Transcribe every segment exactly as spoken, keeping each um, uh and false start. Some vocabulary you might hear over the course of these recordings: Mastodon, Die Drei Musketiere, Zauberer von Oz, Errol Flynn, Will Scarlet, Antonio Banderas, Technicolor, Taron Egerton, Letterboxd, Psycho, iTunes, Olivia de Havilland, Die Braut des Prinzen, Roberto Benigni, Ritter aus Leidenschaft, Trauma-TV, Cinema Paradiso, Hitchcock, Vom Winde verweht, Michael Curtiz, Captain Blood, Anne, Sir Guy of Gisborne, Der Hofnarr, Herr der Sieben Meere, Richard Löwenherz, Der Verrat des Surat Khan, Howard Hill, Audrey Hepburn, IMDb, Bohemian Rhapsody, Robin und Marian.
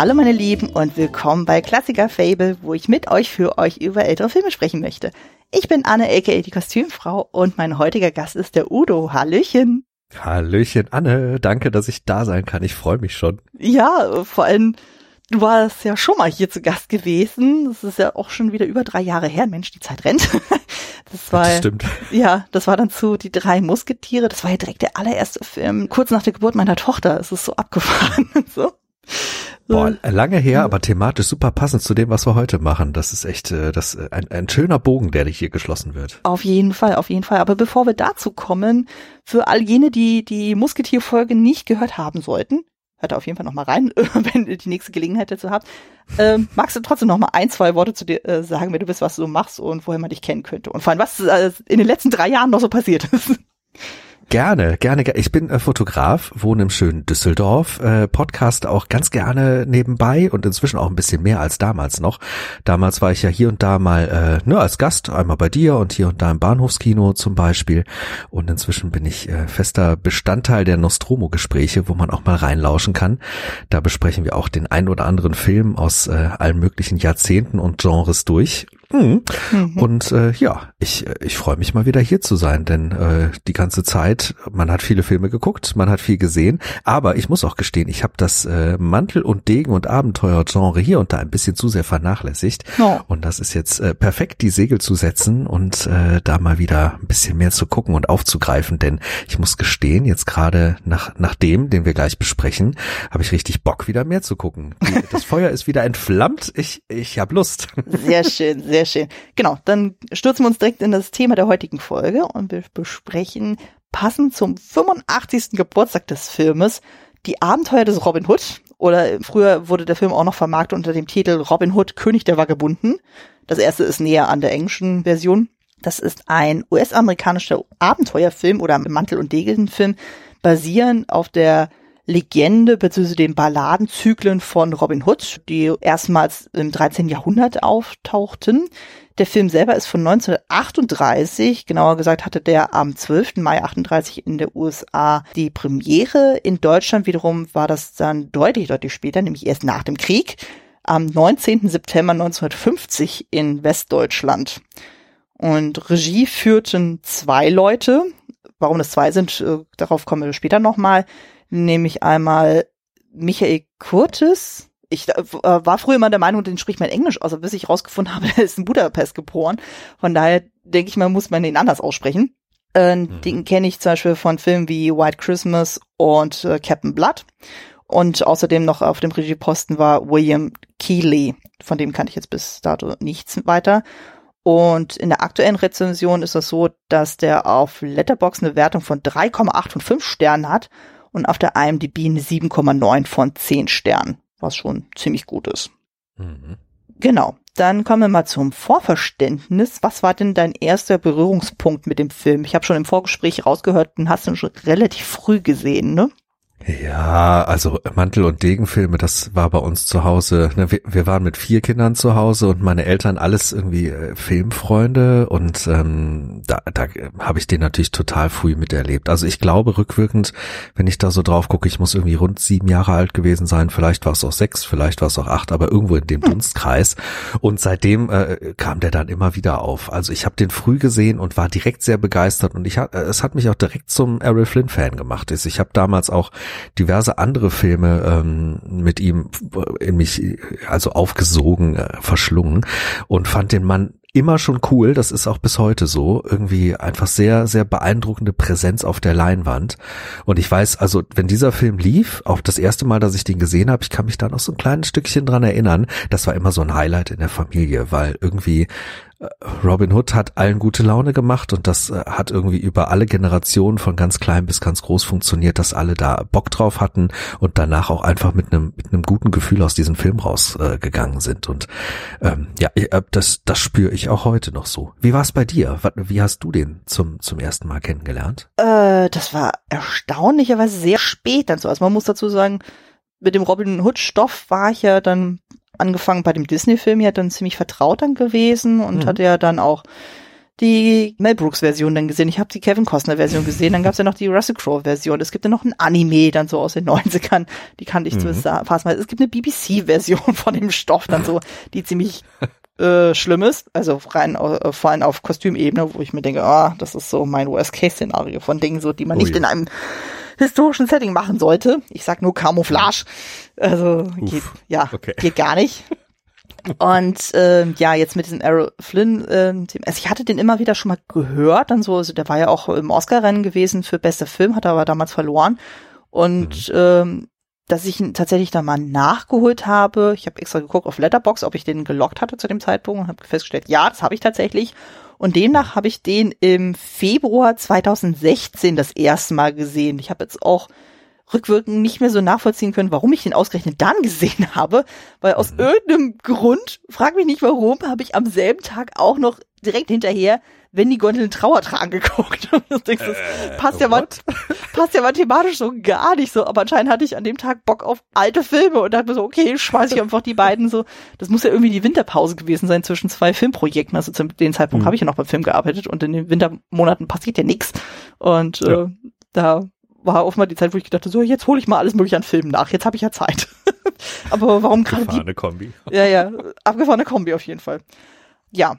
Hallo meine Lieben und willkommen bei Klassiker-Faible, wo ich mit euch für euch über ältere Filme sprechen möchte. Ich bin Anne, aka die Kostümfrau, und mein heutiger Gast ist der Udo. Hallöchen. Hallöchen Anne, danke, dass ich da sein kann. Ich freue mich schon. Ja, vor allem, du warst ja schon mal hier zu Gast gewesen. Das ist ja auch schon wieder über drei Jahre her. Mensch, die Zeit rennt. Das war, das stimmt. Ja, das war dann zu Die Drei Musketiere. Das war ja direkt der allererste Film, kurz nach der Geburt meiner Tochter. Es ist so abgefahren und so. Boah, lange her, aber thematisch super passend zu dem, was wir heute machen. Das ist echt das ein, ein schöner Bogen, der hier geschlossen wird. Auf jeden Fall, auf jeden Fall. Aber bevor wir dazu kommen, für all jene, die die Musketier-Folge nicht gehört haben sollten, hört auf jeden Fall nochmal rein, wenn ihr die nächste Gelegenheit dazu habt. Ähm, magst du trotzdem nochmal ein, zwei Worte zu dir äh, sagen, wer du bist, was du so machst und woher man dich kennen könnte? Und vor allem, was äh, in den letzten drei Jahren noch so passiert ist. Gerne, gerne. Ich bin äh, Fotograf, wohne im schönen Düsseldorf, äh, Podcast auch ganz gerne nebenbei und inzwischen auch ein bisschen mehr als damals noch. Damals war ich ja hier und da mal äh, ne, als Gast, einmal bei dir und hier und da im Bahnhofskino zum Beispiel. Und inzwischen bin ich äh, fester Bestandteil der Nostromo-Gespräche, wo man auch mal reinlauschen kann. Da besprechen wir auch den ein oder anderen Film aus äh, allen möglichen Jahrzehnten und Genres durch. Mhm. Mhm. Und äh, ja, ich ich freue mich mal wieder hier zu sein, denn äh, die ganze Zeit, man hat viele Filme geguckt, man hat viel gesehen, aber ich muss auch gestehen, ich habe das äh, Mantel- und Degen- und Abenteuer-Genre hier und da ein bisschen zu sehr vernachlässigt, ja. Und das ist jetzt äh, perfekt, die Segel zu setzen und äh, da mal wieder ein bisschen mehr zu gucken und aufzugreifen, denn ich muss gestehen, jetzt gerade nach nach dem, den wir gleich besprechen, habe ich richtig Bock, wieder mehr zu gucken. Die, das Feuer ist wieder entflammt, ich ich habe Lust. Sehr schön, sehr Sehr schön. Genau, dann stürzen wir uns direkt in das Thema der heutigen Folge und wir besprechen passend zum fünfundachtzigsten Geburtstag des Filmes die Abenteuer des Robin Hood. Oder früher wurde der Film auch noch vermarktet unter dem Titel Robin Hood, König der Vagabunden. Das erste ist näher an der englischen Version. Das ist ein U S-amerikanischer Abenteuerfilm oder Mantel- und Degenfilm, basierend auf der Legende bzw. den Balladenzyklen von Robin Hood, die erstmals im dreizehnten Jahrhundert auftauchten. Der Film selber ist von neunzehnhundertachtunddreißig, genauer gesagt hatte der am zwölften Mai achtunddreißig in der U S A die Premiere. In Deutschland wiederum war das dann deutlich, deutlich später, nämlich erst nach dem Krieg, am neunzehnten September neunzehnhundertfünfzig in Westdeutschland. Und Regie führten zwei Leute. Warum das zwei sind, darauf kommen wir später nochmal. Nämlich einmal Michael Curtiz. Ich äh, war früher immer der Meinung, den spricht man Englisch aus, aber bis ich rausgefunden habe, er ist in Budapest geboren. Von daher denke ich mal, muss man den anders aussprechen. Äh, mhm. Den kenne ich zum Beispiel von Filmen wie White Christmas und äh, Captain Blood. Und außerdem noch auf dem Regieposten war William Keighley. Von dem kannte ich jetzt bis dato nichts weiter. Und in der aktuellen Rezension ist das so, dass der auf Letterboxd eine Wertung von drei Komma acht von fünf Sternen hat. Und auf der I M D B eine sieben Komma neun von zehn Sternen, was schon ziemlich gut ist. Mhm. Genau, dann kommen wir mal zum Vorverständnis. Was war denn dein erster Berührungspunkt mit dem Film? Ich habe schon im Vorgespräch rausgehört, den hast du schon relativ früh gesehen, ne? Ja, also Mantel- und Degenfilme, das war bei uns zu Hause, ne, wir, wir waren mit vier Kindern zu Hause und meine Eltern alles irgendwie äh, Filmfreunde und ähm, da, da äh, habe ich den natürlich total früh miterlebt. Also ich glaube rückwirkend, wenn ich da so drauf gucke, ich muss irgendwie rund sieben Jahre alt gewesen sein, vielleicht war es auch sechs, vielleicht war es auch acht, aber irgendwo in dem Dunstkreis, und seitdem äh, kam der dann immer wieder auf. Also ich habe den früh gesehen und war direkt sehr begeistert und ich äh, es hat mich auch direkt zum Errol Flynn Fan gemacht. Ich habe damals auch diverse andere Filme ähm, mit ihm in mich, also aufgesogen, äh, verschlungen und fand den Mann immer schon cool, das ist auch bis heute so, irgendwie einfach sehr, sehr beeindruckende Präsenz auf der Leinwand. Und ich weiß, also wenn dieser Film lief, auch das erste Mal, dass ich den gesehen habe, ich kann mich da noch so ein kleines Stückchen dran erinnern, das war immer so ein Highlight in der Familie, weil irgendwie Robin Hood hat allen gute Laune gemacht und das hat irgendwie über alle Generationen von ganz klein bis ganz groß funktioniert, dass alle da Bock drauf hatten und danach auch einfach mit einem mit einem guten Gefühl aus diesem Film rausgegangen sind. Und ähm, ja, das das spüre ich auch heute noch so. Wie war es bei dir? Wie hast du den zum zum ersten Mal kennengelernt? Äh, das war erstaunlicherweise sehr spät dann so. Also man muss dazu sagen, mit dem Robin Hood Stoff war ich ja dann angefangen bei dem Disney-Film ja dann ziemlich vertraut dann gewesen und mhm. hatte ja dann auch die Mel Brooks-Version dann gesehen, ich habe die Kevin Costner-Version gesehen, dann gab es ja noch die Russell Crowe-Version, es gibt ja noch ein Anime dann so aus den neunzigern, die kannte ich mhm. zumindest fast mal. Es gibt eine B B C-Version von dem Stoff dann so, die ziemlich äh, schlimm ist, also rein äh, vor allem auf Kostümebene, wo ich mir denke, ah, das ist so mein Worst-Case-Szenario von Dingen, so die man oh, nicht ja. in einem historischen Setting machen sollte. Ich sag nur Camouflage. Also Uff, geht, ja, okay. geht gar nicht. Und ähm, ja, jetzt mit diesem Errol Flynn, äh, also ich hatte den immer wieder schon mal gehört, dann so, also der war ja auch im Oscar-Rennen gewesen für bester Film, hat er aber damals verloren. Und mhm. ähm, dass ich ihn tatsächlich dann mal nachgeholt habe, ich habe extra geguckt auf Letterboxd, ob ich den gelockt hatte zu dem Zeitpunkt und habe festgestellt, ja, das habe ich tatsächlich. Und demnach habe ich den im Februar zweitausendsechzehn das erste Mal gesehen. Ich habe jetzt auch rückwirkend nicht mehr so nachvollziehen können, warum ich den ausgerechnet dann gesehen habe, weil aus mhm. irgendeinem Grund, frag mich nicht warum, habe ich am selben Tag auch noch direkt hinterher Wenn die Gondeln Trauer tragen geguckt. Und denkst, das äh, passt, ja mal, passt ja mal thematisch so gar nicht so, aber anscheinend hatte ich an dem Tag Bock auf alte Filme und dachte mir so, okay, schmeiß ich einfach die beiden so. Das muss ja irgendwie die Winterpause gewesen sein zwischen zwei Filmprojekten, also zu dem Zeitpunkt mhm. habe ich ja noch beim Film gearbeitet und in den Wintermonaten passiert ja nichts. Und ja. Äh, da war oft mal die Zeit, wo ich gedacht habe, so, jetzt hole ich mal alles mögliche an Filmen nach, jetzt habe ich ja Zeit. Aber warum gerade die... Abgefahrene Kombi. Ja, ja, abgefahrene Kombi auf jeden Fall. Ja,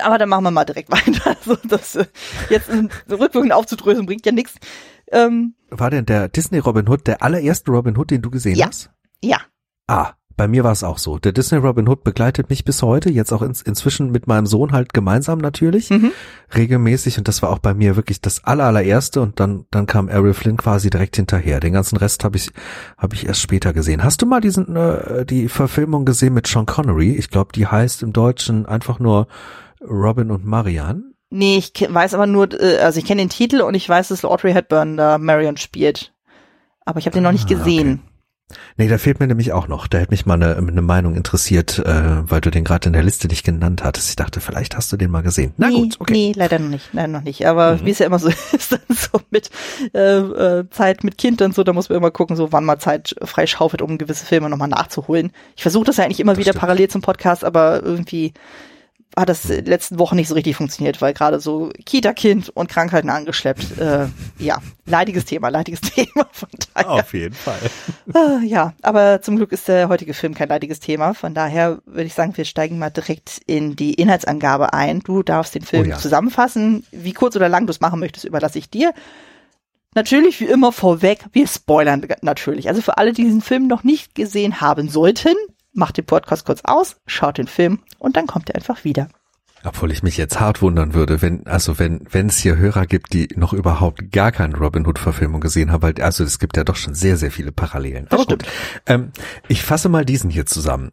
aber dann machen wir mal direkt weiter. Also das jetzt rückwirkend aufzudröseln bringt ja nichts. Ähm, war denn der Disney-Robin Hood der allererste Robin Hood, den du gesehen ja. hast? Ja. Ah, bei mir war es auch so. Der Disney-Robin Hood begleitet mich bis heute, jetzt auch in, inzwischen mit meinem Sohn halt gemeinsam natürlich, mhm. regelmäßig. Und das war auch bei mir wirklich das aller, allererste. Und dann dann kam Errol Flynn quasi direkt hinterher. Den ganzen Rest habe ich habe ich erst später gesehen. Hast du mal diesen äh, die Verfilmung gesehen mit Sean Connery? Ich glaube, die heißt im Deutschen einfach nur Robin und Marian? Nee, ich weiß aber nur, also ich kenne den Titel und ich weiß, dass Audrey Hepburn da Marian spielt. Aber ich habe den noch nicht gesehen. Okay. Nee, da fehlt mir nämlich auch noch. Da hätte mich mal eine, eine Meinung interessiert, äh, weil du den gerade in der Liste nicht genannt hattest. Ich dachte, vielleicht hast du den mal gesehen. Na nee, gut, okay. Nee, leider noch nicht. Nein, noch nicht. Aber mhm. wie es ja immer so ist, dann so mit äh, Zeit mit Kind und so, da muss man immer gucken, so wann man Zeit freischaufelt, um gewisse Filme nochmal nachzuholen. Ich versuche das ja eigentlich immer das wieder stimmt. parallel zum Podcast, aber irgendwie hat das in den letzten Wochen nicht so richtig funktioniert, weil gerade so Kita-Kind und Krankheiten angeschleppt, äh, ja, leidiges Thema, leidiges Thema. Von daher. Auf jeden Fall. Äh, ja, aber zum Glück ist der heutige Film kein leidiges Thema, von daher würde ich sagen, wir steigen mal direkt in die Inhaltsangabe ein. Du darfst den Film oh ja. zusammenfassen, wie kurz oder lang du es machen möchtest, überlasse ich dir. Natürlich, wie immer vorweg, wir spoilern natürlich. Also für alle, die diesen Film noch nicht gesehen haben sollten, macht den Podcast kurz aus, schaut den Film und dann kommt er einfach wieder. Obwohl ich mich jetzt hart wundern würde, wenn, also wenn, wenn es hier Hörer gibt, die noch überhaupt gar keine Robin Hood-Verfilmung gesehen haben, weil, also es gibt ja doch schon sehr, sehr viele Parallelen. Das stimmt. Ähm, ich fasse mal diesen hier zusammen.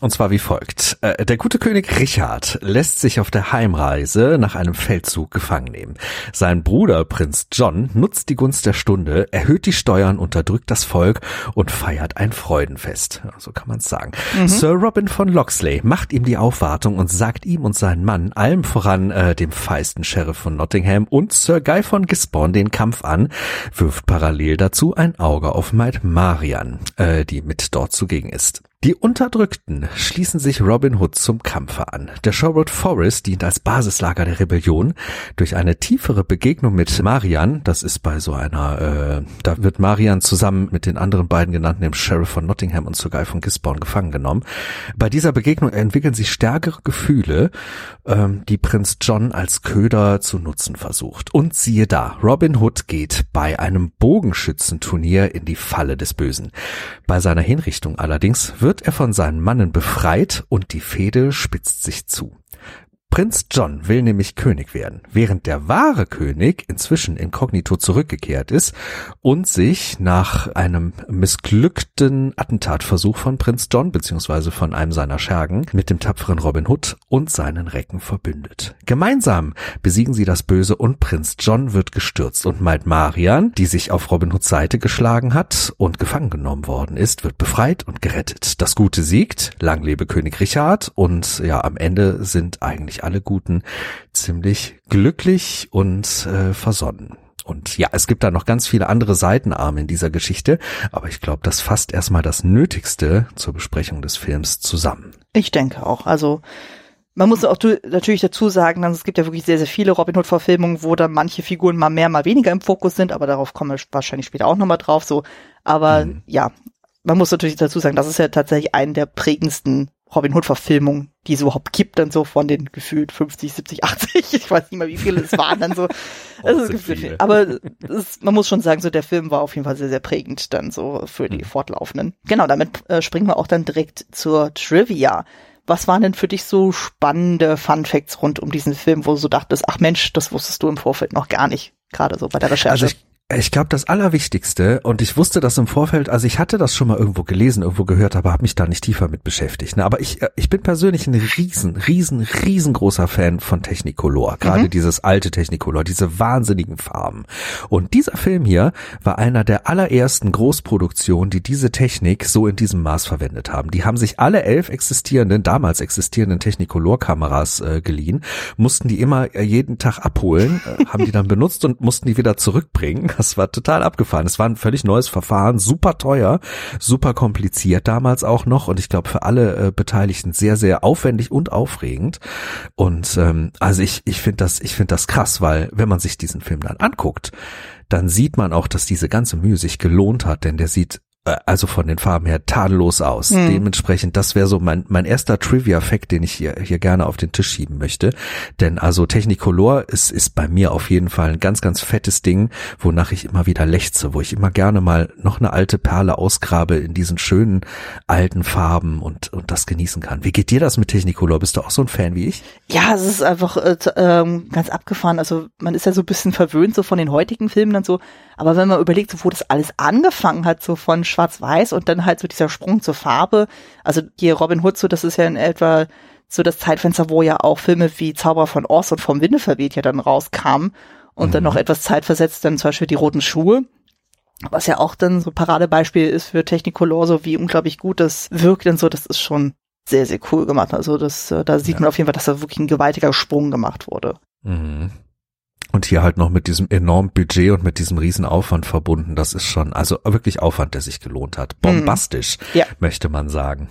Und zwar wie folgt. Äh, der gute König Richard lässt sich auf der Heimreise nach einem Feldzug gefangen nehmen. Sein Bruder, Prinz John, nutzt die Gunst der Stunde, erhöht die Steuern, unterdrückt das Volk und feiert ein Freudenfest. So kann man es sagen. Mhm. Sir Robin von Locksley macht ihm die Aufwartung und sagt ihm und seinen Mann, allem voran äh, dem feisten Sheriff von Nottingham und Sir Guy von Gisborne den Kampf an, wirft parallel dazu ein Auge auf Maid Marian, äh, die mit dort zugegen ist. Die Unterdrückten schließen sich Robin Hood zum Kampfe an. Der Sherwood Forest dient als Basislager der Rebellion. Durch eine tiefere Begegnung mit Marian, das ist bei so einer, äh, da wird Marian zusammen mit den anderen beiden genannten, dem Sheriff von Nottingham und Sir Guy von Gisborne, gefangen genommen. Bei dieser Begegnung entwickeln sich stärkere Gefühle, ähm, die Prinz John als Köder zu nutzen versucht. Und siehe da, Robin Hood geht bei einem Bogenschützenturnier in die Falle des Bösen. Bei seiner Hinrichtung allerdings wird wird er von seinen Mannen befreit und die Fehde spitzt sich zu. Prinz John will nämlich König werden, während der wahre König inzwischen inkognito zurückgekehrt ist und sich nach einem missglückten Attentatversuch von Prinz John bzw. von einem seiner Schergen mit dem tapferen Robin Hood und seinen Recken verbündet. Gemeinsam besiegen sie das Böse und Prinz John wird gestürzt und Maid Marian, die sich auf Robin Hoods Seite geschlagen hat und gefangen genommen worden ist, wird befreit und gerettet. Das Gute siegt, lang lebe König Richard und ja, am Ende sind eigentlich alle Guten ziemlich glücklich und äh, versonnen. Und ja, es gibt da noch ganz viele andere Seitenarme in dieser Geschichte, aber ich glaube, das fasst erstmal das Nötigste zur Besprechung des Films zusammen. Ich denke auch. Also Man muss auch natürlich dazu sagen, es gibt ja wirklich sehr, sehr viele Robin-Hood-Verfilmungen, wo dann manche Figuren mal mehr, mal weniger im Fokus sind, aber darauf kommen wir wahrscheinlich später auch nochmal drauf. So, aber mhm. ja, man muss natürlich dazu sagen, das ist ja tatsächlich eine der prägendsten Robin-Hood-Verfilmungen, die es überhaupt gibt, dann so von den gefühlt fünfzig, siebzig, achtzig, ich weiß nicht mal, wie viele es waren, dann so. Das ist gefühlt viel. Aber es, man muss schon sagen, so der Film war auf jeden Fall sehr, sehr prägend dann so für die mhm. Fortlaufenden. Genau, damit äh, springen wir auch dann direkt zur Trivia. Was waren denn für dich so spannende Funfacts rund um diesen Film, wo du so dachtest, ach Mensch, das wusstest du im Vorfeld noch gar nicht, gerade so bei der Recherche? Also ich, ich glaube, das Allerwichtigste, und ich wusste das im Vorfeld, also ich hatte das schon mal irgendwo gelesen, irgendwo gehört, aber habe mich da nicht tiefer mit beschäftigt. Ne? Aber ich ich bin persönlich ein riesen, riesen, riesengroßer Fan von Technicolor, gerade mhm. dieses alte Technicolor, diese wahnsinnigen Farben. Und dieser Film hier war einer der allerersten Großproduktionen, die diese Technik so in diesem Maß verwendet haben. Die haben sich alle elf existierenden, damals existierenden Technicolor-Kameras äh, geliehen, mussten die immer äh, jeden Tag abholen, äh, haben die dann benutzt und mussten die wieder zurückbringen. Das war total abgefahren. Es war ein völlig neues Verfahren, super teuer, super kompliziert damals auch noch und ich glaube für alle äh, Beteiligten sehr, sehr aufwendig und aufregend. Und ähm, also ich ich finde das ich finde das krass, weil wenn man sich diesen Film dann anguckt, dann sieht man auch, dass diese ganze Mühe sich gelohnt hat, denn der sieht also von den Farben her tadellos aus. Hm. Dementsprechend, das wäre so mein mein erster Trivia-Fact, den ich hier hier gerne auf den Tisch schieben möchte. Denn also Technicolor ist ist bei mir auf jeden Fall ein ganz, ganz fettes Ding, wonach ich immer wieder lechze, wo ich immer gerne mal noch eine alte Perle ausgrabe in diesen schönen alten Farben und und das genießen kann. Wie geht dir das mit Technicolor? Bist du auch so ein Fan wie ich? Ja, es ist einfach äh, ganz abgefahren. Also man ist ja so ein bisschen verwöhnt so von den heutigen Filmen dann so. Aber wenn man überlegt, so, wo das alles angefangen hat, so von Schwarz-Weiß und dann halt so dieser Sprung zur Farbe, also hier Robin Hood, so das ist ja in etwa so das Zeitfenster, wo ja auch Filme wie Zauberer von Oz und Vom Winde verweht ja dann rauskamen und mhm. dann noch etwas zeitversetzt dann zum Beispiel Die roten Schuhe, was ja auch dann so Paradebeispiel ist für Technicolor, so wie unglaublich gut das wirkt und so, das ist schon sehr, sehr cool gemacht, also das, da sieht ja. man auf jeden Fall, dass da wirklich ein gewaltiger Sprung gemacht wurde. Mhm. Und hier halt noch mit diesem enormen Budget und mit diesem riesen Aufwand verbunden. Das ist schon, also wirklich Aufwand, der sich gelohnt hat. Bombastisch, mm. yeah. möchte man sagen.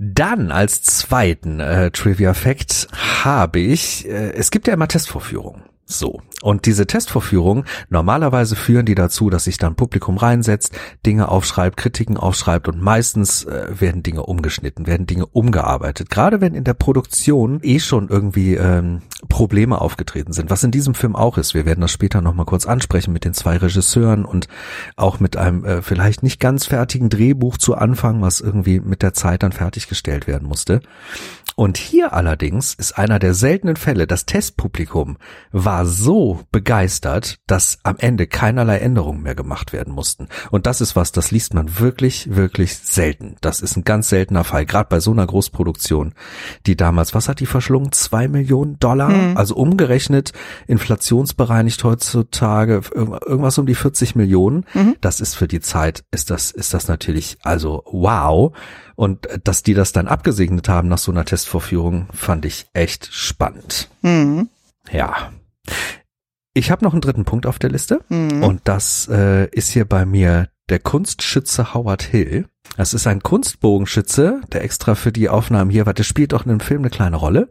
Dann als zweiten äh, Trivia-Fact habe ich, äh, es gibt ja immer Testvorführungen. So. Und diese Testvorführungen, normalerweise führen die dazu, dass sich dann Publikum reinsetzt, Dinge aufschreibt, Kritiken aufschreibt und meistens äh, werden Dinge umgeschnitten, werden Dinge umgearbeitet. Gerade wenn in der Produktion eh schon irgendwie ähm, Probleme aufgetreten sind, was in diesem Film auch ist. Wir werden das später nochmal kurz ansprechen mit den zwei Regisseuren und auch mit einem äh, vielleicht nicht ganz fertigen Drehbuch zu Anfang, was irgendwie mit der Zeit dann fertiggestellt werden musste. Und hier allerdings ist einer der seltenen Fälle, das Testpublikum war so begeistert, dass am Ende keinerlei Änderungen mehr gemacht werden mussten. Und das ist was, das liest man wirklich, wirklich selten. Das ist ein ganz seltener Fall, gerade bei so einer Großproduktion, die damals, was hat die verschlungen? Zwei Millionen Dollar? Hm. Also umgerechnet, inflationsbereinigt heutzutage, irgendwas um die vierzig Millionen. Mhm. Das ist für die Zeit, ist das, ist das natürlich, also wow. Und dass die das dann abgesegnet haben nach so einer Testvorführung, fand ich echt spannend. Mhm. Ja. Ich habe noch einen dritten Punkt auf der Liste mhm. und das äh, ist hier bei mir der Kunstschütze Howard Hill. Das ist ein Kunstbogenschütze, der extra für die Aufnahmen hier war. Der spielt auch in dem Film eine kleine Rolle,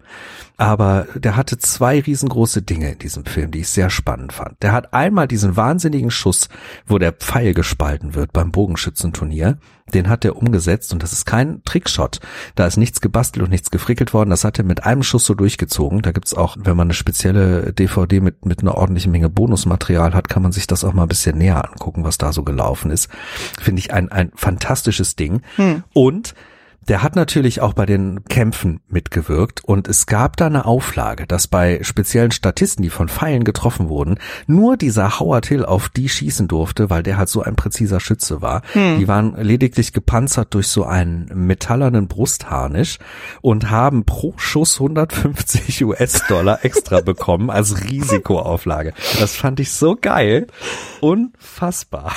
aber der hatte zwei riesengroße Dinge in diesem Film, die ich sehr spannend fand. Der hat einmal diesen wahnsinnigen Schuss, wo der Pfeil gespalten wird beim Bogenschützenturnier. Den hat er umgesetzt und das ist kein Trickshot. Da ist nichts gebastelt und nichts gefrickelt worden. Das hat er mit einem Schuss so durchgezogen. Da gibt's auch, wenn man eine spezielle D V D mit mit einer ordentlichen Menge Bonusmaterial hat, kann man sich das auch mal ein bisschen näher angucken, was da so gelaufen ist. Finde ich ein ein fantastisches Ding. Hm. Und der hat natürlich auch bei den Kämpfen mitgewirkt und es gab da eine Auflage, dass bei speziellen Statisten, die von Pfeilen getroffen wurden, nur dieser Howard Hill auf die schießen durfte, weil der halt so ein präziser Schütze war. Hm. Die waren lediglich gepanzert durch so einen metallernen Brustharnisch und haben pro Schuss hundertfünfzig US-Dollar extra bekommen als Risikoauflage. Das fand ich so geil. Unfassbar.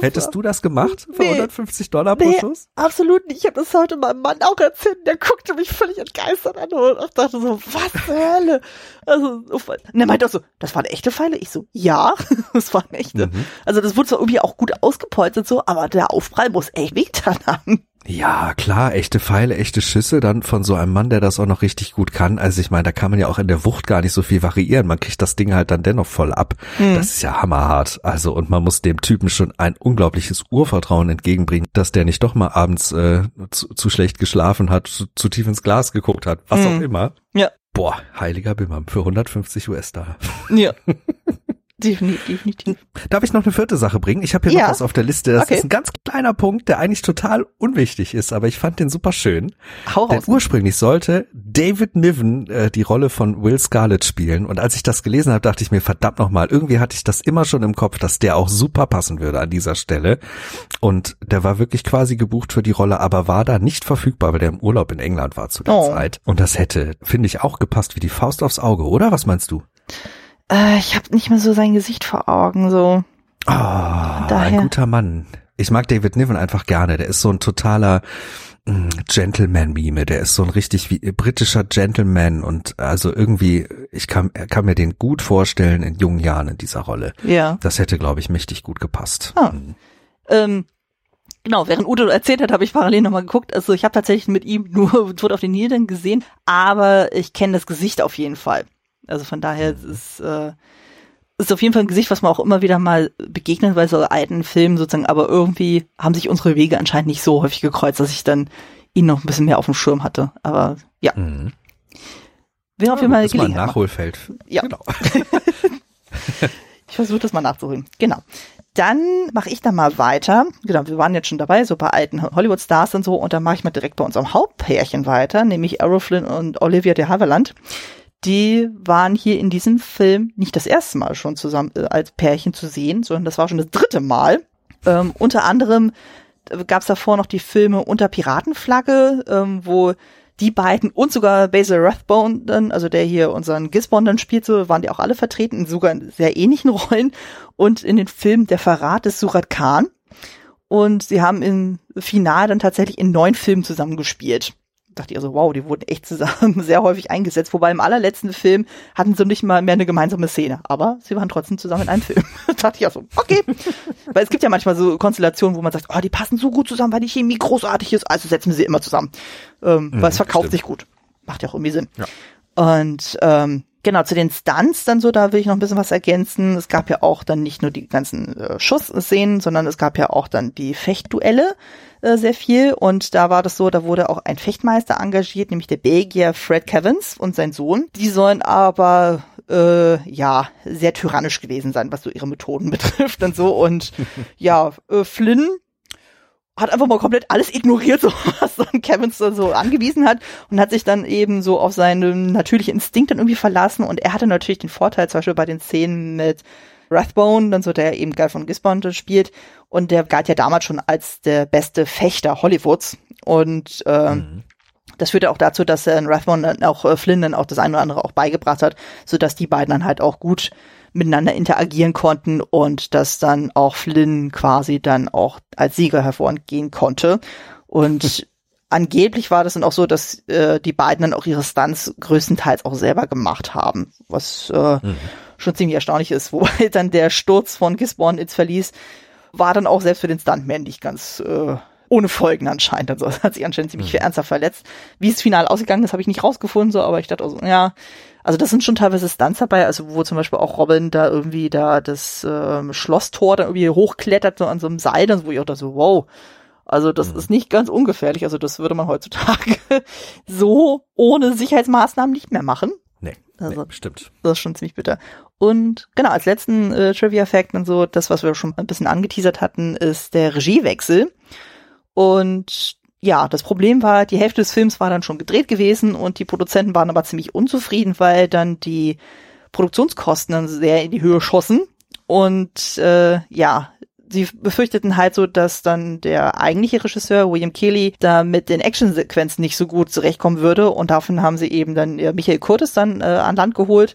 Hättest du das gemacht für nee, hundertfünfzig Dollar pro Schuss? Nee, absolut nicht. Ich habe das heute meinem Mann auch erzählt. Der guckte mich völlig entgeistert an und dachte so, was zur Hölle? Also, und er meinte auch so, das waren echte Pfeile? Ich so, ja, das waren echte. Mhm. Also das wurde zwar irgendwie auch gut ausgepolstert so, aber der Aufprall muss echt wehgetan haben. Ja, klar, echte Pfeile, echte Schüsse, dann von so einem Mann, der das auch noch richtig gut kann. Also ich meine, da kann man ja auch in der Wucht gar nicht so viel variieren. Man kriegt das Ding halt dann dennoch voll ab. Mhm. Das ist ja hammerhart. Also und man muss dem Typen schon ein unglaubliches Urvertrauen entgegenbringen, dass der nicht doch mal abends äh, zu, zu schlecht geschlafen hat, zu, zu tief ins Glas geguckt hat, was mhm. auch immer. Ja. Boah, heiliger Bimbam für hundertfünfzig US-Dollar. Ja. Definitiv, definitiv. Darf ich noch eine vierte Sache bringen? Ich habe hier ja. noch was auf der Liste. Das okay. ist ein ganz kleiner Punkt, der eigentlich total unwichtig ist, aber ich fand den super schön. Hau Denn raus. Ursprünglich sollte David Niven äh, die Rolle von Will Scarlet spielen. Und als ich das gelesen habe, dachte ich mir, verdammt nochmal, irgendwie hatte ich das immer schon im Kopf, dass der auch super passen würde an dieser Stelle. Und der war wirklich quasi gebucht für die Rolle, aber war da nicht verfügbar, weil der im Urlaub in England war zu der oh. Zeit. Und das hätte, finde ich, auch gepasst wie die Faust aufs Auge, oder? Was meinst du? Ich habe nicht mehr so sein Gesicht vor Augen, so. Oh, ein guter Mann. Ich mag David Niven einfach gerne. Der ist so ein totaler Gentleman-Mime. Der ist so ein richtig wie britischer Gentleman. Und also irgendwie, ich kann, kann mir den gut vorstellen in jungen Jahren in dieser Rolle. Ja. Das hätte, glaube ich, mächtig gut gepasst. Ah. Mhm. Ähm. Genau, während Udo erzählt hat, habe ich parallel nochmal geguckt. Also ich habe tatsächlich mit ihm nur Tod auf den Nilden gesehen, aber ich kenne das Gesicht auf jeden Fall. Also von daher ist äh, ist auf jeden Fall ein Gesicht, was man auch immer wieder mal begegnet bei so alten Filmen sozusagen. Aber irgendwie haben sich unsere Wege anscheinend nicht so häufig gekreuzt, dass ich dann ihn noch ein bisschen mehr auf dem Schirm hatte. Aber ja, mhm. wäre auf jeden Fall ja, gelegen. Das war ein Nachholfeld. Ja, genau. Ich versuche das mal nachzuholen. Genau. Dann mache ich dann mal weiter. Genau, wir waren jetzt schon dabei, so bei alten Hollywood-Stars und so. Und dann mache ich mal direkt bei unserem Hauptpärchen weiter, nämlich Errol Flynn und Olivia de Havilland. Die waren hier in diesem Film nicht das erste Mal schon zusammen äh, als Pärchen zu sehen, sondern das war schon das dritte Mal. Ähm, unter anderem gab es davor noch die Filme Unter Piratenflagge, ähm, wo die beiden und sogar Basil Rathbone, dann, also der hier unseren Gisborne dann spielt, so waren die auch alle vertreten, sogar in sehr ähnlichen Rollen. Und in den Film Der Verrat des Surat Khan. Und sie haben im Finale dann tatsächlich in neun Filmen zusammengespielt. Dachte ich also, wow, die wurden echt zusammen sehr häufig eingesetzt. Wobei im allerletzten Film hatten sie nicht mal mehr eine gemeinsame Szene. Aber sie waren trotzdem zusammen in einem Film. Dachte ich auch so, okay. Weil es gibt ja manchmal so Konstellationen, wo man sagt, oh, die passen so gut zusammen, weil die Chemie großartig ist. Also setzen wir sie immer zusammen. Ähm, mhm, weil es verkauft stimmt. sich gut. Macht ja auch irgendwie Sinn. Ja. Und ähm, genau, zu den Stunts dann so, da will ich noch ein bisschen was ergänzen. Es gab ja auch dann nicht nur die ganzen äh, Schussszenen, sondern es gab ja auch dann die Fechtduelle. Sehr viel und da war das so, da wurde auch ein Fechtmeister engagiert, nämlich der Belgier Fred Cavins und sein Sohn. Die sollen aber, äh, ja, sehr tyrannisch gewesen sein, was so ihre Methoden betrifft und so und ja, äh, Flynn hat einfach mal komplett alles ignoriert, so was dann Cavins dann so angewiesen hat und hat sich dann eben so auf seinen natürlichen Instinkt dann irgendwie verlassen und er hatte natürlich den Vorteil, zum Beispiel bei den Szenen mit Rathbone, dann so der eben Guy von Gisborne spielt und der galt ja damals schon als der beste Fechter Hollywoods und äh, mhm. das führte auch dazu, dass äh, Rathbone dann auch äh, Flynn dann auch das eine oder andere auch beigebracht hat, sodass die beiden dann halt auch gut miteinander interagieren konnten und dass dann auch Flynn quasi dann auch als Sieger hervorgehen konnte und angeblich war das dann auch so, dass äh, die beiden dann auch ihre Stunts größtenteils auch selber gemacht haben, was äh, mhm. schon ziemlich erstaunlich ist, wobei dann der Sturz von Gisborne ins Verlies war dann auch selbst für den Stuntman nicht ganz äh, ohne Folgen anscheinend. Also hat sich anscheinend ziemlich viel ernsthaft verletzt. Wie es final ausgegangen ist, habe ich nicht rausgefunden, so, aber ich dachte auch so, ja, also das sind schon teilweise Stunts dabei, also wo zum Beispiel auch Robin da irgendwie da das ähm, Schlosstor dann irgendwie hochklettert so an so einem Seil, dann, wo ich auch dachte so, wow, also das mhm. ist nicht ganz ungefährlich, also das würde man heutzutage so ohne Sicherheitsmaßnahmen nicht mehr machen. Nee, also, nee, stimmt. Das ist schon ziemlich bitter. Und genau, als letzten äh, Trivia-Fact und so, das, was wir schon ein bisschen angeteasert hatten, ist der Regiewechsel. Und ja, das Problem war, die Hälfte des Films war dann schon gedreht gewesen und die Produzenten waren aber ziemlich unzufrieden, weil dann die Produktionskosten dann sehr in die Höhe schossen. Und äh, ja, sie befürchteten halt so, dass dann der eigentliche Regisseur William Keighley da mit den Actionsequenzen nicht so gut zurechtkommen würde und davon haben sie eben dann ja, Michael Curtiz dann äh, an Land geholt,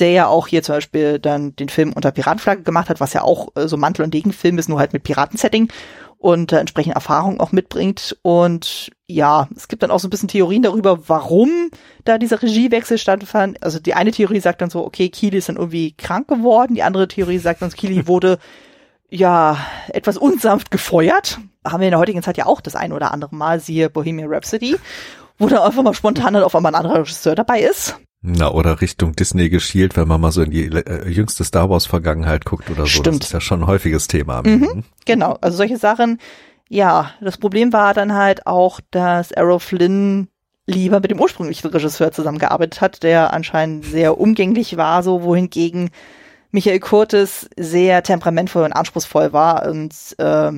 der ja auch hier zum Beispiel dann den Film Unter Piratenflagge gemacht hat, was ja auch äh, so Mantel- und Degenfilm ist, nur halt mit Piratensetting und äh, entsprechende Erfahrungen auch mitbringt und ja, es gibt dann auch so ein bisschen Theorien darüber, warum da dieser Regiewechsel stattfand. Also die eine Theorie sagt dann so, okay, Keighley ist dann irgendwie krank geworden, die andere Theorie sagt dann, Keighley wurde ja, etwas unsanft gefeuert. Haben wir in der heutigen Zeit ja auch das ein oder andere Mal, siehe Bohemian Rhapsody, wo da einfach mal spontan dann auf einmal ein anderer Regisseur dabei ist. Na, oder Richtung Disney geschielt, wenn man mal so in die äh, jüngste Star Wars Vergangenheit guckt oder so. Stimmt. Das ist ja schon ein häufiges Thema. Mhm, genau, also solche Sachen. Ja, das Problem war dann halt auch, dass Errol Flynn lieber mit dem ursprünglichen Regisseur zusammengearbeitet hat, der anscheinend sehr umgänglich war, so wohingegen Michael Curtiz sehr temperamentvoll und anspruchsvoll war und äh,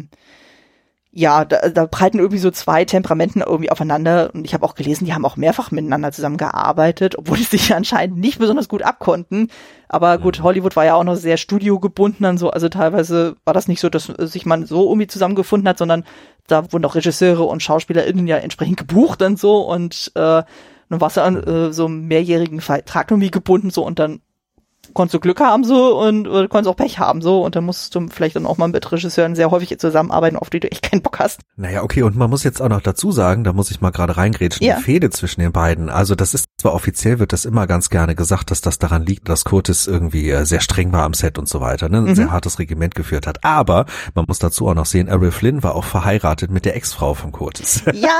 ja, da, da prallten irgendwie so zwei Temperamenten irgendwie aufeinander und ich habe auch gelesen, die haben auch mehrfach miteinander zusammengearbeitet, obwohl die sich anscheinend nicht besonders gut abkonnten, aber gut, Hollywood war ja auch noch sehr studiogebunden und so, also teilweise war das nicht so, dass sich man so irgendwie zusammengefunden hat, sondern da wurden auch Regisseure und SchauspielerInnen ja entsprechend gebucht und so und äh, dann war es ja an äh, so einem mehrjährigen Vertrag irgendwie gebunden so und dann konntest du Glück haben so und oder konntest auch Pech haben so und dann musstest du vielleicht dann auch mal mit Regisseuren sehr häufig zusammenarbeiten, auf die du echt keinen Bock hast. Naja, okay, und man muss jetzt auch noch dazu sagen, da muss ich mal gerade reingrätschen, ja. Die Fehde zwischen den beiden, also das ist zwar offiziell, wird das immer ganz gerne gesagt, dass das daran liegt, dass Curtiz irgendwie sehr streng war am Set und so weiter, ne, ein mhm. sehr hartes Regiment geführt hat, aber man muss dazu auch noch sehen, Errol Flynn war auch verheiratet mit der Ex-Frau von Curtiz. Ja, ja.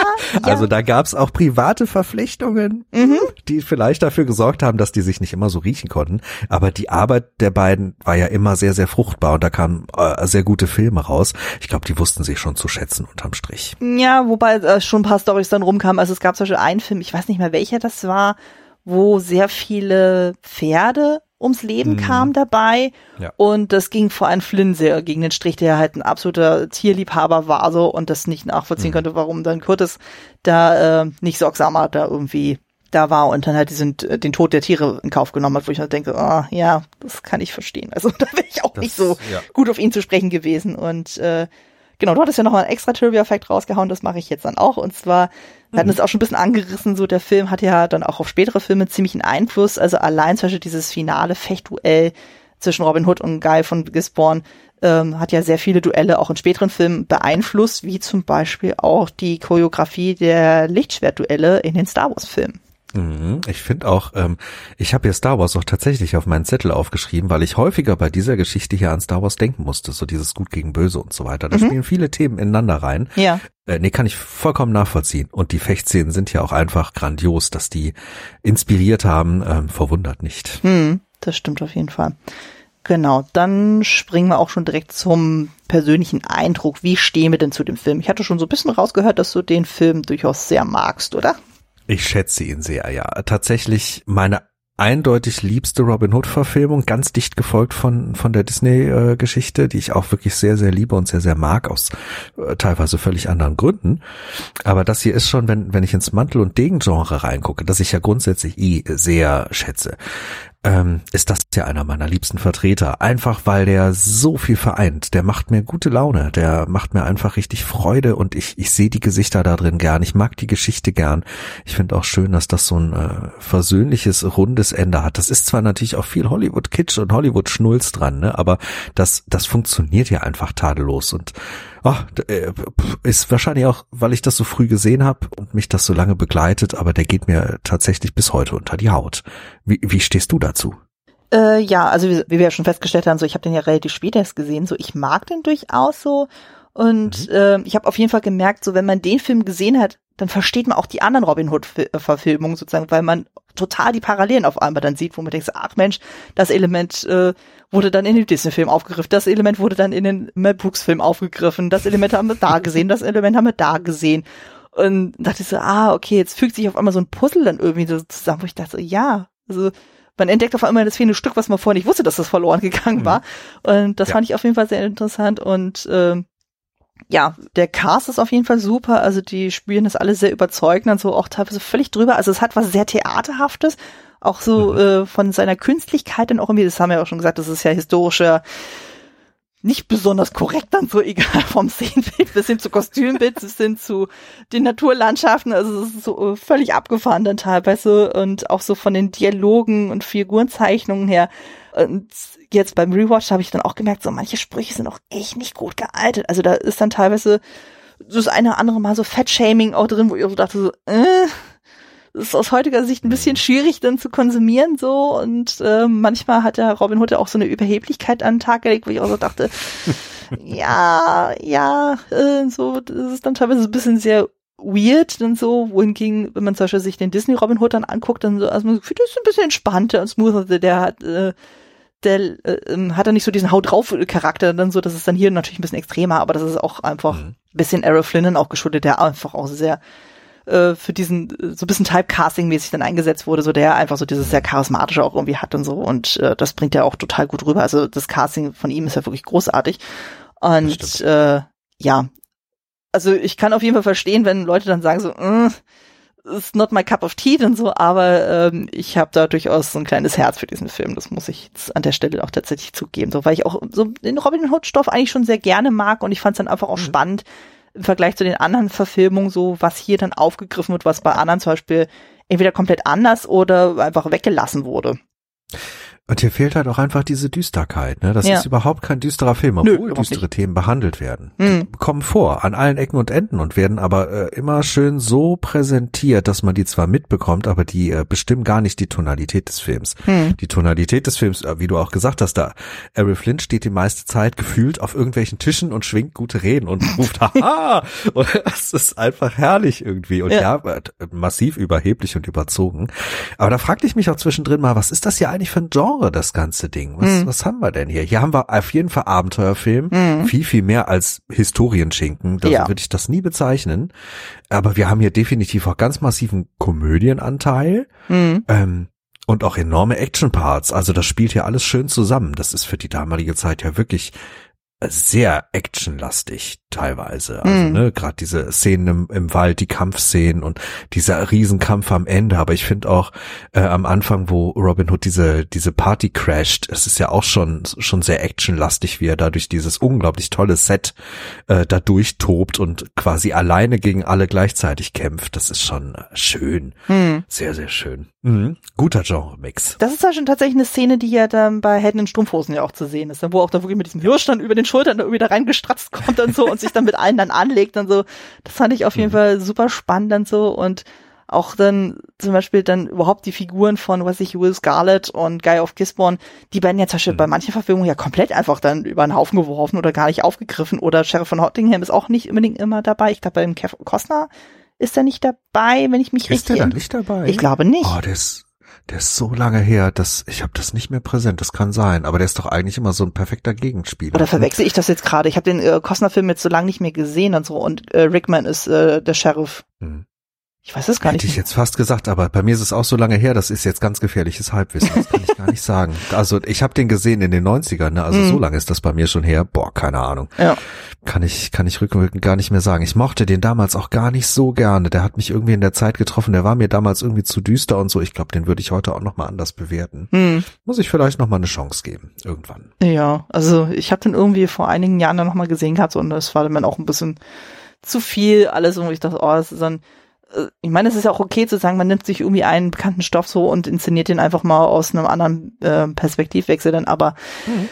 Also da gab's auch private Verflechtungen, mhm. die vielleicht dafür gesorgt haben, dass die sich nicht immer so riechen konnten, aber Aber die Arbeit der beiden war ja immer sehr, sehr fruchtbar und da kamen äh, sehr gute Filme raus. Ich glaube, die wussten sich schon zu schätzen unterm Strich. Ja, wobei äh, schon ein paar Storys dann rumkamen. Also es gab zum Beispiel einen Film, ich weiß nicht mehr welcher das war, wo sehr viele Pferde ums Leben mhm. kamen dabei. Ja. Und das ging vor allem Flynn sehr gegen den Strich, der halt ein absoluter Tierliebhaber war so und das nicht nachvollziehen mhm. konnte, warum dann Curtiz da äh, nicht sorgsamer da irgendwie da war und dann halt diesen, den Tod der Tiere in Kauf genommen hat, wo ich halt denke, oh, ja, das kann ich verstehen. Also da wäre ich auch das, nicht so ja. gut auf ihn zu sprechen gewesen. Und äh, genau, du hattest ja noch mal einen extra Trivia-Fact rausgehauen, das mache ich jetzt dann auch. Und zwar, wir hatten es mhm. auch schon ein bisschen angerissen, so der Film hat ja dann auch auf spätere Filme ziemlichen Einfluss. Also allein zum Beispiel dieses finale Fechtduell zwischen Robin Hood und Guy von Gisborne ähm, hat ja sehr viele Duelle auch in späteren Filmen beeinflusst, wie zum Beispiel auch die Choreografie der Lichtschwertduelle in den Star-Wars-Filmen. Ich finde auch, ähm, ich habe ja Star Wars auch tatsächlich auf meinen Zettel aufgeschrieben, weil ich häufiger bei dieser Geschichte hier an Star Wars denken musste, so dieses Gut gegen Böse und so weiter. Da mhm. spielen viele Themen ineinander rein. Ja. Äh, nee, kann ich vollkommen nachvollziehen. Und die Fechtszenen sind ja auch einfach grandios, dass die inspiriert haben, ähm, verwundert nicht. Hm, das stimmt auf jeden Fall. Genau, dann springen wir auch schon direkt zum persönlichen Eindruck. Wie stehen wir denn zu dem Film? Ich hatte schon so ein bisschen rausgehört, dass du den Film durchaus sehr magst, oder? Ich schätze ihn sehr, ja. Tatsächlich meine eindeutig liebste Robin Hood-Verfilmung, ganz dicht gefolgt von von der Disney-Geschichte, die ich auch wirklich sehr, sehr liebe und sehr, sehr mag, aus äh, teilweise völlig anderen Gründen. Aber das hier ist schon, wenn wenn ich ins Mantel- und Degen-Genre reingucke, das ich ja grundsätzlich eh sehr schätze, ähm, ist das ja einer meiner liebsten Vertreter. Einfach, weil der so viel vereint. Der macht mir gute Laune, der macht mir einfach richtig Freude und ich ich sehe die Gesichter da drin gern. Ich mag die Geschichte gern. Ich finde auch schön, dass das so ein äh, versöhnliches, rundes Ende hat. Das ist zwar natürlich auch viel Hollywood-Kitsch und Hollywood-Schnulz dran, ne? Aber das, das funktioniert ja einfach tadellos und oh, ist wahrscheinlich auch, weil ich das so früh gesehen habe und mich das so lange begleitet, aber der geht mir tatsächlich bis heute unter die Haut. Wie, wie stehst du dazu? Äh, ja, also wie, wie wir ja schon festgestellt haben, so ich habe den ja relativ spät erst gesehen, so ich mag den durchaus so und mhm. äh, ich habe auf jeden Fall gemerkt, so wenn man den Film gesehen hat, dann versteht man auch die anderen Robin Hood-Verfilmungen sozusagen, weil man total die Parallelen auf einmal dann sieht, wo man denkt, ach Mensch, das Element äh, wurde dann in den Disney-Film aufgegriffen, das Element wurde dann in den Mel Brooks-Film aufgegriffen, das Element haben wir da gesehen, das Element haben wir da gesehen. Und dachte ich so, ah, okay, jetzt fügt sich auf einmal so ein Puzzle dann irgendwie so zusammen, wo ich dachte, ja, also man entdeckt auf einmal das fehlende Stück, was man vorher nicht wusste, dass das verloren gegangen mhm. war. Und das ja. fand ich auf jeden Fall sehr interessant und äh, ja, der Cast ist auf jeden Fall super, also die spielen das alle sehr überzeugend und so auch teilweise völlig drüber, also es hat was sehr Theaterhaftes, auch so mhm. äh, von seiner Künstlichkeit dann auch irgendwie, das haben wir ja auch schon gesagt, das ist ja historischer, nicht besonders korrekt dann so, egal vom Szenenbild bis hin zu Kostümbild, bis hin zu den Naturlandschaften, also es ist so völlig abgefahren dann teilweise und auch so von den Dialogen und Figurenzeichnungen her. Und jetzt beim Rewatch habe ich dann auch gemerkt, so manche Sprüche sind auch echt nicht gut gealtert. Also da ist dann teilweise so das eine oder andere Mal so Fettshaming auch drin, wo ich so dachte so, äh, es ist aus heutiger Sicht ein bisschen schwierig dann zu konsumieren so, und äh, manchmal hat ja Robin Hood ja auch so eine Überheblichkeit an den Tag gelegt, wo ich auch so dachte, ja, ja, äh, so, das ist dann teilweise ein bisschen sehr weird dann so, wohingegen, wenn man zum Beispiel sich den Disney Robin Hood dann anguckt, dann so, also man fühlt sich ein bisschen entspannter und smoother, also der hat, äh, der äh, hat dann nicht so diesen Haut-drauf-Charakter dann so, das ist dann hier natürlich ein bisschen extremer, aber das ist auch einfach mhm. ein bisschen Errol Flynn auch geschuldet, der einfach auch sehr äh, für diesen, so ein bisschen Typecasting-mäßig dann eingesetzt wurde, so der einfach so dieses sehr charismatische auch irgendwie hat und so, und äh, das bringt er auch total gut rüber, also das Casting von ihm ist ja wirklich großartig, und äh, ja, also ich kann auf jeden Fall verstehen, wenn Leute dann sagen so, mm, it's not my cup of tea und so, aber ähm, ich habe da durchaus so ein kleines Herz für diesen Film, das muss ich jetzt an der Stelle auch tatsächlich zugeben, so, weil ich auch so den Robin Hood-Stoff eigentlich schon sehr gerne mag, und ich fand es dann einfach auch mhm. spannend im Vergleich zu den anderen Verfilmungen so, was hier dann aufgegriffen wird, was bei anderen zum Beispiel entweder komplett anders oder einfach weggelassen wurde. Und hier fehlt halt auch einfach diese Düsterkeit, ne? Das ja. ist überhaupt kein düsterer Film, obwohl Nö, düstere nicht. Themen behandelt werden. Mhm. Die kommen vor an allen Ecken und Enden und werden aber äh, immer schön so präsentiert, dass man die zwar mitbekommt, aber die äh, bestimmen gar nicht die Tonalität des Films. Mhm. Die Tonalität des Films, äh, wie du auch gesagt hast, da Errol Flynn steht die meiste Zeit gefühlt auf irgendwelchen Tischen und schwingt gute Reden und ruft haha. Und das ist einfach herrlich irgendwie und ja, ja äh, massiv überheblich und überzogen. Aber da fragte ich mich auch zwischendrin mal, was ist das hier eigentlich für ein Genre? Das ganze Ding. Was, mm. was haben wir denn hier? Hier haben wir auf jeden Fall Abenteuerfilm, mm. viel, viel mehr als Historienschinken. Da ja. würde ich das nie bezeichnen. Aber wir haben hier definitiv auch ganz massiven Komödienanteil mm. ähm, und auch enorme Action-Parts. Also das spielt hier alles schön zusammen. Das ist für die damalige Zeit ja wirklich sehr actionlastig teilweise. Also mm. ne, gerade diese Szenen im, im Wald, die Kampfszenen und dieser Riesenkampf am Ende. Aber ich finde auch äh, am Anfang, wo Robin Hood diese diese Party crasht, es ist ja auch schon schon sehr actionlastig, wie er dadurch dieses unglaublich tolle Set äh, da durchtobt und quasi alleine gegen alle gleichzeitig kämpft. Das ist schon schön. Mm. Sehr, sehr schön. Mhm. Guter Genre-Mix. Das ist ja schon tatsächlich eine Szene, die ja dann bei Helden in Strumpfhosen ja auch zu sehen ist, wo auch da wirklich mit diesem Hirsch dann über den Schultern da irgendwie da reingestratzt kommt und so und sich dann mit allen dann anlegt und so. Das fand ich auf jeden mhm. Fall super spannend und so, und auch dann zum Beispiel dann überhaupt die Figuren von, was weiß ich, Will Scarlet und Guy of Gisborne, die werden ja zum Beispiel mhm. bei manchen Verfilmungen ja komplett einfach dann über den Haufen geworfen oder gar nicht aufgegriffen, oder Sheriff von Nottingham ist auch nicht unbedingt immer dabei. Ich glaube, bei dem Kevin Costner ist er nicht dabei, wenn ich mich ist richtig... Ist der da nicht dabei? Ich glaube nicht. Oh, der ist, der ist so lange her, dass ich habe das nicht mehr präsent, das kann sein. Aber der ist doch eigentlich immer so ein perfekter Gegenspieler. Oder verwechsel ich das jetzt gerade? Ich habe den äh, Costner-Film jetzt so lange nicht mehr gesehen und so, und äh, Rickman ist äh, der Sheriff. Hm. Ich weiß es gar Hätte nicht. Hätte ich jetzt fast gesagt, aber bei mir ist es auch so lange her, das ist jetzt ganz gefährliches Halbwissen, das kann ich gar nicht sagen. Also ich habe den gesehen in den neunzigern, ne? Also mm. so lange ist das bei mir schon her, boah, keine Ahnung. Ja. Kann ich kann ich rückwirkend gar nicht mehr sagen. Ich mochte den damals auch gar nicht so gerne, der hat mich irgendwie in der Zeit getroffen, der war mir damals irgendwie zu düster und so. Ich glaube, den würde ich heute auch nochmal anders bewerten. Mm. Muss ich vielleicht nochmal eine Chance geben, irgendwann. Ja, also ich habe den irgendwie vor einigen Jahren dann nochmal gesehen gehabt und das war dann auch ein bisschen zu viel alles, und ich dachte, oh, das ist dann... Ich meine, es ist ja auch okay zu sagen, man nimmt sich irgendwie einen bekannten Stoff so und inszeniert den einfach mal aus einem anderen äh, Perspektivwechsel dann, aber mhm.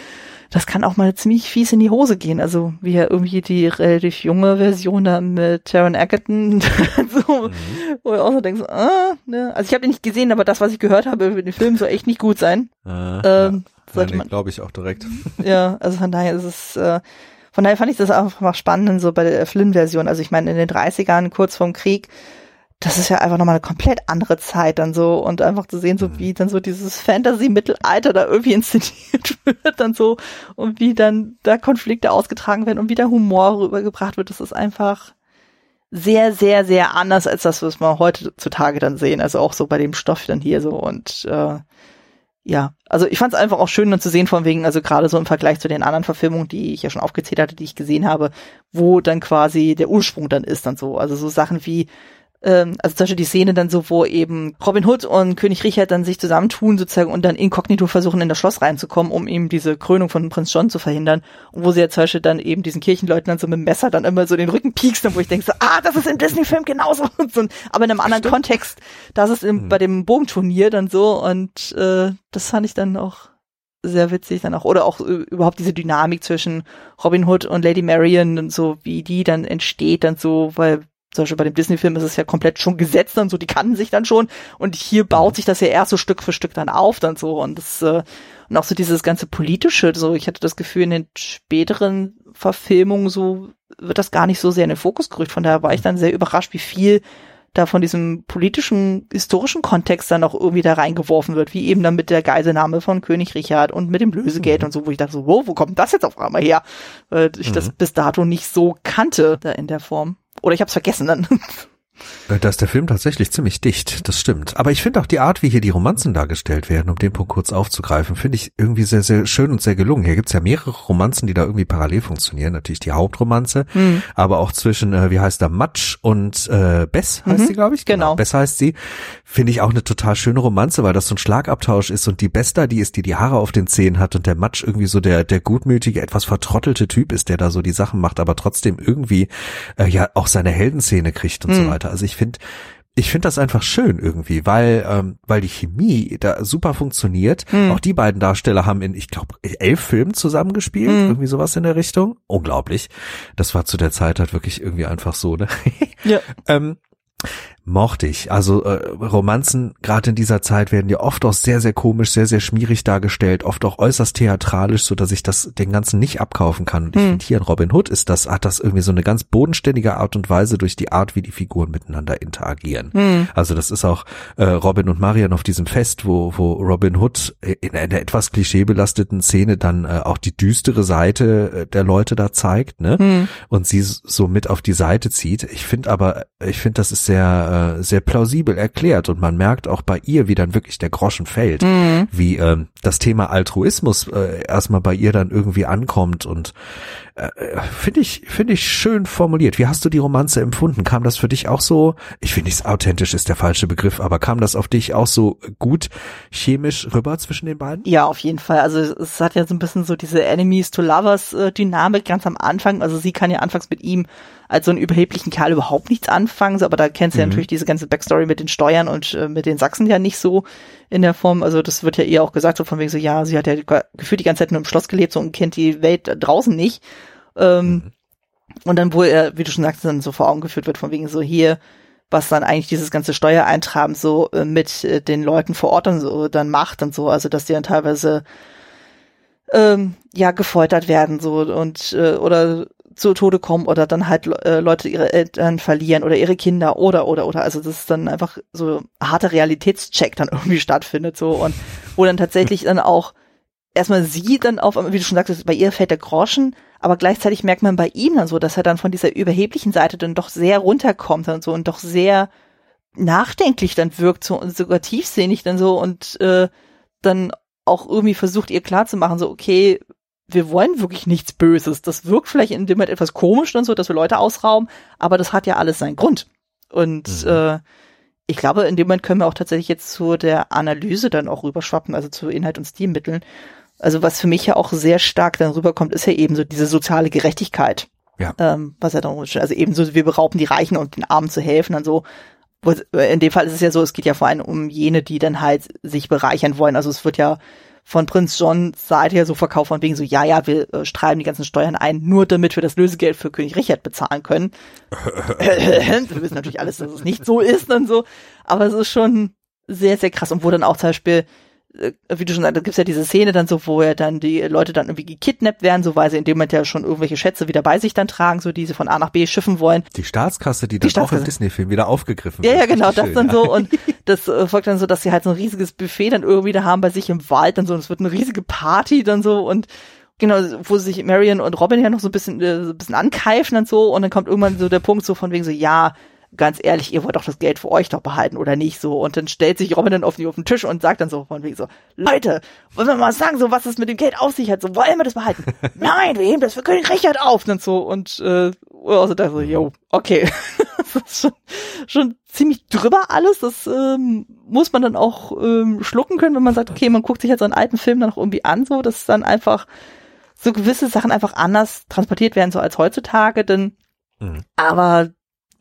das kann auch mal ziemlich fies in die Hose gehen. Also wie ja irgendwie die relativ junge Version da mit Taron Egerton, so, mhm. wo du auch so denkst, ah, ne. Also ich habe den nicht gesehen, aber das, was ich gehört habe über den Film, soll echt nicht gut sein. Äh, ähm, ja, nee, glaube ich auch direkt. Ja, also von daher ist es... Äh, von daher fand ich das einfach mal spannend so bei der Flynn-Version. Also ich meine, in den dreißigern, kurz vorm Krieg, das ist ja einfach nochmal eine komplett andere Zeit dann so, und einfach zu sehen, so wie dann so dieses Fantasy-Mittelalter da irgendwie inszeniert wird dann so, und wie dann da Konflikte ausgetragen werden und wie der Humor rübergebracht wird, das ist einfach sehr, sehr, sehr anders als das, was wir heutzutage dann sehen, also auch so bei dem Stoff dann hier so, und äh, ja, also ich fand es einfach auch schön dann zu sehen, von wegen, also gerade so im Vergleich zu den anderen Verfilmungen, die ich ja schon aufgezählt hatte, die ich gesehen habe, wo dann quasi der Ursprung dann ist dann so, also so Sachen wie also zum Beispiel die Szene dann so, wo eben Robin Hood und König Richard dann sich zusammentun sozusagen und dann inkognito versuchen, in das Schloss reinzukommen, um eben diese Krönung von Prinz John zu verhindern, und wo sie ja zum Beispiel dann eben diesen Kirchenleuten dann so mit dem Messer dann immer so den Rücken pieksen, wo ich denke so, ah, das ist im Disney-Film genauso, und so, aber in einem anderen Stimmt. Kontext, das ist im, mhm. bei dem Bogenturnier dann so, und äh, das fand ich dann auch sehr witzig dann auch, oder auch äh, überhaupt diese Dynamik zwischen Robin Hood und Lady Marian und so, wie die dann entsteht dann so, weil Zum Beispiel bei dem Disney-Film ist es ja komplett schon gesetzt dann so, die kannten sich dann schon, und hier baut sich das ja erst so Stück für Stück dann auf dann so, und das äh, und auch so dieses ganze Politische, so ich hatte das Gefühl, in den späteren Verfilmungen so wird das gar nicht so sehr in den Fokus gerückt, von daher war ich dann sehr überrascht, wie viel da von diesem politischen, historischen Kontext dann auch irgendwie da reingeworfen wird, wie eben dann mit der Geiselnahme von König Richard und mit dem Lösegeld mhm. und so, wo ich dachte so, wow, wo kommt das jetzt auf einmal her? Weil ich mhm. das bis dato nicht so kannte da in der Form. Oder ich hab's vergessen dann. Da ist der Film tatsächlich ziemlich dicht, das stimmt. Aber ich finde auch die Art, wie hier die Romanzen dargestellt werden, um den Punkt kurz aufzugreifen, finde ich irgendwie sehr, sehr schön und sehr gelungen. Hier gibt's ja mehrere Romanzen, die da irgendwie parallel funktionieren. Natürlich die Hauptromanze, mhm. aber auch zwischen, äh, wie heißt der, Matsch und äh, Bess heißt mhm. sie, glaube ich. Genau. genau. Bess heißt sie. Finde ich auch eine total schöne Romanze, weil das so ein Schlagabtausch ist und die Bess da, die ist, die die Haare auf den Zähnen hat, und der Matsch irgendwie so der der gutmütige, etwas vertrottelte Typ ist, der da so die Sachen macht, aber trotzdem irgendwie äh, ja auch seine Heldenszene kriegt und mhm. so weiter. Also ich finde, ich finde das einfach schön irgendwie, weil ähm, weil die Chemie da super funktioniert. Mhm. Auch die beiden Darsteller haben in, ich glaube, elf Filmen zusammengespielt, mhm. irgendwie sowas in der Richtung. Unglaublich. Das war zu der Zeit halt wirklich irgendwie einfach so, ne? Ja. ähm, mochte ich. Also äh, Romanzen gerade in dieser Zeit werden ja oft auch sehr, sehr komisch, sehr, sehr schmierig dargestellt, oft auch äußerst theatralisch, so dass ich das den Ganzen nicht abkaufen kann. Und ich hm. finde, hier in Robin Hood ist das, hat das irgendwie so eine ganz bodenständige Art und Weise durch die Art, wie die Figuren miteinander interagieren. Hm. Also das ist auch äh, Robin und Marian auf diesem Fest, wo wo Robin Hood in einer etwas klischeebelasteten Szene dann äh, auch die düstere Seite der Leute da zeigt, ne? Hm. Und sie so mit auf die Seite zieht. Ich finde aber, ich finde, das ist sehr sehr plausibel erklärt, und man merkt auch bei ihr, wie dann wirklich der Groschen fällt, mhm. wie ähm, das Thema Altruismus äh, erstmal bei ihr dann irgendwie ankommt, und äh, finde ich finde ich schön formuliert. Wie hast du die Romanze empfunden? Kam das für dich auch so, ich finde nicht authentisch ist der falsche Begriff, aber kam das auf dich auch so gut chemisch rüber zwischen den beiden? Ja, auf jeden Fall. Also es hat ja so ein bisschen so diese Enemies to Lovers Dynamik ganz am Anfang. Also sie kann ja anfangs mit ihm als so einen überheblichen Kerl überhaupt nichts anfangen, aber da kennst du mhm. ja natürlich diese ganze Backstory mit den Steuern und äh, mit den Sachsen ja nicht so in der Form, also das wird ja eher auch gesagt, so von wegen so, ja, sie hat ja gefühlt die ganze Zeit nur im Schloss gelebt so, und kennt die Welt draußen nicht. Ähm, mhm. Und dann, wo er, wie du schon sagst, dann so vor Augen geführt wird, von wegen so hier, was dann eigentlich dieses ganze Steuereintraben so äh, mit äh, den Leuten vor Ort dann so dann macht und so, also dass die dann teilweise ähm, ja gefoltert werden so und äh, oder zu Tode kommen oder dann halt äh, Leute ihre Eltern verlieren oder ihre Kinder oder, oder, oder. Also das ist dann einfach so harter Realitätscheck dann irgendwie stattfindet so, und wo dann tatsächlich dann auch erstmal sie dann auf, wie du schon sagtest, bei ihr fällt der Groschen, aber gleichzeitig merkt man bei ihm dann so, dass er dann von dieser überheblichen Seite dann doch sehr runterkommt dann so und doch sehr nachdenklich dann wirkt so und sogar tiefsinnig dann so und äh, dann auch irgendwie versucht ihr klarzumachen so, okay, wir wollen wirklich nichts Böses. Das wirkt vielleicht in dem Moment etwas komisch und so, dass wir Leute ausrauben, aber das hat ja alles seinen Grund. Und mhm. äh, ich glaube, in dem Moment können wir auch tatsächlich jetzt zu der Analyse dann auch rüberschwappen, also zu Inhalt und Stilmitteln. Also was für mich ja auch sehr stark dann rüberkommt, ist ja eben so diese soziale Gerechtigkeit. Ja. Ähm, was ja dann, also eben so, wir berauben die Reichen, um den Armen zu helfen und so. In dem Fall ist es ja so, es geht ja vor allem um jene, die dann halt sich bereichern wollen. Also es wird ja von Prinz Johns Seite her so verkauft von wegen so, ja, ja, wir äh, schreiben die ganzen Steuern ein, nur damit wir das Lösegeld für König Richard bezahlen können. Wir wissen natürlich alles, dass es nicht so ist und so, aber es ist schon sehr, sehr krass. Und wo dann auch zum Beispiel, äh, wie du schon sagst, da gibt's ja diese Szene dann so, wo ja dann die Leute dann irgendwie gekidnappt werden, so weil sie in dem Moment ja schon irgendwelche Schätze wieder bei sich dann tragen, so die sie von A nach B schiffen wollen. Die Staatskasse, die, die dann Staatskasse. Auch im Disney-Film wieder aufgegriffen wird. Ja, ja, genau, das schön, dann ja. so und das äh, folgt dann so, dass sie halt so ein riesiges Buffet dann irgendwie da haben bei sich im Wald dann so, und es wird eine riesige Party dann so, und genau, wo sich Marian und Robin ja noch so ein bisschen, äh, so ein bisschen ankeifen und so, und dann kommt irgendwann so der Punkt so von wegen so, ja, ganz ehrlich, ihr wollt doch das Geld für euch doch behalten oder nicht so, und dann stellt sich Robin dann auf den Tisch und sagt dann so von wegen so, Leute, wollen wir mal sagen so, was es mit dem Geld auf sich hat, so, wollen wir das behalten? Nein, wir heben das für König Richard auf und so, und äh, also da so, yo, okay. Das ist schon, schon ziemlich drüber alles, das ähm, muss man dann auch ähm, schlucken können, wenn man sagt, okay, man guckt sich jetzt so einen alten Film dann noch irgendwie an, so, dass dann einfach so gewisse Sachen einfach anders transportiert werden, so als heutzutage, denn mhm. aber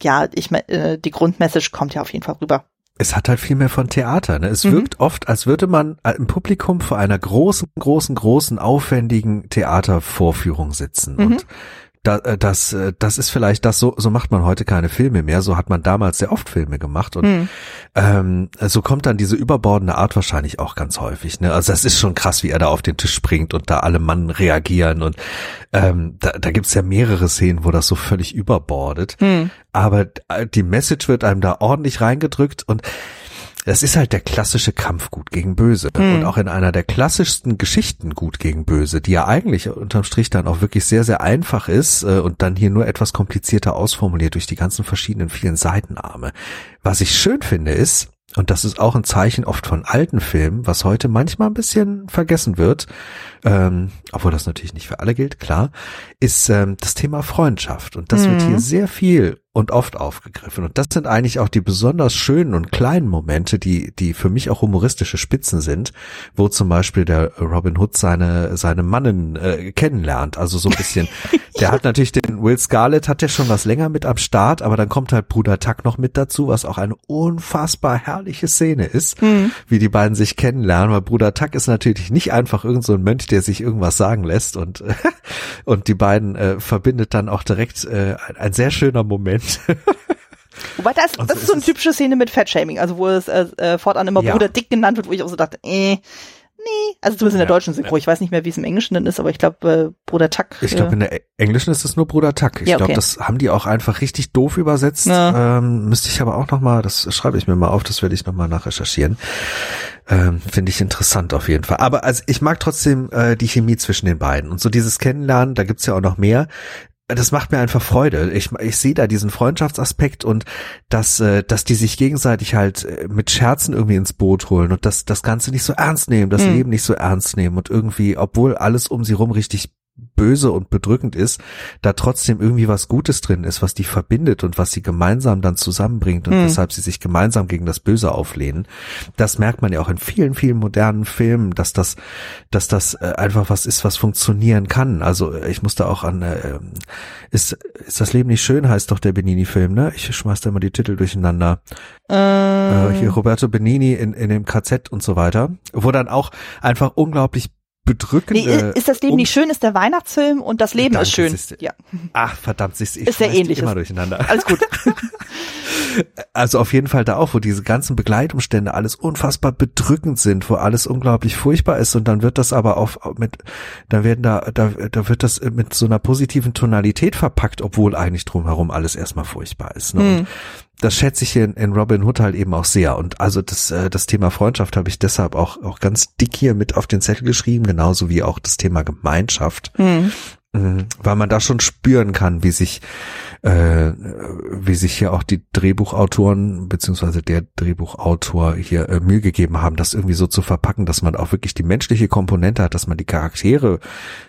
ja, ich meine, äh, die Grundmessage kommt ja auf jeden Fall rüber. Es hat halt viel mehr von Theater, ne? Es mhm. wirkt oft, als würde man im Publikum vor einer großen, großen, großen, aufwendigen Theatervorführung sitzen mhm. und das, das, das ist vielleicht das, so, so macht man heute keine Filme mehr, so hat man damals sehr oft Filme gemacht und hm. ähm, so kommt dann diese überbordende Art wahrscheinlich auch ganz häufig, ne? Also das ist schon krass, wie er da auf den Tisch springt und da alle Mann reagieren und ähm, da, da gibt's ja mehrere Szenen, wo das so völlig überbordet, hm. aber die Message wird einem da ordentlich reingedrückt und das ist halt der klassische Kampf Gut gegen Böse. Hm. Und auch in einer der klassischsten Geschichten Gut gegen Böse, die ja eigentlich unterm Strich dann auch wirklich sehr, sehr einfach ist und dann hier nur etwas komplizierter ausformuliert durch die ganzen verschiedenen vielen Seitenarme. Was ich schön finde ist, und das ist auch ein Zeichen oft von alten Filmen, was heute manchmal ein bisschen vergessen wird, ähm, obwohl das natürlich nicht für alle gilt, klar, ist ähm, das Thema Freundschaft. Und das mhm. wird hier sehr viel und oft aufgegriffen. Und das sind eigentlich auch die besonders schönen und kleinen Momente, die die für mich auch humoristische Spitzen sind, wo zum Beispiel der Robin Hood seine seine Mannen äh, kennenlernt. Also so ein bisschen, der hat natürlich den Will Scarlet, hat der schon was länger mit am Start, aber dann kommt halt Bruder Tuck noch mit dazu, was auch eine unfassbar herrliche Szene ist, mhm. wie die beiden sich kennenlernen, weil Bruder Tuck ist natürlich nicht einfach irgend so ein Mönch, der sich irgendwas sagen lässt und und die beiden äh, verbindet dann auch direkt äh, ein, ein sehr schöner Moment. Wobei das, das also ist so eine typische Szene mit Fatshaming, also wo es äh, fortan immer ja. Bruder Dick genannt wird, wo ich auch so dachte, äh, nee, also zumindest in der ja, deutschen Synchro, ja. ich weiß nicht mehr, wie es im Englischen dann ist, aber ich glaube äh, Bruder Tuck. Ich glaube äh, in der englischen ist es nur Bruder Tuck, ich ja, glaube okay. das haben die auch einfach richtig doof übersetzt, ja. ähm, müsste ich aber auch nochmal, das schreibe ich mir mal auf, das werde ich nochmal nachrecherchieren. Ähm, finde ich interessant auf jeden Fall. Aber also ich mag trotzdem äh, die Chemie zwischen den beiden und so dieses Kennenlernen, da gibt's ja auch noch mehr. Das macht mir einfach Freude. Ich, ich sehe da diesen Freundschaftsaspekt und dass, dass die sich gegenseitig halt mit Scherzen irgendwie ins Boot holen und das, das Ganze nicht so ernst nehmen, das mhm. Leben nicht so ernst nehmen und irgendwie, obwohl alles um sie rum richtig böse und bedrückend ist, da trotzdem irgendwie was Gutes drin ist, was die verbindet und was sie gemeinsam dann zusammenbringt und hm. weshalb sie sich gemeinsam gegen das Böse auflehnen. Das merkt man ja auch in vielen, vielen modernen Filmen, dass das, dass das einfach was ist, was funktionieren kann. Also ich muss da auch an, äh, ist, ist das Leben nicht schön, heißt doch der Benigni-Film, ne? Ich schmeiß da immer die Titel durcheinander. Ähm. Äh, hier Roberto Benigni in, in dem K Z und so weiter, wo dann auch einfach unglaublich bedrückende. Nee, ist das Leben um- nicht schön, ist der Weihnachtsfilm und das Leben verdammt, ist schön. Ist, ja. Ach, verdammt, ich, ich ist der ähnlich. Immer durcheinander. Alles gut. Also auf jeden Fall da auch, wo diese ganzen Begleitumstände alles unfassbar bedrückend sind, wo alles unglaublich furchtbar ist und dann wird das aber auf mit, dann werden da, da, da wird das mit so einer positiven Tonalität verpackt, obwohl eigentlich drumherum alles erstmal furchtbar ist. Ne? Hm. Und das schätze ich in, in Robin Hood halt eben auch sehr und also das, das Thema Freundschaft habe ich deshalb auch, auch ganz dick hier mit auf den Zettel geschrieben, genauso wie auch das Thema Gemeinschaft. Hm. Weil man da schon spüren kann, wie sich, äh, wie sich hier auch die Drehbuchautoren beziehungsweise der Drehbuchautor hier äh, Mühe gegeben haben, das irgendwie so zu verpacken, dass man auch wirklich die menschliche Komponente hat, dass man die Charaktere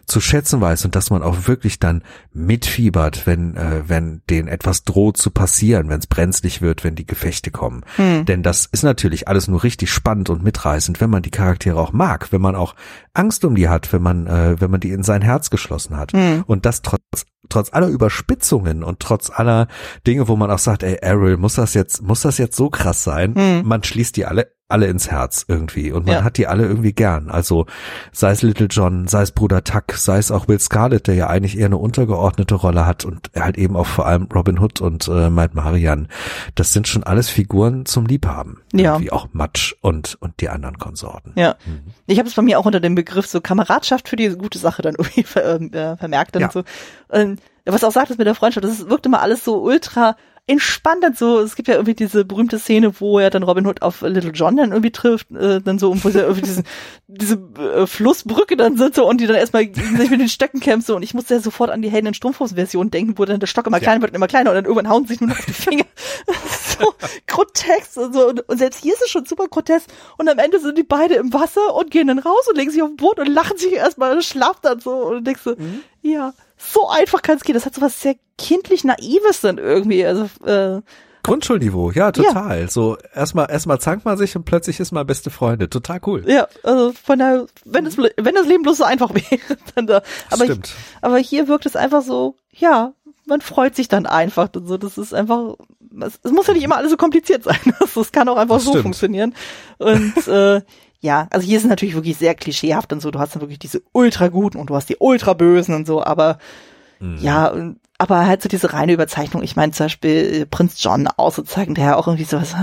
zu schätzen weiß und dass man auch wirklich dann mitfiebert, wenn äh, wenn denen etwas droht zu passieren, wenn es brenzlig wird, wenn die Gefechte kommen. Hm. Denn das ist natürlich alles nur richtig spannend und mitreißend, wenn man die Charaktere auch mag, wenn man auch Angst um die hat, wenn man äh, wenn man die in sein Herz geschlossen hat. Und das trotz, trotz aller Überspitzungen und trotz aller Dinge, wo man auch sagt, ey, Errol, muss das jetzt, muss das jetzt so krass sein? Mhm. Man schließt die alle, alle ins Herz irgendwie und man ja. hat die alle irgendwie gern. Also sei es Little John, sei es Bruder Tuck, sei es auch Will Scarlet, der ja eigentlich eher eine untergeordnete Rolle hat und halt eben auch vor allem Robin Hood und äh, Marian. Das sind schon alles Figuren zum Liebhaben. Ja. Wie auch Matsch und und die anderen Konsorten. Ja. Mhm. Ich habe es bei mir auch unter dem Begriff so Kameradschaft für die gute Sache dann irgendwie ver, äh, vermerkt und ja. so. Und was du auch sagtest mit der Freundschaft, das wirkt immer alles so ultra entspannend, so, es gibt ja irgendwie diese berühmte Szene, wo er dann Robin Hood auf Little John dann irgendwie trifft, äh, dann so, und wo sie irgendwie diesen, diese äh, Flussbrücke dann sind so, und die dann erstmal sich mit den Stöcken kämpfen, so, und ich musste ja sofort an die Helden in Strumpfhosen-Version denken, wo dann der Stock immer ja. kleiner wird und immer kleiner, und dann irgendwann hauen sie sich nur noch auf die Finger. So grotesk, und so, und, und selbst hier ist es schon super grotesk, und am Ende sind die beide im Wasser und gehen dann raus und legen sich auf den Boot und lachen sich erstmal, schlafen dann so, und denkst du, mhm. ja, so einfach kann es gehen. Das hat so was sehr kindlich Naives dann irgendwie. Also, äh, Grundschulniveau, ja, total. Ja. So, erstmal, erstmal zankt man sich und plötzlich ist man beste Freunde. Total cool. Ja, also von daher, wenn das, wenn das Leben bloß so einfach wäre, dann da. Aber stimmt. Ich, aber hier wirkt es einfach so, ja, man freut sich dann einfach und so. Das ist einfach, es, es muss ja nicht immer alles so kompliziert sein. Also, es kann auch einfach das so stimmt. funktionieren. Und, äh, ja, also hier ist es natürlich wirklich sehr klischeehaft und so, du hast dann wirklich diese ultra guten und du hast die ultra bösen und so, aber Mhm. Ja, und aber halt so diese reine Überzeichnung, ich meine zum Beispiel Prinz John auszuzeigen, der ja auch irgendwie sowas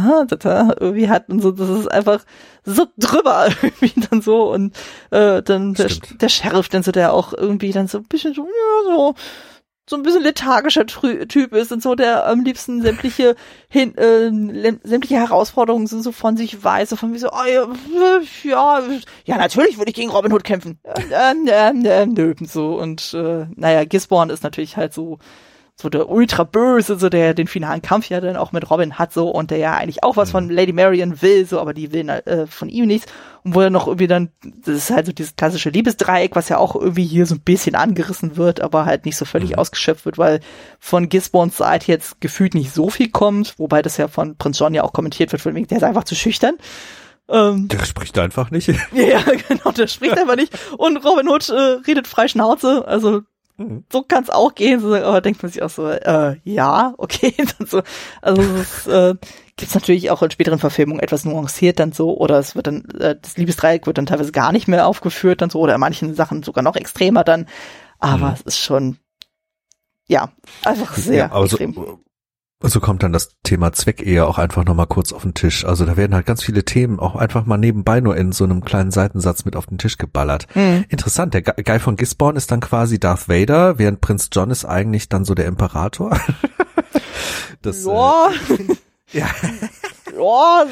irgendwie hat und so, das ist einfach so drüber irgendwie dann so und äh, dann der, der Sheriff dann so, der auch irgendwie dann so ein bisschen so, ja, so so ein bisschen lethargischer Typ ist und so, der am liebsten sämtliche hin, äh, sämtliche Herausforderungen sind so von sich weiß, so von wie so, oh, ja, ja, ja, natürlich würde ich gegen Robin Hood kämpfen. Ähm, ähm, ähm, nö, so. Und äh, naja, Gisborne ist natürlich halt so so der ultra böse, so der den finalen Kampf ja dann auch mit Robin hat, so, und der ja eigentlich auch was von Lady Marian will, so, aber die will äh, von ihm nichts, und wo er noch irgendwie dann, das ist halt so dieses klassische Liebesdreieck, was ja auch irgendwie hier so ein bisschen angerissen wird, aber halt nicht so völlig mhm. ausgeschöpft wird, weil von Gisbornes Seite jetzt gefühlt nicht so viel kommt, wobei das ja von Prinz John ja auch kommentiert wird, von wegen, der ist einfach zu schüchtern. Ähm, der spricht einfach nicht. Ja, genau, der spricht einfach nicht, und Robin Hood äh, redet frei Schnauze, also so kann's auch gehen, so, aber denkt man sich auch so, äh, ja, okay, dann so, also es äh, gibt's natürlich auch in späteren Verfilmungen etwas nuanciert dann so, oder es wird dann, äh, das Liebesdreieck wird dann teilweise gar nicht mehr aufgeführt dann so, oder in manchen Sachen sogar noch extremer dann, aber mhm. es ist schon, ja, einfach sehr ja, aber extrem. So, so kommt dann das Thema Zweckehe auch einfach nochmal kurz auf den Tisch, also da werden halt ganz viele Themen auch einfach mal nebenbei nur in so einem kleinen Seitensatz mit auf den Tisch geballert. Mhm. Interessant, der Guy von Gisborne ist dann quasi Darth Vader, während Prinz John ist eigentlich dann so der Imperator. Das, ja. Äh, ja. Ja.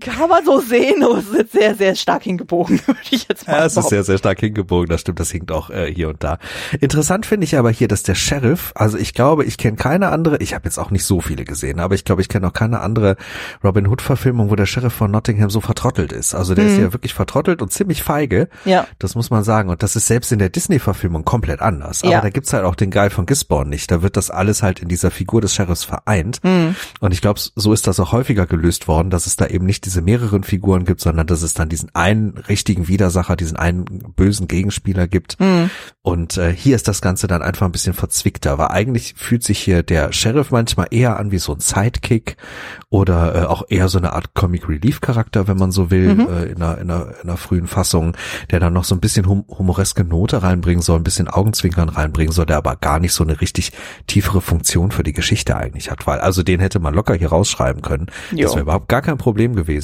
Kann man so sehen, aber es ist sehr, sehr stark hingebogen, würde ich jetzt mal sagen. Ja, es ist sehr, sehr stark hingebogen, das stimmt, das hinkt auch äh, hier und da. Interessant finde ich aber hier, dass der Sheriff, also ich glaube, ich kenne keine andere, ich habe jetzt auch nicht so viele gesehen, aber ich glaube, ich kenne auch keine andere Robin Hood-Verfilmung, wo der Sheriff von Nottingham so vertrottelt ist. Also der mhm. ist ja wirklich vertrottelt und ziemlich feige, ja. Das muss man sagen. Und das ist selbst in der Disney-Verfilmung komplett anders. Aber ja. da gibt's halt auch den Guy von Gisborne nicht, da wird das alles halt in dieser Figur des Sheriffs vereint. Mhm. Und ich glaube, so ist das auch häufiger gelöst worden, dass es da eben nicht diese mehreren Figuren gibt, sondern dass es dann diesen einen richtigen Widersacher, diesen einen bösen Gegenspieler gibt. Mhm. Und äh, hier ist das Ganze dann einfach ein bisschen verzwickter, weil eigentlich fühlt sich hier der Sheriff manchmal eher an wie so ein Sidekick oder äh, auch eher so eine Art Comic Relief Charakter, wenn man so will, mhm. äh, in, einer, in, einer, in einer frühen Fassung, der dann noch so ein bisschen hum- humoreske Note reinbringen soll, ein bisschen Augenzwinkern reinbringen soll, der aber gar nicht so eine richtig tiefere Funktion für die Geschichte eigentlich hat, weil also den hätte man locker hier rausschreiben können. Jo. Das wäre überhaupt gar kein Problem gewesen.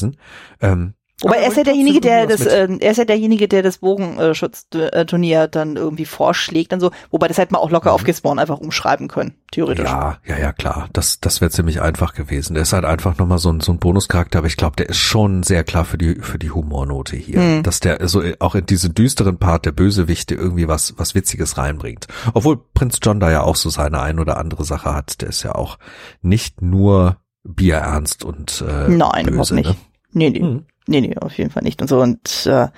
Ähm, aber er ist ja derjenige, der das, äh, er ist ja derjenige, der das Bogenschutzturnier dann irgendwie vorschlägt, dann so, wobei das hätte man auch locker mhm. auf Gisborne einfach umschreiben können, theoretisch. Ja, ja, ja, klar, das, das wäre ziemlich einfach gewesen. Der ist halt einfach nochmal so ein, so ein Bonuscharakter, aber ich glaube, der ist schon sehr klar für die, für die Humornote hier, mhm. dass der so auch in diesen düsteren Part der Bösewichte irgendwie was, was Witziges reinbringt. Obwohl Prinz John da ja auch so seine ein oder andere Sache hat, der ist ja auch nicht nur bierernst und äh, nein, böse, überhaupt nicht. Ne? Nee, nee. Hm. Nee, nee, auf jeden Fall nicht. Und so und äh,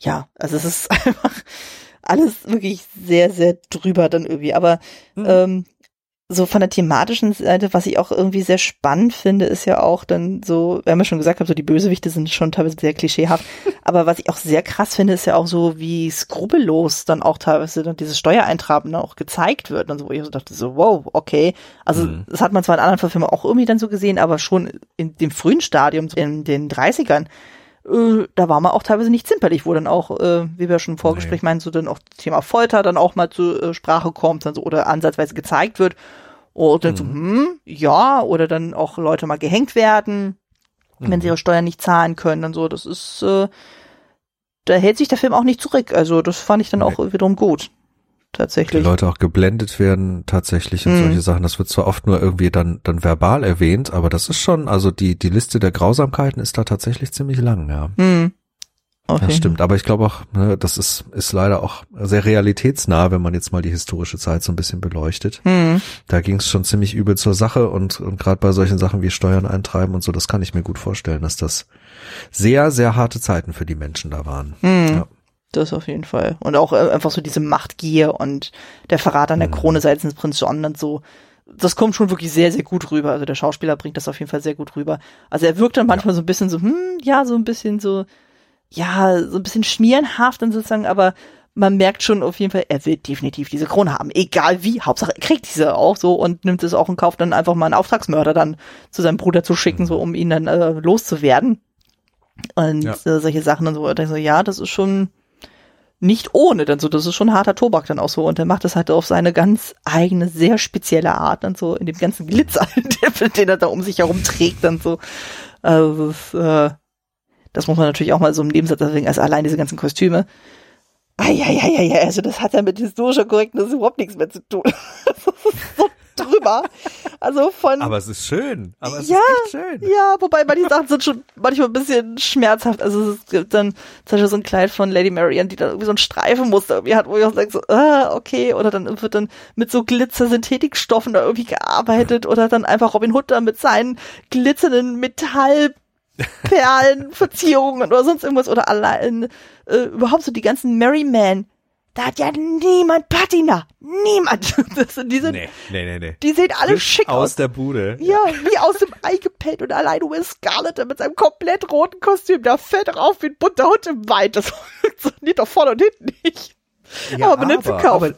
ja, also es ist einfach alles wirklich sehr, sehr drüber dann irgendwie. Aber hm. ähm, so von der thematischen Seite, was ich auch irgendwie sehr spannend finde, ist ja auch dann so, wir haben ja schon gesagt, so die Bösewichte sind schon teilweise sehr klischeehaft, aber was ich auch sehr krass finde, ist ja auch so, wie skrupellos dann auch teilweise dann dieses Steuereintraben dann auch gezeigt wird und so, wo ich so dachte so, wow, okay, also mhm. das hat man zwar in anderen Verfilmungen auch irgendwie dann so gesehen, aber schon in dem frühen Stadium, in den dreißigern, äh, da war man auch teilweise nicht zimperlich, wo dann auch, äh, wie wir schon im Vorgespräch nee. meinen, so dann auch das Thema Folter dann auch mal zur äh, Sprache kommt dann so, oder ansatzweise gezeigt wird. Oder dann so, hm, ja, oder dann auch Leute mal gehängt werden, mhm. wenn sie ihre Steuern nicht zahlen können und so. Das ist, äh, da hält sich der Film auch nicht zurück. Also das fand ich dann nee. auch wiederum gut. Tatsächlich. Die Leute auch geblendet werden tatsächlich und mhm. solche Sachen. Das wird zwar oft nur irgendwie dann dann verbal erwähnt, aber das ist schon, also die die Liste der Grausamkeiten ist da tatsächlich ziemlich lang, ja. Mhm. Okay. Das stimmt, aber ich glaube auch, ne, das ist ist leider auch sehr realitätsnah, wenn man jetzt mal die historische Zeit so ein bisschen beleuchtet. Mhm. Da ging es schon ziemlich übel zur Sache und und gerade bei solchen Sachen wie Steuern eintreiben und so, das kann ich mir gut vorstellen, dass das sehr, sehr harte Zeiten für die Menschen da waren. Mhm. Ja. Das auf jeden Fall. Und auch einfach so diese Machtgier und der Verrat an der mhm. Krone seitens Prinz John und so. Das kommt schon wirklich sehr, sehr gut rüber. Also der Schauspieler bringt das auf jeden Fall sehr gut rüber. Also er wirkt dann manchmal ja. so ein bisschen so, hm, ja, so ein bisschen so ja, so ein bisschen schmierenhaft dann sozusagen, aber man merkt schon auf jeden Fall, er will definitiv diese Krone haben. Egal wie, Hauptsache er kriegt diese auch so und nimmt es auch in Kauf, dann einfach mal einen Auftragsmörder dann zu seinem Bruder zu schicken, so um ihn dann äh, loszuwerden. Und ja. äh, solche Sachen und so. Und ich so, ja, das ist schon nicht ohne, dann so, das ist schon harter Tobak dann auch so, und er macht das halt auf seine ganz eigene, sehr spezielle Art dann so, in dem ganzen Glitzer, den er da um sich herum trägt dann so. Also das, äh, das muss man natürlich auch mal so im Nebensatz, deswegen also allein diese ganzen Kostüme. Eieieiei, also das hat ja mit historischer Korrektness überhaupt nichts mehr zu tun. Das ist so drüber. Also von. Aber es ist schön. Aber es ja, ist echt schön. Ja, wobei manche Sachen sind schon manchmal ein bisschen schmerzhaft. Also es gibt dann zum Beispiel so ein Kleid von Lady Marian, die da irgendwie so ein Streifenmuster irgendwie hat, wo ich auch sage so, ah, okay. Oder dann wird dann mit so Glitzer-Synthetikstoffen da irgendwie gearbeitet. Oder dann einfach Robin Hood da mit seinen glitzernden Metall- Perlenverzierungen oder sonst irgendwas oder allein äh, überhaupt so die ganzen Merryman, da hat ja niemand Patina, niemand. Das, die sind, nee, nee, nee, nee. Die sehen alle schick aus. Aus der Bude. Ja, wie aus dem Ei gepellt, und allein Will Scarlett mit seinem komplett roten Kostüm, da fällt er auf wie ein bunter Hund im Wald. Das funktioniert doch vorne und hinten nicht. Ja, aber man nimmt den Kauf. Aber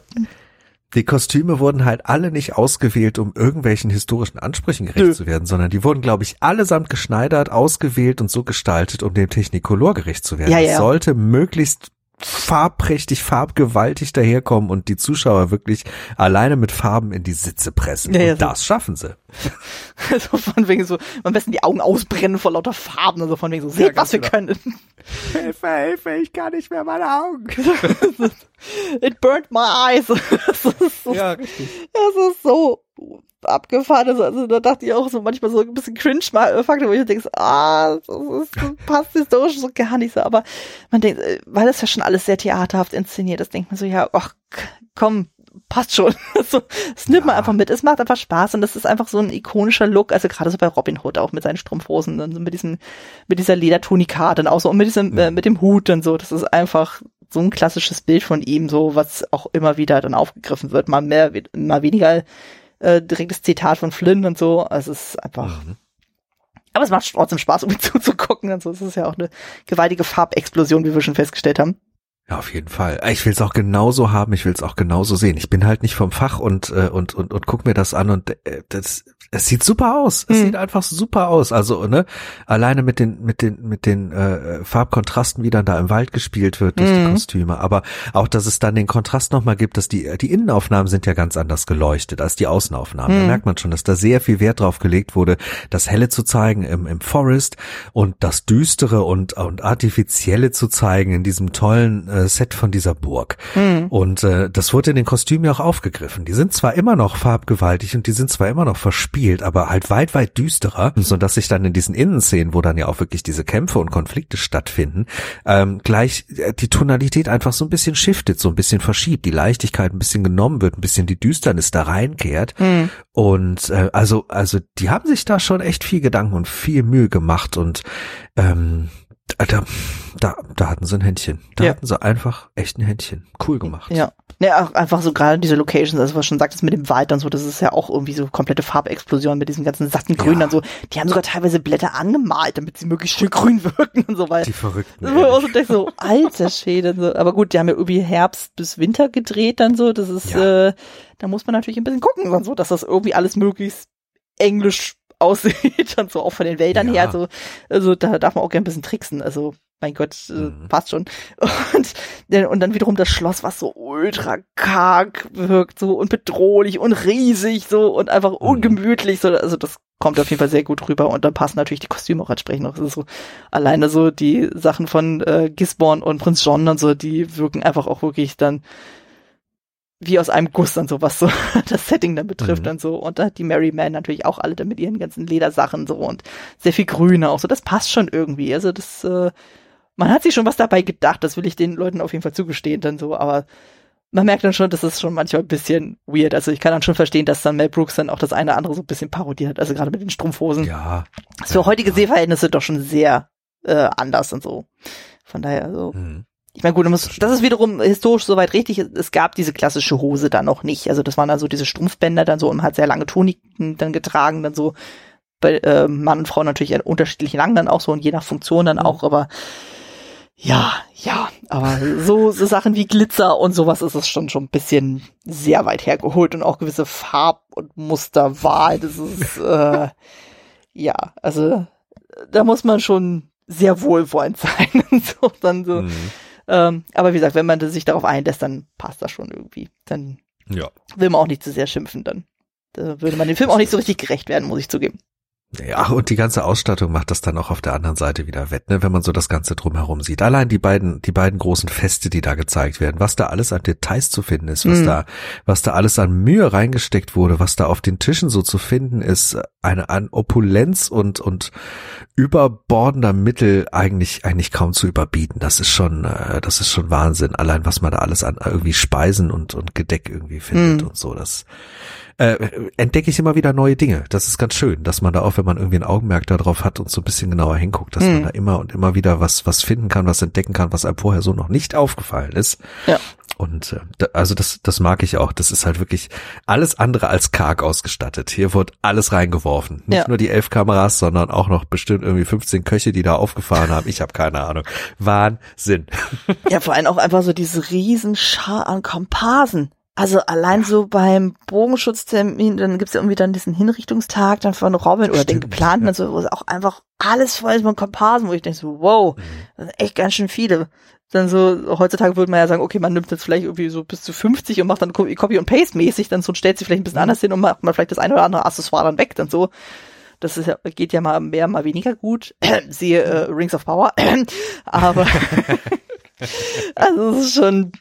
die Kostüme wurden halt alle nicht ausgewählt, um irgendwelchen historischen Ansprüchen gerecht Nö. zu werden, sondern die wurden, glaube ich, allesamt geschneidert, ausgewählt und so gestaltet, um dem Technicolor gerecht zu werden. Ja, ja. Es sollte möglichst farbprächtig, farbgewaltig daherkommen und die Zuschauer wirklich alleine mit Farben in die Sitze pressen. Ja, ja, und so. Das schaffen sie. Also von wegen so, am besten die Augen ausbrennen vor lauter Farben, also von wegen so, seht, ja, was wir genau. können. Hilfe, Hilfe, ich kann nicht mehr meine Augen. It burned my eyes. Das ist so, ja, richtig. Das ist so abgefahren. Also, also da dachte ich auch so manchmal so ein bisschen Cringe-Faktor, wo ich denke, ah, das ist, das passt historisch so gar nicht so. Aber man denkt, weil das ja schon alles sehr theaterhaft inszeniert ist, denkt man so, ja, ach, komm, passt schon. So, das nimmt ja. man einfach mit. Es macht einfach Spaß, und das ist einfach so ein ikonischer Look. Also gerade so bei Robin Hood auch mit seinen Strumpfhosen, dann so mit diesem, mit dieser Ledertunika dann auch so und mit diesem, mhm. äh, mit dem Hut dann so. Das ist einfach so ein klassisches Bild von ihm, so was auch immer wieder dann aufgegriffen wird. Mal mehr, mal weniger äh, direktes Zitat von Flynn und so. Also es ist einfach. Mhm. Aber es macht trotzdem Spaß, um ihn zuzugucken und so. Es ist ja auch eine gewaltige Farbexplosion, wie wir schon festgestellt haben. Ja, auf jeden Fall. Ich will es auch genauso haben, ich will es auch genauso sehen. Ich bin halt nicht vom Fach und und und und guck mir das an, und das es sieht super aus. Es hm. sieht einfach super aus. Also, ne, alleine mit den mit den mit den äh, Farbkontrasten, wie dann da im Wald gespielt wird durch hm. die Kostüme, aber auch, dass es dann den Kontrast nochmal gibt, dass die die Innenaufnahmen sind ja ganz anders geleuchtet als die Außenaufnahmen. Hm. Da merkt man schon, dass da sehr viel Wert drauf gelegt wurde, das Helle zu zeigen im im Forest und das Düstere und und Artifizielle zu zeigen in diesem tollen Set von dieser Burg. Mhm. Und äh, das wurde in den Kostümen ja auch aufgegriffen. Die sind zwar immer noch farbgewaltig und die sind zwar immer noch verspielt, aber halt weit, weit düsterer, so dass sich dann in diesen Innenszenen, wo dann ja auch wirklich diese Kämpfe und Konflikte stattfinden, ähm, gleich die Tonalität einfach so ein bisschen shiftet, so ein bisschen verschiebt, die Leichtigkeit ein bisschen genommen wird, ein bisschen die Düsternis da reinkehrt. Mhm. Und äh, also, also die haben sich da schon echt viel Gedanken und viel Mühe gemacht, und ähm, Da, da, da hatten sie ein Händchen. Da ja. hatten sie einfach echt ein Händchen. Cool gemacht. Ja, ja, einfach so gerade diese Locations, also was du schon sagtest mit dem Wald und so, das ist ja auch irgendwie so komplette Farbexplosion mit diesem ganzen satten Grün ja. und so. Die haben sogar teilweise Blätter angemalt, damit sie möglichst schön grün wirken und so weiter. Die Verrückten. Also ich so, alter Schwede. So. Aber gut, die haben ja irgendwie Herbst bis Winter gedreht dann so. Das ist, ja. äh, da muss man natürlich ein bisschen gucken, dann so, dass das irgendwie alles möglichst englisch aussieht und so, auch von den Wäldern ja. her, also, also da darf man auch gerne ein bisschen tricksen, also mein Gott, mhm. passt schon. Und, und dann wiederum das Schloss, was so ultra karg wirkt, so und bedrohlich und riesig so und einfach mhm. ungemütlich, so, also das kommt auf jeden Fall sehr gut rüber, und dann passen natürlich die Kostüme auch entsprechend noch, also so, alleine so die Sachen von äh, Gisborne und Prinz John und so, die wirken einfach auch wirklich dann wie aus einem Guss und so, was so das Setting dann betrifft mhm. und so. Und da hat die Mary Man natürlich auch alle dann mit ihren ganzen Ledersachen so und sehr viel Grüne auch so. Das passt schon irgendwie. Also das, äh, man hat sich schon was dabei gedacht, das will ich den Leuten auf jeden Fall zugestehen dann so, aber man merkt dann schon, das ist schon manchmal ein bisschen weird. Also ich kann dann schon verstehen, dass dann Mel Brooks dann auch das eine oder andere so ein bisschen parodiert, also gerade mit den Strumpfhosen. Ja. Das ist für heutige ja. Sehverhältnisse doch schon sehr äh, anders und so. Von daher so. Mhm. Ich meine, gut, das ist wiederum historisch soweit richtig. Es gab diese klassische Hose dann noch nicht. Also das waren dann so diese Strumpfbänder dann so und man hat sehr lange Tuniken dann getragen, dann so bei äh, Mann und Frau natürlich unterschiedlich lang dann auch so und je nach Funktion dann auch. Aber ja, ja, aber so, so Sachen wie Glitzer und sowas ist es schon schon ein bisschen sehr weit hergeholt und auch gewisse Farb- und Musterwahl. Das ist, äh, ja, also da muss man schon sehr wohlwollend sein. Und so, dann so. Mhm. Ähm, aber wie gesagt, wenn man sich darauf einlässt, dann passt das schon irgendwie. Dann ja. will man auch nicht zu sehr schimpfen, dann da würde man dem Film auch nicht so richtig gerecht werden, muss ich zugeben. Ja, und die ganze Ausstattung macht das dann auch auf der anderen Seite wieder wett, ne, wenn man so das Ganze drumherum sieht. Allein die beiden, die beiden großen Feste, die da gezeigt werden, was da alles an Details zu finden ist, was mhm. da, was da alles an Mühe reingesteckt wurde, was da auf den Tischen so zu finden ist, eine an Opulenz und, und überbordender Mittel eigentlich, eigentlich kaum zu überbieten. Das ist schon, das ist schon Wahnsinn. Allein was man da alles an irgendwie Speisen und, und Gedeck irgendwie findet mhm. und so, das, Äh, entdecke ich immer wieder neue Dinge. Das ist ganz schön, dass man da auch, wenn man irgendwie ein Augenmerk darauf hat und so ein bisschen genauer hinguckt, dass mhm. man da immer und immer wieder was was finden kann, was entdecken kann, was einem vorher so noch nicht aufgefallen ist. Ja. Und äh, da, also das das mag ich auch. Das ist halt wirklich alles andere als karg ausgestattet. Hier wird alles reingeworfen. Nicht ja. nur die elf Kameras, sondern auch noch bestimmt irgendwie fünfzehn Köche, die da aufgefahren haben. Ich habe keine Ahnung. Wahnsinn. Ja, vor allem auch einfach so diese riesen Schar an Komparsen. Also allein so beim Bogenschutztermin, dann gibt's ja irgendwie dann diesen Hinrichtungstag dann von Robin oder Stimmt, den geplanten, ja. so, wo es auch einfach alles voll ist mit Komparsen, wo ich denke so, wow, das sind echt ganz schön viele. Dann so, heutzutage würde man ja sagen, okay, man nimmt jetzt vielleicht irgendwie so bis zu fünfzig und macht dann Copy- und Paste-mäßig, dann so und stellt sie vielleicht ein bisschen anders hin und macht mal vielleicht das ein oder andere Accessoire dann weg, dann so. Das ist ja, geht ja mal mehr, mal weniger gut. Siehe äh, Rings of Power. Aber, also es ist schon...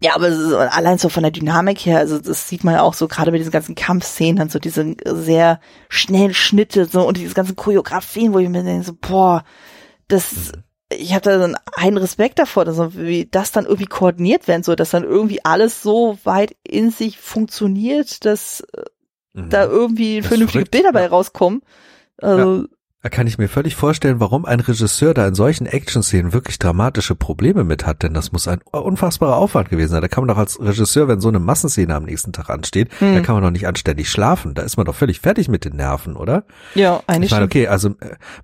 Ja, aber so, allein so von der Dynamik her, also das sieht man ja auch so gerade bei diesen ganzen Kampfszenen, dann so diese sehr schnellen Schnitte so und diese ganzen Choreografien, wo ich mir denke so, boah, das, ich habe da so einen, einen Respekt davor, dass, wie das dann irgendwie koordiniert werden soll, dass dann irgendwie alles so weit in sich funktioniert, dass mhm. da irgendwie das vernünftige verrückt. Bilder bei ja. rauskommen. Also ja. Da kann ich mir völlig vorstellen, warum ein Regisseur da in solchen Action-Szenen wirklich dramatische Probleme mit hat, denn das muss ein unfassbarer Aufwand gewesen sein. Da kann man doch als Regisseur, wenn so eine Massenszene am nächsten Tag ansteht, hm. da kann man doch nicht anständig schlafen. Da ist man doch völlig fertig mit den Nerven, oder? Ja, eigentlich schon. Ich meine, okay, also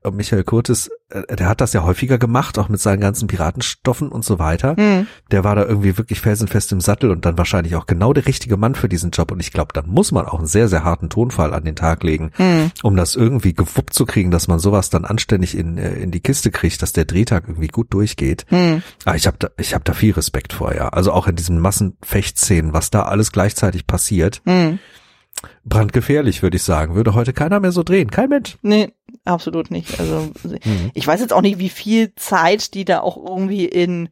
äh, Michael Curtiz, äh, der hat das ja häufiger gemacht, auch mit seinen ganzen Piratenstoffen und so weiter. Hm. Der war da irgendwie wirklich felsenfest im Sattel und dann wahrscheinlich auch genau der richtige Mann für diesen Job. Und ich glaube, dann muss man auch einen sehr, sehr harten Tonfall an den Tag legen, hm. um das irgendwie gewuppt zu kriegen, dass dass man sowas dann anständig in in die Kiste kriegt, dass der Drehtag irgendwie gut durchgeht. Hm. Aber ich habe da ich habe da viel Respekt vor, ja. Also auch in diesen Massenfechtszenen, was da alles gleichzeitig passiert. Hm. Brandgefährlich, würde ich sagen. Würde heute keiner mehr so drehen. Kein Mensch. Nee, absolut nicht. Also hm. ich weiß jetzt auch nicht, wie viel Zeit die da auch irgendwie in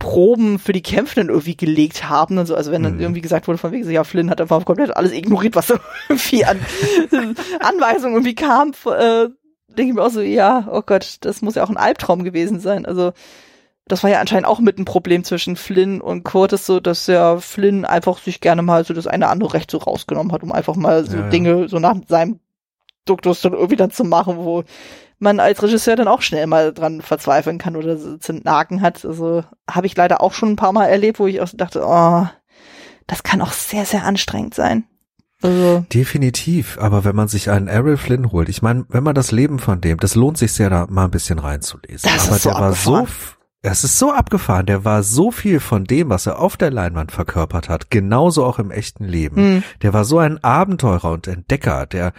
Proben für die Kämpfe dann irgendwie gelegt haben und so, also wenn dann mhm. irgendwie gesagt wurde von wegen, ja, Flynn hat einfach komplett alles ignoriert, was irgendwie an Anweisungen irgendwie kam, äh, denke ich mir auch so, ja, oh Gott, das muss ja auch ein Albtraum gewesen sein, also das war ja anscheinend auch mit ein Problem zwischen Flynn und Curtiz, so, dass ja Flynn einfach sich gerne mal so das eine andere Recht so rausgenommen hat, um einfach mal so ja, Dinge ja. so nach seinem Duktus dann irgendwie dann zu machen, wo man als Regisseur dann auch schnell mal dran verzweifeln kann oder so Nagen hat. Also habe ich leider auch schon ein paar Mal erlebt, wo ich auch dachte, oh, das kann auch sehr, sehr anstrengend sein. Also. Definitiv, aber wenn man sich einen Errol Flynn holt, ich meine, wenn man das Leben von dem, das lohnt sich sehr, da mal ein bisschen reinzulesen. Das aber ist so der abgefahren. war so, das ist so abgefahren, der war so viel von dem, was er auf der Leinwand verkörpert hat, genauso auch im echten Leben. Mhm. Der war so ein Abenteurer und Entdecker, der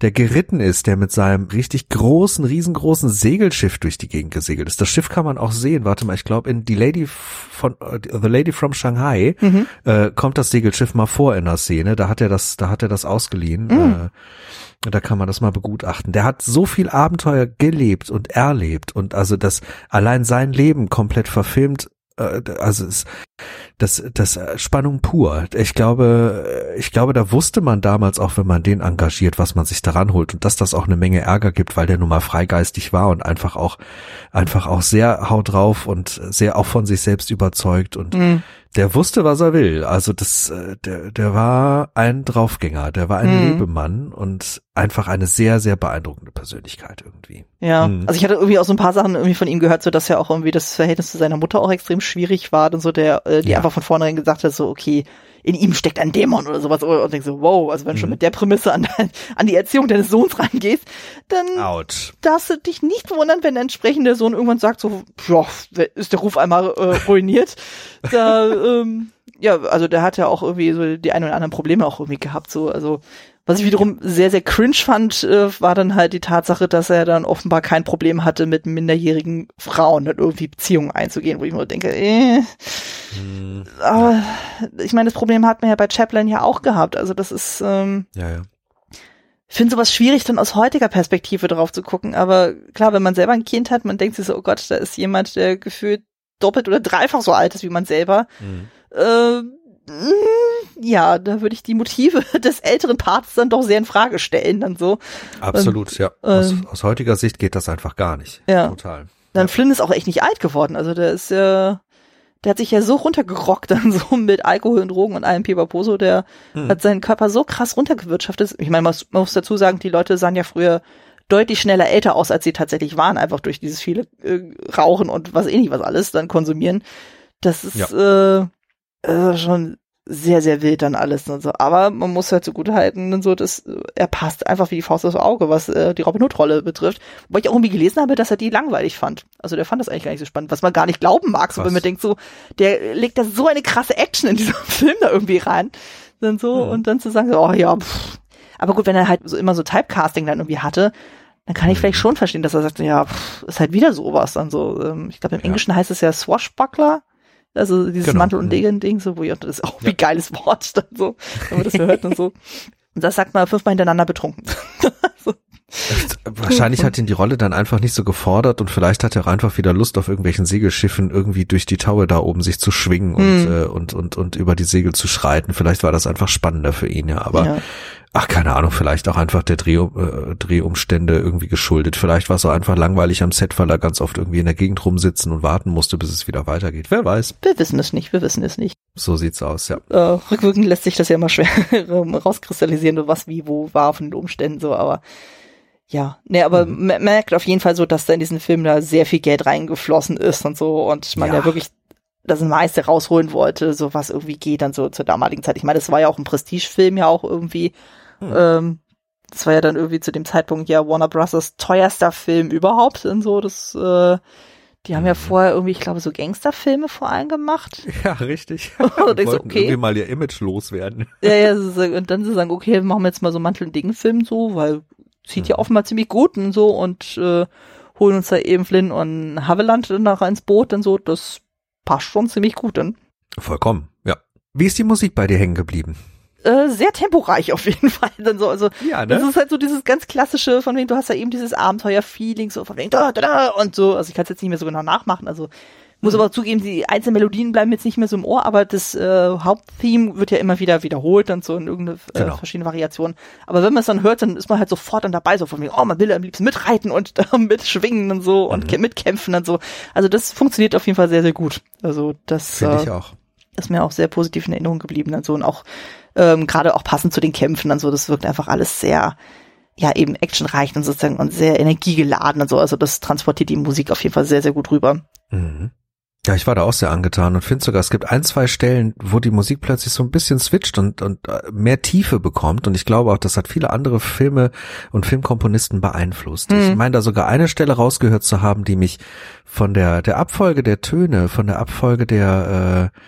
der geritten ist, der mit seinem richtig großen, riesengroßen Segelschiff durch die Gegend gesegelt ist. Das Schiff kann man auch sehen. Warte mal, ich glaube, in die Lady von The Lady from Shanghai mhm. äh, kommt das Segelschiff mal vor in der Szene. Da hat er das, da hat er das ausgeliehen. Mhm. Äh, da kann man das mal begutachten. Der hat so viel Abenteuer gelebt und erlebt und also das allein sein Leben komplett verfilmt. Also ist das das Spannung pur. Ich glaube, ich glaube, da wusste man damals auch, wenn man den engagiert, was man sich daran holt und dass das auch eine Menge Ärger gibt, weil der nun mal freigeistig war und einfach auch einfach auch sehr haut drauf und sehr auch von sich selbst überzeugt und mhm. der wusste, was er will. Also das der der war ein Draufgänger, der war ein mhm. Lebemann und einfach eine sehr, sehr beeindruckende Persönlichkeit irgendwie. Ja, mhm. also ich hatte irgendwie auch so ein paar Sachen irgendwie von ihm gehört, so dass ja auch irgendwie das Verhältnis zu seiner Mutter auch extrem schwierig war und so, der äh, die ja. einfach von vornherein gesagt hat, so okay, in ihm steckt ein Dämon oder sowas und denkst so, wow, also wenn du mhm. schon mit der Prämisse an, an die Erziehung deines Sohns rangehst, dann Out. darfst du dich nicht wundern, wenn der entsprechende Sohn irgendwann sagt, so, ja, ist der Ruf einmal äh, ruiniert. da, ähm, ja, also der hat ja auch irgendwie so die ein oder anderen Probleme auch irgendwie gehabt, so, also Was ich wiederum sehr, sehr cringe fand, äh, war dann halt die Tatsache, dass er dann offenbar kein Problem hatte, mit minderjährigen Frauen und irgendwie Beziehungen einzugehen, wo ich mir denke, äh, hm. aber ich meine, das Problem hat man ja bei Chaplin ja auch gehabt, also das ist, ähm, ja, ja. Ich finde sowas schwierig, dann aus heutiger Perspektive drauf zu gucken, aber klar, wenn man selber ein Kind hat, man denkt sich so, oh Gott, da ist jemand, der gefühlt doppelt oder dreifach so alt ist wie man selber. Mhm. Äh, ja, da würde ich die Motive des älteren Parts dann doch sehr in Frage stellen, dann so. Absolut, und, ja. Aus, ähm, aus heutiger Sicht geht das einfach gar nicht. Ja. Total. Dann ja. Flynn ist auch echt nicht alt geworden, also der ist ja... Äh, Der hat sich ja so runtergerockt, dann so mit Alkohol und Drogen und allem Pipaposo, der hm. hat seinen Körper so krass runtergewirtschaftet. Ich meine, man muss, man muss dazu sagen, die Leute sahen ja früher deutlich schneller älter aus, als sie tatsächlich waren, einfach durch dieses viele äh, Rauchen und was eh nicht was alles dann konsumieren. Das ist ja. äh, äh, schon sehr, sehr wild dann alles und so. Aber man muss halt zugutehalten und so, dass er passt einfach wie die Faust aufs Auge, was äh, die Robin Hood-Rolle betrifft. Wobei ich auch irgendwie gelesen habe, dass er die langweilig fand. Also der fand das eigentlich gar nicht so spannend, was man gar nicht glauben mag, so wenn man denkt so, der legt da so eine krasse Action in diesen Film da irgendwie rein. Dann so, ja. Und dann zu sagen, oh ja, pff. Aber gut, wenn er halt so immer so Typecasting dann irgendwie hatte, dann kann ich vielleicht schon verstehen, dass er sagt, ja, pff, ist halt wieder sowas dann so. Ähm, ich glaube, im ja. Englischen heißt es ja Swashbuckler. Also dieses genau. Mantel- und Degen-Ding, so, wo ihr, das ist auch ja. wie geiles Wort, dann so, wenn man das hört und so. Und das sagt man fünfmal hintereinander betrunken. So. Wahrscheinlich hat ihn die Rolle dann einfach nicht so gefordert und vielleicht hat er einfach wieder Lust auf irgendwelchen Segelschiffen irgendwie durch die Taue da oben sich zu schwingen und, mhm. äh, und, und, und über die Segel zu schreiten. Vielleicht war das einfach spannender für ihn, ja, aber, ja. ach, keine Ahnung, vielleicht auch einfach der Dreh, äh, Drehumstände irgendwie geschuldet. Vielleicht war es auch einfach langweilig am Set, weil er ganz oft irgendwie in der Gegend rumsitzen und warten musste, bis es wieder weitergeht. Wer weiß. Wir wissen es nicht, wir wissen es nicht. So sieht's aus, ja. Äh, rückwirkend lässt sich das ja immer schwer rauskristallisieren, was wie, wo war von den Umständen so, aber ja, nee, aber mhm. man merkt auf jeden Fall so, dass da in diesen Film da sehr viel Geld reingeflossen ist und so und man ja. ja wirklich das meiste rausholen wollte, so was irgendwie geht dann so zur damaligen Zeit. Ich meine, das war ja auch ein Prestigefilm ja auch irgendwie. Mhm. Ähm, das war ja dann irgendwie zu dem Zeitpunkt ja Warner Bros. Teuerster Film überhaupt und so. Das, äh, die haben mhm. ja vorher irgendwie, ich glaube, so Gangsterfilme vor allem gemacht. Ja, richtig. Und dann denkst du, okay. Irgendwie mal ihr Image loswerden. Ja, ja, und dann sie sagen, okay, wir machen jetzt mal so Mantel- und Degen-Film so, weil zieht ja offenbar ziemlich gut und so und äh, holen uns da eben Flynn und Havilland dann nachher ins Boot und so, das passt schon ziemlich gut dann. Vollkommen, ja. Wie ist die Musik bei dir hängen geblieben? Äh, sehr temporeich auf jeden Fall dann so, also ja, ne? Das ist halt so dieses ganz klassische, von wegen, du hast ja eben dieses Abenteuer-Feeling, so von wegen da, da, da und so, also ich kann es jetzt nicht mehr so genau nachmachen, also muss aber zugeben, die einzelnen Melodien bleiben jetzt nicht mehr so im Ohr, aber das äh, Haupttheme wird ja immer wieder wiederholt dann so in irgendeine äh, genau. verschiedene Variationen. Aber wenn man es dann hört, dann ist man halt sofort dann dabei, so von wegen, oh, man will am liebsten mitreiten und äh, mitschwingen und so und mhm. mitkämpfen und so. Also das funktioniert auf jeden Fall sehr, sehr gut. Also das Finde ich äh, auch. Ist mir auch sehr positiv in Erinnerung geblieben dann so und auch ähm, gerade auch passend zu den Kämpfen dann so. Das wirkt einfach alles sehr, ja eben actionreich und sozusagen und sehr energiegeladen und so. Also das transportiert die Musik auf jeden Fall sehr, sehr gut rüber. Mhm. Ja, ich war da auch sehr angetan und finde sogar, es gibt ein, zwei Stellen, wo die Musik plötzlich so ein bisschen switcht und und mehr Tiefe bekommt und ich glaube auch, das hat viele andere Filme und Filmkomponisten beeinflusst. Hm. Ich meine da sogar eine Stelle rausgehört zu haben, die mich von der der Abfolge der Töne, von der Abfolge der äh,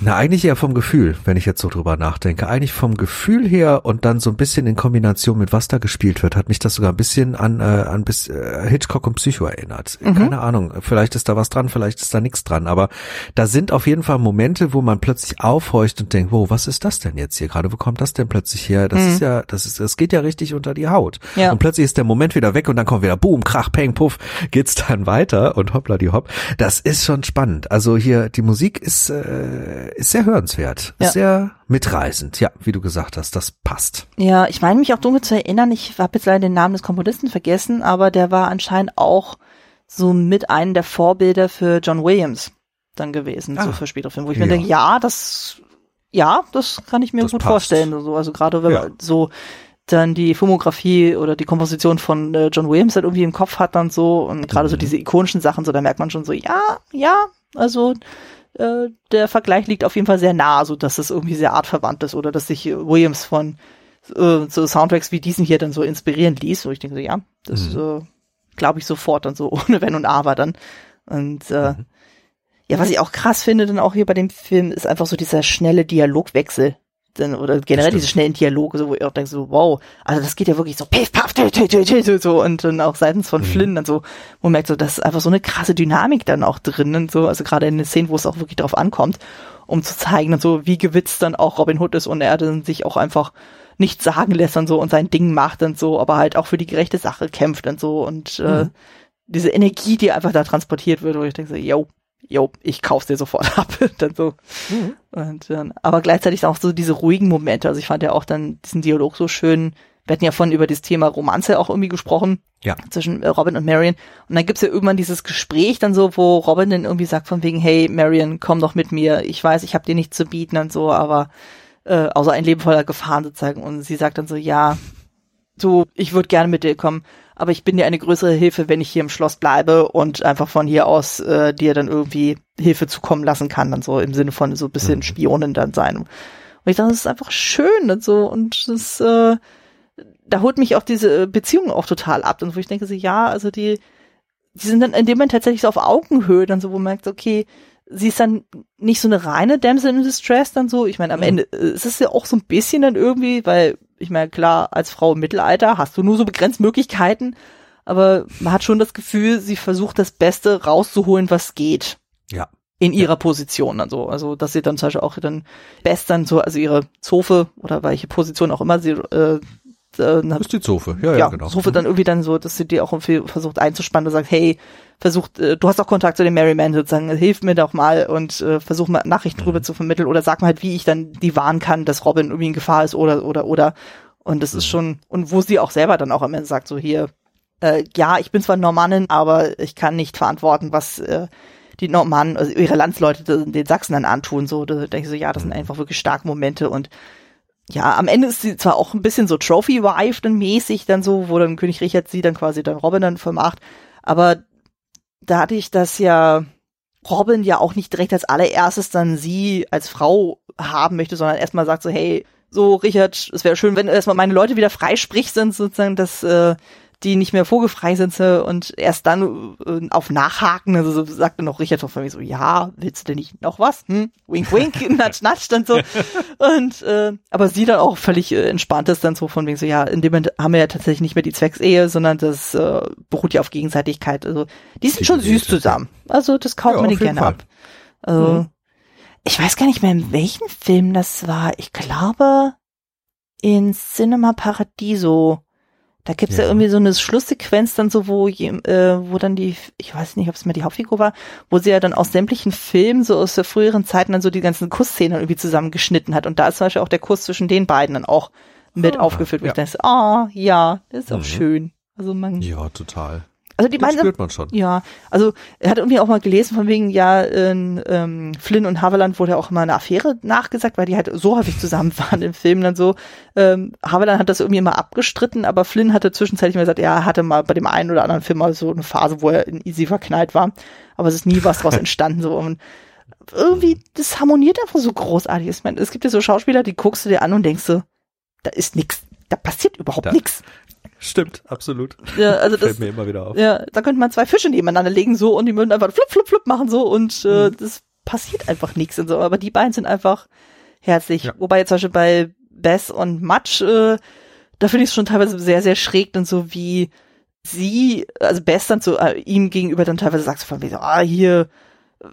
Na, eigentlich eher vom Gefühl, wenn ich jetzt so drüber nachdenke. Eigentlich vom Gefühl her und dann so ein bisschen in Kombination mit was da gespielt wird, hat mich das sogar ein bisschen an, äh, an bis, äh, Hitchcock und Psycho erinnert. Mhm. Keine Ahnung, vielleicht ist da was dran, vielleicht ist da nichts dran, aber da sind auf jeden Fall Momente, wo man plötzlich aufhorcht und denkt, wow, was ist das denn jetzt hier gerade? Wo kommt das denn plötzlich her? Das mhm. ist ja, das ist, das geht ja richtig unter die Haut. Ja. Und plötzlich ist der Moment wieder weg und dann kommt wieder Boom, Krach, Peng, Puff, geht's dann weiter und hoppla die hopp. Das ist schon spannend. Also hier, die Musik ist, äh, ist sehr hörenswert, ja. sehr mitreißend, ja, wie du gesagt hast, das passt. Ja, ich meine mich auch dunkel zu erinnern, ich habe jetzt leider den Namen des Komponisten vergessen, aber der war anscheinend auch so mit einem der Vorbilder für John Williams dann gewesen, ah. so für spätere Filme, wo ich ja. mir denke, ja, das, ja, das kann ich mir das gut passt. Vorstellen, also, also gerade wenn ja. man so dann die Filmografie oder die Komposition von äh, John Williams halt irgendwie im Kopf hat dann so und gerade mhm. so diese ikonischen Sachen, so da merkt man schon so, ja, ja, also der Vergleich liegt auf jeden Fall sehr nah, so dass es irgendwie sehr artverwandt ist oder dass sich Williams von äh, so Soundtracks wie diesen hier dann so inspirieren ließ. Und ich denke so, ja, das mhm. äh, glaube ich sofort dann so, ohne Wenn und Aber dann. Und äh, mhm. ja, was ich auch krass finde dann auch hier bei dem Film, ist einfach so dieser schnelle Dialogwechsel. dann, oder generell diese schnellen Dialoge, so, wo ihr auch denkt, so, wow, also das geht ja wirklich so, piff, paff, tü, tü, tü, tü, so, und dann auch seitens von mhm. Flynn dann so, wo man merkt, so, das ist einfach so eine krasse Dynamik dann auch drinnen, so, also gerade in den Szenen, wo es auch wirklich drauf ankommt, um zu zeigen, dann so, wie gewitzt dann auch Robin Hood ist und er dann sich auch einfach nichts sagen lässt und so und sein Ding macht und so, aber halt auch für die gerechte Sache kämpft und so und mhm. äh, diese Energie, die einfach da transportiert wird, wo ich denke so, yo, jo, ich kauf's dir sofort ab, dann so. Mhm. Und dann, aber gleichzeitig auch so diese ruhigen Momente. Also ich fand ja auch dann diesen Dialog so schön. Wir hatten ja vorhin über dieses Thema Romanze auch irgendwie gesprochen. Ja. Zwischen Robin und Marian. Und dann gibt's ja irgendwann dieses Gespräch dann so, wo Robin dann irgendwie sagt von wegen, hey, Marian, komm doch mit mir. Ich weiß, ich hab dir nichts zu bieten und so, aber, äh, außer ein Leben voller Gefahren sozusagen. Und sie sagt dann so, ja, so, ich würde gerne mit dir kommen, aber ich bin dir eine größere Hilfe, wenn ich hier im Schloss bleibe und einfach von hier aus äh, dir dann irgendwie Hilfe zukommen lassen kann, dann so im Sinne von so ein bisschen mhm. Spionin dann sein. Und ich dachte, das ist einfach schön und so und das, äh, da holt mich auch diese Beziehung auch total ab. Und wo ich denke, so, ja, also die, die sind dann in dem Moment tatsächlich so auf Augenhöhe, dann so, wo man merkt, okay, sie ist dann nicht so eine reine Damsel in Distress dann so. Ich meine, am mhm. Ende ist es ja auch so ein bisschen dann irgendwie, weil ich meine, klar, als Frau im Mittelalter hast du nur so begrenzt Möglichkeiten, aber man hat schon das Gefühl, sie versucht das Beste rauszuholen, was geht. Ja. In ihrer ja. Position dann so. Also, dass sie dann zum Beispiel auch dann best dann so, also ihre Zofe oder welche Position auch immer sie, äh, dann ist die Zofe, ja, ja, ja genau. Zofe dann irgendwie dann so, dass sie dir auch versucht einzuspannen und sagt, hey, versucht, äh, du hast auch Kontakt zu dem Merryman sozusagen, hilf mir doch mal und äh, versuch mal Nachrichten mhm. drüber zu vermitteln oder sag mal halt, wie ich dann die warnen kann, dass Robin irgendwie in Gefahr ist oder, oder, oder. Und das mhm. ist schon, und wo sie auch selber dann auch am Ende sagt, so hier, äh, ja, ich bin zwar Normannin, aber ich kann nicht verantworten, was äh, die Normannen, also ihre Landsleute den Sachsen dann antun, so, da denke ich so, ja, das mhm. sind einfach wirklich starke Momente und ja, am Ende ist sie zwar auch ein bisschen so Trophy-Wife dann mäßig dann so, wo dann König Richard sie dann quasi dann Robin dann vermacht, aber dadurch, dass ja Robin ja auch nicht direkt als allererstes dann sie als Frau haben möchte, sondern erstmal sagt so, hey, so Richard, es wäre schön, wenn du erstmal meine Leute wieder freisprichst, sind sozusagen, dass äh, die nicht mehr vogelfrei sind und erst dann äh, auf Nachhaken, also so sagt dann noch Richard von mir so, ja, willst du denn nicht noch was? Hm? Wink, wink, natsch, natsch, dann so. Und, äh, aber sie dann auch völlig äh, entspannt ist dann so von wegen so, ja, in dem Moment haben wir ja tatsächlich nicht mehr die Zwecksehe, sondern das äh, beruht ja auf Gegenseitigkeit. Also, die sind die schon süß zusammen. Also, das kauft ja, man dir gerne Fall. Ab. Also, mhm. Ich weiß gar nicht mehr, in welchem Film das war. Ich glaube, in Cinema Paradiso. Da gibt's ja. ja irgendwie so eine Schlusssequenz dann so, wo je, äh, wo dann die, ich weiß nicht, ob es mal die Hauptfigur war, wo sie ja dann aus sämtlichen Filmen, so aus der früheren Zeiten dann so die ganzen Kussszenen irgendwie zusammengeschnitten hat. Und da ist zum Beispiel auch der Kuss zwischen den beiden dann auch mit ah, aufgeführt, wo ja. ich denke, ah, oh, ja, das ist auch mhm. schön. Also man. Ja, total. Also die beiden spürt man schon. Ja, also er hat irgendwie auch mal gelesen von wegen, ja, in ähm, Flynn und Havilland wurde auch mal eine Affäre nachgesagt, weil die halt so häufig zusammen waren im Film dann so. Ähm, Havilland hat das irgendwie immer abgestritten, aber Flynn hatte zwischenzeitlich mal gesagt, ja, er hatte mal bei dem einen oder anderen Film mal so eine Phase, wo er in Easy verknallt war, aber es ist nie was draus entstanden so. Und irgendwie, das harmoniert einfach so großartig. Ich meine, es gibt ja so Schauspieler, die guckst du dir an und denkst so, da ist nix, da passiert überhaupt da. nix. Stimmt, absolut. Ja, also das fällt mir immer wieder auf. Ja, da könnte man zwei Fische nebeneinander legen so und die würden einfach flup, flup, flup machen so und äh, mhm. das passiert einfach nichts und so. Aber die beiden sind einfach herzlich. Ja. Wobei jetzt zum Beispiel bei Bess und Matsch, äh, da finde ich es schon teilweise sehr, sehr schräg und so wie sie, also Bess dann zu äh, ihm gegenüber dann teilweise sagt so von wie so, ah hier,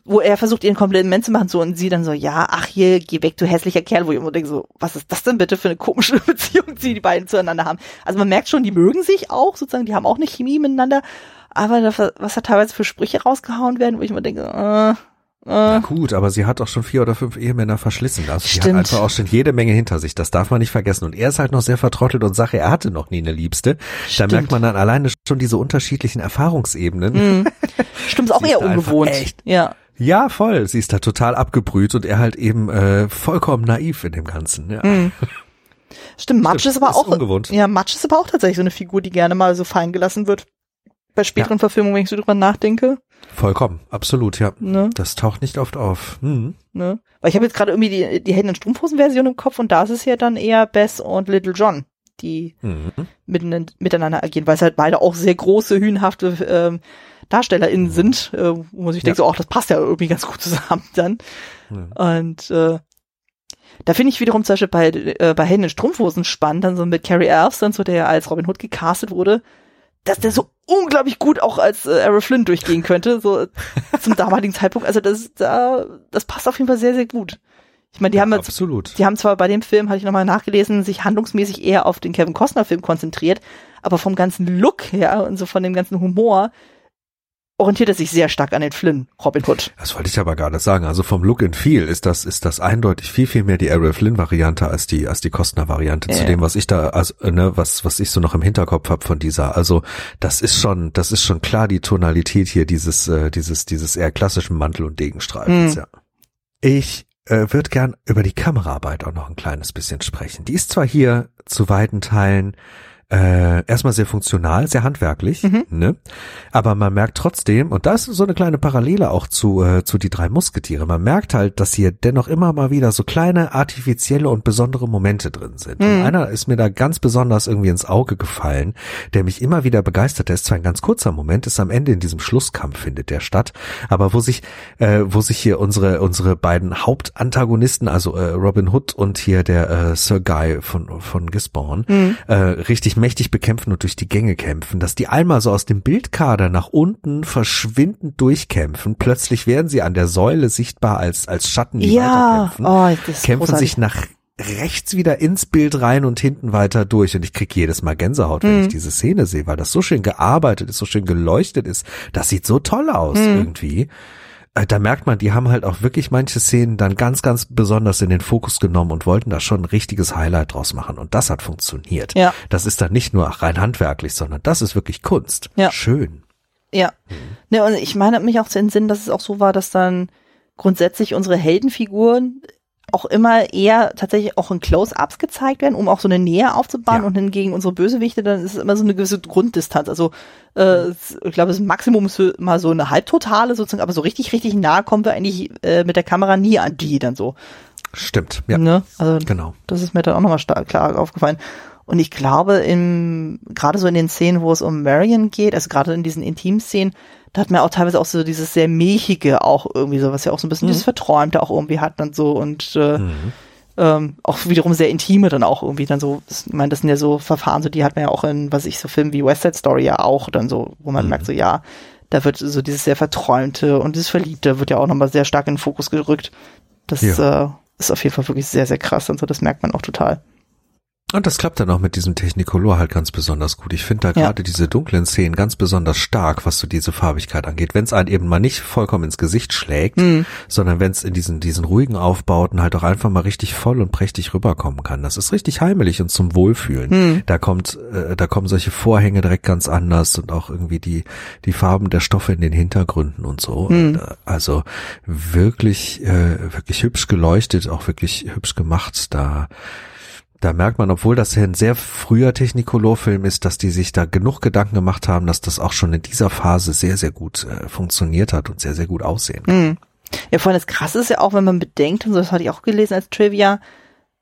wo er versucht, ihren Kompliment zu machen, so, und sie dann so, ja, ach hier, geh weg, du hässlicher Kerl, wo ich immer denke, so, was ist das denn bitte für eine komische Beziehung, die die beiden zueinander haben? Also man merkt schon, die mögen sich auch, sozusagen, die haben auch eine Chemie miteinander, aber das, was da teilweise für Sprüche rausgehauen werden, wo ich immer denke, äh, äh. Na gut, aber sie hat auch schon vier oder fünf Ehemänner verschlissen lassen. Stimmt. Die hat einfach auch schon jede Menge hinter sich, das darf man nicht vergessen. Und er ist halt noch sehr vertrottelt und sagt, er hatte noch nie eine Liebste. Stimmt. Da merkt man dann alleine schon diese unterschiedlichen Erfahrungsebenen. Mhm. Stimmt, ist auch eher ungewohnt. Echt. Ja. Ja, voll. Sie ist da total abgebrüht und er halt eben äh, vollkommen naiv in dem Ganzen. Ja. Mhm. Stimmt, Matsch ist aber ist auch ungewohnt. Ja, Matsch ist aber auch tatsächlich so eine Figur, die gerne mal so fallen gelassen wird. Bei späteren ja. Verfilmungen, wenn ich so drüber nachdenke. Vollkommen, absolut, ja. Ne? Das taucht nicht oft auf. Hm. Ne? Weil ich habe jetzt gerade irgendwie die, die Helden- und Strumpfhosen-Version im Kopf und da ist es ja dann eher Bess und Little John, die mhm. miteinander agieren, weil es halt beide auch sehr große, hünenhafte ähm, DarstellerInnen sind, äh, wo man sich ja. denkt, so, ach, das passt ja irgendwie ganz gut zusammen dann. Ja. Und äh, Da finde ich wiederum zum Beispiel bei, äh, bei Helden in Strumpfhosen spannend, dann so mit Cary Elfs, so der ja als Robin Hood gecastet wurde, dass der so unglaublich gut auch als äh, Errol Flynn durchgehen könnte, so zum damaligen Zeitpunkt. Also das da, das passt auf jeden Fall sehr, sehr gut. Ich meine, die ja, haben jetzt, die haben zwar bei dem Film, hatte ich nochmal nachgelesen, sich handlungsmäßig eher auf den Kevin Costner-Film konzentriert, aber vom ganzen Look her und so von dem ganzen Humor orientiert er sich sehr stark an den Flynn, Robin Hood. Das wollte ich aber gar nicht sagen. Also vom Look and Feel ist das, ist das eindeutig viel, viel mehr die Errol Flynn-Variante als die, als die Costner-Variante. Äh. Zu dem, was ich da, also, ne, was, was ich so noch im Hinterkopf habe von dieser. Also, das ist schon, das ist schon klar die Tonalität hier dieses, äh, dieses, dieses eher klassischen Mantel- und Degenstreifens, mhm. ja. Ich äh, würde gern über die Kameraarbeit auch noch ein kleines bisschen sprechen. Die ist zwar hier zu weiten Teilen Äh, erstmal sehr funktional, sehr handwerklich, mhm. ne? Aber man merkt trotzdem, und da ist so eine kleine Parallele auch zu äh, zu Die Drei Musketiere, man merkt halt, dass hier dennoch immer mal wieder so kleine artifizielle und besondere Momente drin sind. Mhm. Und einer ist mir da ganz besonders irgendwie ins Auge gefallen, der mich immer wieder begeistert. Der ist zwar ein ganz kurzer Moment, ist am Ende in diesem Schlusskampf findet der statt, aber wo sich äh, wo sich hier unsere unsere beiden Hauptantagonisten, also äh, Robin Hood und hier der äh, Sir Guy von von Gisborne, mhm. äh, richtig mächtig bekämpfen und durch die Gänge kämpfen, dass die einmal so aus dem Bildkader nach unten verschwindend durchkämpfen. Plötzlich werden sie an der Säule sichtbar als als Schatten, die ja. weiterkämpfen. Oh, das ist kämpfen großartig. Sich nach rechts wieder ins Bild rein und hinten weiter durch. Und ich krieg jedes Mal Gänsehaut, wenn mhm. ich diese Szene sehe, weil das so schön gearbeitet ist, so schön geleuchtet ist. Das sieht so toll aus mhm. irgendwie. Da merkt man, die haben halt auch wirklich manche Szenen dann ganz, ganz besonders in den Fokus genommen und wollten da schon ein richtiges Highlight draus machen. Und das hat funktioniert. Ja. Das ist dann nicht nur rein handwerklich, sondern das ist wirklich Kunst. Ja. Schön. Ja. Mhm. Ne, und ich meine, mich auch zu entsinnen, dass es auch so war, dass dann grundsätzlich unsere Heldenfiguren auch immer eher tatsächlich auch in Close-Ups gezeigt werden, um auch so eine Nähe aufzubauen. Ja. Und hingegen unsere Bösewichte, dann ist es immer so eine gewisse Grunddistanz. Also äh, ich glaube, das Maximum ist mal so eine halbtotale sozusagen, aber so richtig, richtig nah kommen wir eigentlich äh, mit der Kamera nie an die dann so. Stimmt, ja. Ne? Also genau. Das ist mir dann auch nochmal stark klar aufgefallen. Und ich glaube, im gerade so in den Szenen, wo es um Marian geht, also gerade in diesen Intim-Szenen, da hat man auch teilweise auch so dieses sehr Milchige auch irgendwie so, was ja auch so ein bisschen mhm. dieses Verträumte auch irgendwie hat und so und äh, mhm. ähm, auch wiederum sehr Intime dann auch irgendwie dann so, ich meine, das sind ja so Verfahren, so die hat man ja auch in, was ich so Filmen wie West Side Story ja auch dann so, wo man mhm. merkt so, ja, da wird so dieses sehr Verträumte und dieses Verliebte wird ja auch nochmal sehr stark in den Fokus gerückt. Das ja. äh, ist auf jeden Fall wirklich sehr, sehr krass und so, das merkt man auch total. Und das klappt dann auch mit diesem Technicolor halt ganz besonders gut. Ich finde da gerade ja. diese dunklen Szenen ganz besonders stark, was so diese Farbigkeit angeht. Wenn es einen eben mal nicht vollkommen ins Gesicht schlägt, mhm. sondern wenn es in diesen diesen ruhigen Aufbauten halt auch einfach mal richtig voll und prächtig rüberkommen kann. Das ist richtig heimelig und zum Wohlfühlen. Mhm. Da kommt, äh, da kommen solche Vorhänge direkt ganz anders und auch irgendwie die die Farben der Stoffe in den Hintergründen und so. Mhm. Und, äh, also wirklich, äh, wirklich hübsch geleuchtet, auch wirklich hübsch gemacht da. Da merkt man, obwohl das ja ein sehr früher Technicolor-Film ist, dass die sich da genug Gedanken gemacht haben, dass das auch schon in dieser Phase sehr, sehr gut äh, funktioniert hat und sehr, sehr gut aussehen kann. Mhm. Ja, vor allem das Krasse ist ja auch, wenn man bedenkt, und das hatte ich auch gelesen als Trivia,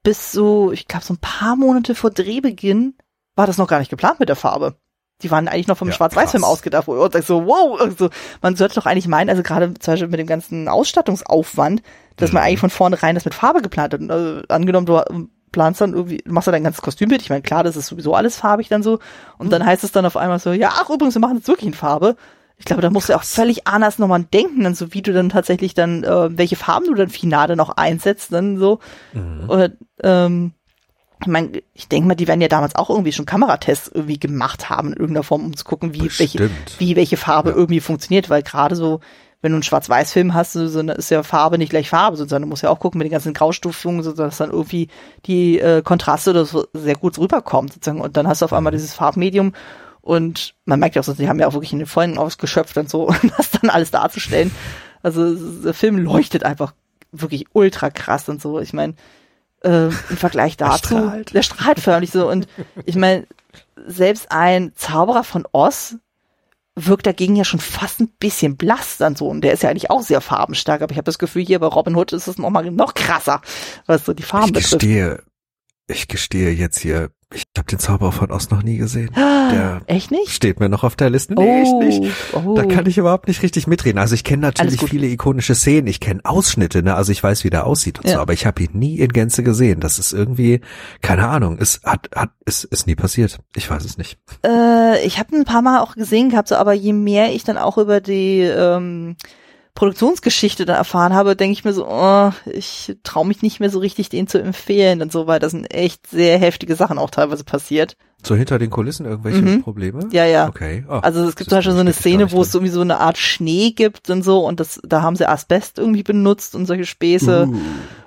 bis so, ich glaube, so ein paar Monate vor Drehbeginn war das noch gar nicht geplant mit der Farbe. Die waren eigentlich noch vom ja, Schwarz-Weiß-Film ausgedacht. Und ich so, wow, also, man sollte doch eigentlich meinen, also gerade zum Beispiel mit dem ganzen Ausstattungsaufwand, dass mhm. man eigentlich von vornherein das mit Farbe geplant hat. Und, also, angenommen, du planst dann irgendwie, machst du dein ganzes Kostümbild. Ich meine, klar, das ist sowieso alles farbig dann so. Und mhm. dann heißt es dann auf einmal so, ja, ach übrigens, wir machen jetzt wirklich in Farbe. Ich glaube, da musst du auch völlig anders nochmal denken, dann so wie du dann tatsächlich dann, äh, welche Farben du dann final dann auch einsetzt, dann so. Mhm. Oder, ähm, ich meine, ich denke mal, die werden ja damals auch irgendwie schon Kameratests irgendwie gemacht haben in irgendeiner Form, um zu gucken, wie, welche, wie welche Farbe ja. irgendwie funktioniert, weil gerade so, wenn du einen Schwarz-Weiß-Film hast, so, ist ja Farbe nicht gleich Farbe, sondern du musst ja auch gucken mit den ganzen Graustufungen, so, dass dann irgendwie die äh, Kontraste oder so sehr gut rüberkommt, sozusagen. Und dann hast du auf einmal dieses Farbmedium und man merkt ja auch, die haben ja auch wirklich in den Vollen ausgeschöpft und so, um das dann alles darzustellen. Also der Film leuchtet einfach wirklich ultra krass und so. Ich meine, äh, im Vergleich dazu, der strahlt. der strahlt förmlich so. Und ich meine, selbst ein Zauberer von Oz wirkt dagegen ja schon fast ein bisschen blass dann so. Und der ist ja eigentlich auch sehr farbenstark. Aber ich habe das Gefühl, hier bei Robin Hood ist es nochmal noch krasser, was so die Farben ich betrifft. Gestehe, ich gestehe jetzt hier Ich habe den Zauberer von Oz noch nie gesehen. Der Echt nicht? Steht mir noch auf der Liste. Nee, oh, ich nicht. Oh. Da kann ich überhaupt nicht richtig mitreden. Also ich kenne natürlich viele ikonische Szenen. Ich kenne Ausschnitte, ne? Also ich weiß, wie der aussieht und ja. so. Aber ich habe ihn nie in Gänze gesehen. Das ist irgendwie, keine Ahnung, es hat, hat, es ist nie passiert. Ich weiß es nicht. Äh, ich habe ein paar Mal auch gesehen gehabt, so, aber je mehr ich dann auch über die ähm, Produktionsgeschichte dann erfahren habe, denke ich mir so, oh, ich traue mich nicht mehr so richtig, den zu empfehlen und so, weil da sind echt sehr heftige Sachen auch teilweise passiert. So hinter den Kulissen irgendwelche mhm. Probleme? Ja, ja. Okay. Oh, also es gibt zum Beispiel so eine Szene, wo es irgendwie so eine Art Schnee gibt und so und das, da haben sie Asbest irgendwie benutzt und solche Späße. Uh.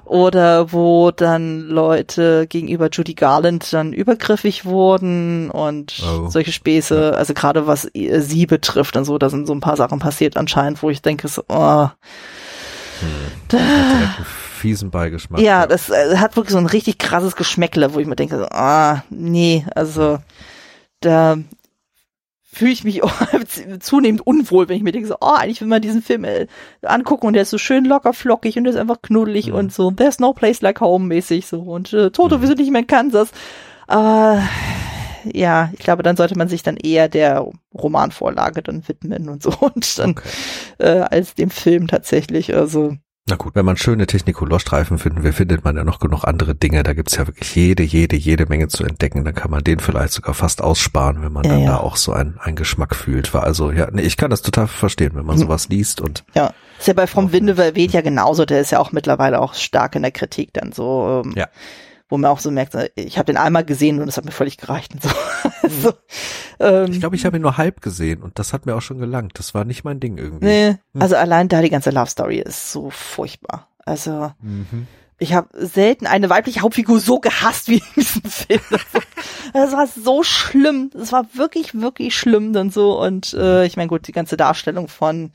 Oder wo dann Leute gegenüber Judy Garland dann übergriffig wurden und oh. solche Späße. Ja. Also gerade was sie betrifft und so, da sind so ein paar Sachen passiert anscheinend, wo ich denke, so, oh. Hm. Da. Fiesen Beigeschmack. Ja, das äh, hat wirklich so ein richtig krasses Geschmäckle, wo ich mir denke, ah, nee, also da fühle ich mich zunehmend unwohl, wenn ich mir denke, so, oh, eigentlich will man diesen Film äh, angucken und der ist so schön locker flockig und der ist einfach knuddelig ja. und so, there's no place like home mäßig so und äh, Toto, ja. wir sind nicht mehr in Kansas. Aber ja, ich glaube, dann sollte man sich dann eher der Romanvorlage dann widmen und so und dann okay. äh, als dem Film tatsächlich, also na gut, wenn man schöne Technicolor-Streifen finden will, findet man ja noch genug andere Dinge. Da gibt's ja wirklich jede, jede, jede Menge zu entdecken. Dann kann man den vielleicht sogar fast aussparen, wenn man ja, dann ja. da auch so einen, einen Geschmack fühlt. War also, ja, nee, ich kann das total verstehen, wenn man mhm. sowas liest und. Ja, ist ja bei Vom Winde verweht ja genauso. Der ist ja auch mittlerweile auch stark in der Kritik dann so, ähm, ja. wo man auch so merkt, ich habe den einmal gesehen und das hat mir völlig gereicht und so. so ähm, ich glaube, ich habe ihn nur halb gesehen und das hat mir auch schon gelangt. Das war nicht mein Ding irgendwie. Nee, hm. also allein da die ganze Love Story ist so furchtbar. Also mhm. ich habe selten eine weibliche Hauptfigur so gehasst wie in diesem Film. Das war so schlimm. Das war wirklich, wirklich schlimm dann so. Und äh, ich meine, gut, die ganze Darstellung von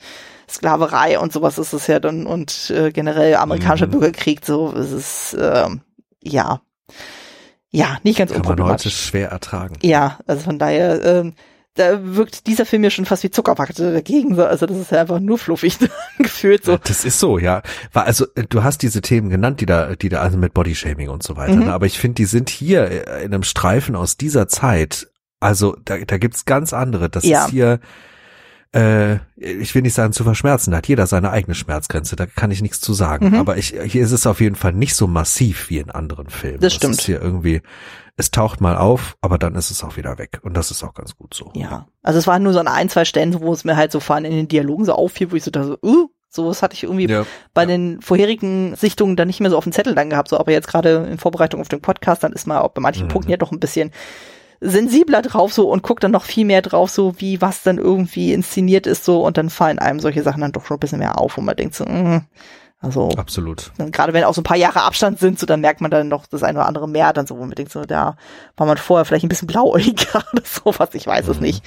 Sklaverei und sowas ist es ja dann und äh, generell amerikanischer mhm. Bürgerkrieg, so es ist äh, ja. Ja, nicht ganz unproblematisch. Kann man heute schwer ertragen. Ja, also von daher, ähm, da wirkt dieser Film ja schon fast wie Zuckerwatte dagegen. Also das ist ja einfach nur fluffig gefühlt so. Das ist so, ja. Also du hast diese Themen genannt, die da, die da also mit Bodyshaming und so weiter. Mhm. Ne? Aber ich finde, die sind hier in einem Streifen aus dieser Zeit. Also da, da gibt's ganz andere. Das ja. ist hier. Ich will nicht sagen, zu verschmerzen. Da hat jeder seine eigene Schmerzgrenze. Da kann ich nichts zu sagen. Mhm. Aber ich, hier ist es auf jeden Fall nicht so massiv wie in anderen Filmen. Das stimmt. Das ist hier irgendwie, es taucht mal auf, aber dann ist es auch wieder weg. Und das ist auch ganz gut so. Ja. Also es waren nur so an ein, zwei Stellen, wo es mir halt so fahren in den Dialogen so auffiel, wo ich so da so, uh, so, das hatte ich irgendwie ja. bei ja. den vorherigen Sichtungen dann nicht mehr so auf dem Zettel dann gehabt. So, aber jetzt gerade in Vorbereitung auf den Podcast, dann ist man auch bei manchen mhm. Punkten ja doch ein bisschen sensibler drauf so und guckt dann noch viel mehr drauf so, wie was dann irgendwie inszeniert ist so und dann fallen einem solche Sachen dann doch schon ein bisschen mehr auf und man denkt so, mm, also absolut. Gerade wenn auch so ein paar Jahre Abstand sind, so dann merkt man dann noch das eine oder andere mehr dann so, wo man denkt so, da war man vorher vielleicht ein bisschen blauäugiger oder sowas, ich weiß mhm. es nicht,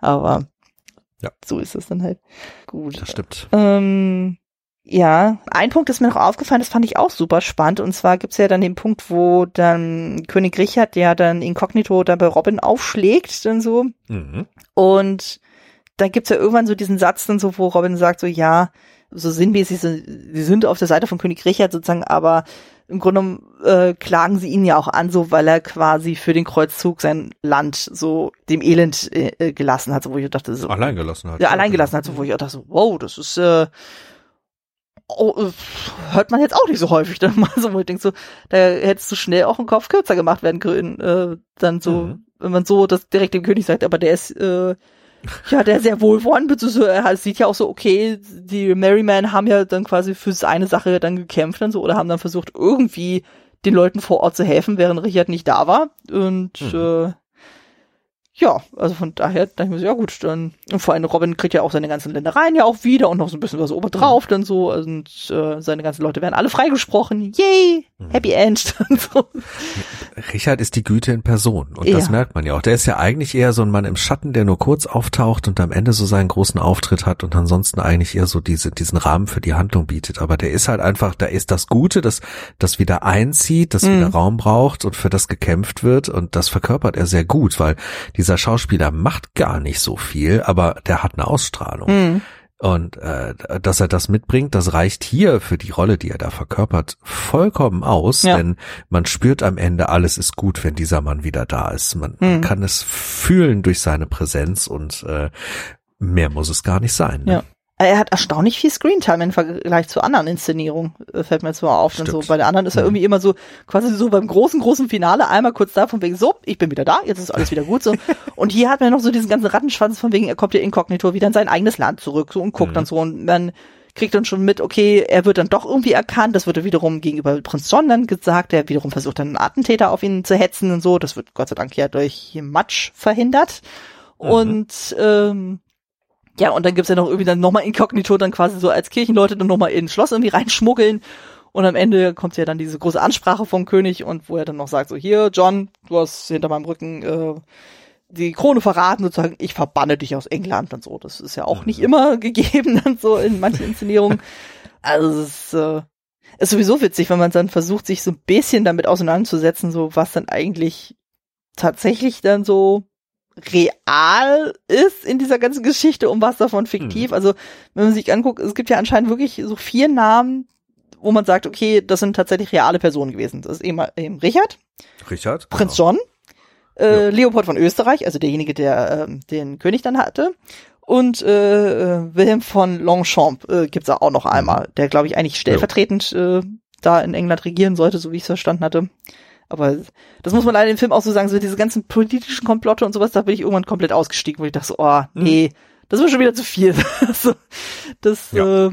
aber ja. so ist es dann halt. Gut. Das stimmt. Ähm, ja, ein Punkt ist mir noch aufgefallen, das fand ich auch super spannend und zwar gibt's ja dann den Punkt, wo dann König Richard, der dann inkognito dann bei Robin aufschlägt dann so mhm. und dann gibt's ja irgendwann so diesen Satz dann so, wo Robin sagt so, ja, so sinnmäßig, sie sind auf der Seite von König Richard sozusagen, aber im Grunde äh, klagen sie ihn ja auch an, so weil er quasi für den Kreuzzug sein Land so dem Elend äh, gelassen hat, so wo ich dachte so. Allein gelassen hat. Ja, allein gelassen hat, so wo ich auch dachte so, wow, das ist äh, Oh, hört man jetzt auch nicht so häufig dann mal so, wo ich denke so, da hättest du schnell auch einen Kopf kürzer gemacht werden können, äh, dann so, mhm. wenn man so das direkt dem König sagt, aber der ist, äh, ja, der ist sehr wohlwollend, beziehungsweise sieht ja auch so, okay, die Merrymen haben ja dann quasi für eine Sache dann gekämpft dann so, oder haben dann versucht, irgendwie den Leuten vor Ort zu helfen, während Richard nicht da war und, mhm. äh, ja, also von daher dachte ich mir so, ja gut, dann, und vor allem Robin kriegt ja auch seine ganzen Ländereien ja auch wieder und noch so ein bisschen was obendrauf, dann so, also und äh, seine ganzen Leute werden alle freigesprochen, yay, mhm. happy end, dann so. Richard ist die Güte in Person und ja. das merkt man ja auch, der ist ja eigentlich eher so ein Mann im Schatten, der nur kurz auftaucht und am Ende so seinen großen Auftritt hat und ansonsten eigentlich eher so diese, diesen Rahmen für die Handlung bietet, aber der ist halt einfach, da ist das Gute, das, das wieder einzieht, das mhm. wieder Raum braucht und für das gekämpft wird und das verkörpert er sehr gut, weil die Dieser Schauspieler macht gar nicht so viel, aber der hat eine Ausstrahlung. Mhm. Und äh, dass er das mitbringt, das reicht hier für die Rolle, die er da verkörpert, vollkommen aus. Ja. Denn man spürt am Ende, alles ist gut, wenn dieser Mann wieder da ist. Man, mhm. man kann es fühlen durch seine Präsenz und äh, mehr muss es gar nicht sein. Ne? Ja. Er hat erstaunlich viel Screentime im Vergleich zu anderen Inszenierungen, fällt mir jetzt mal auf. Und so. Bei den anderen ist er ja. irgendwie immer so, quasi so beim großen, großen Finale einmal kurz da, von wegen so, ich bin wieder da, jetzt ist alles wieder gut. So. Und hier hat man noch so diesen ganzen Rattenschwanz, von wegen, er kommt ja inkognito wieder in sein eigenes Land zurück so und guckt mhm. dann so und dann kriegt dann schon mit, okay, er wird dann doch irgendwie erkannt, das wird wiederum gegenüber Prinz John dann gesagt, der wiederum versucht dann einen Attentäter auf ihn zu hetzen und so, das wird Gott sei Dank ja durch Matsch verhindert. Mhm. Und ähm, ja, und dann gibt's ja noch irgendwie dann nochmal inkognito, dann quasi so als Kirchenleute dann nochmal ins Schloss irgendwie reinschmuggeln. Und am Ende kommt ja dann diese große Ansprache vom König und wo er dann noch sagt, so hier, John, du hast hinter meinem Rücken äh, die Krone verraten, sozusagen, ich verbanne dich aus England und so. Das ist ja auch nicht immer gegeben dann so in manchen Inszenierungen. Also es ist, äh, ist sowieso witzig, wenn man dann versucht, sich so ein bisschen damit auseinanderzusetzen, so was dann eigentlich tatsächlich dann so real ist in dieser ganzen Geschichte und was davon fiktiv. Mhm. Also wenn man sich anguckt, es gibt ja anscheinend wirklich so vier Namen, wo man sagt, okay, das sind tatsächlich reale Personen gewesen. Das ist eben, eben Richard, Richard Prinz genau. John, äh, ja. Leopold von Österreich, also derjenige, der äh, den König dann hatte, und äh, Wilhelm von Longchamp äh, gibt's auch noch einmal, der glaube ich eigentlich stellvertretend äh, da in England regieren sollte, so wie ich es verstanden hatte. Aber das muss man leider im Film auch so sagen, so diese ganzen politischen Komplotte und sowas, da bin ich irgendwann komplett ausgestiegen, wo ich dachte so, oh, nee, das war schon wieder zu viel. Das ja. äh,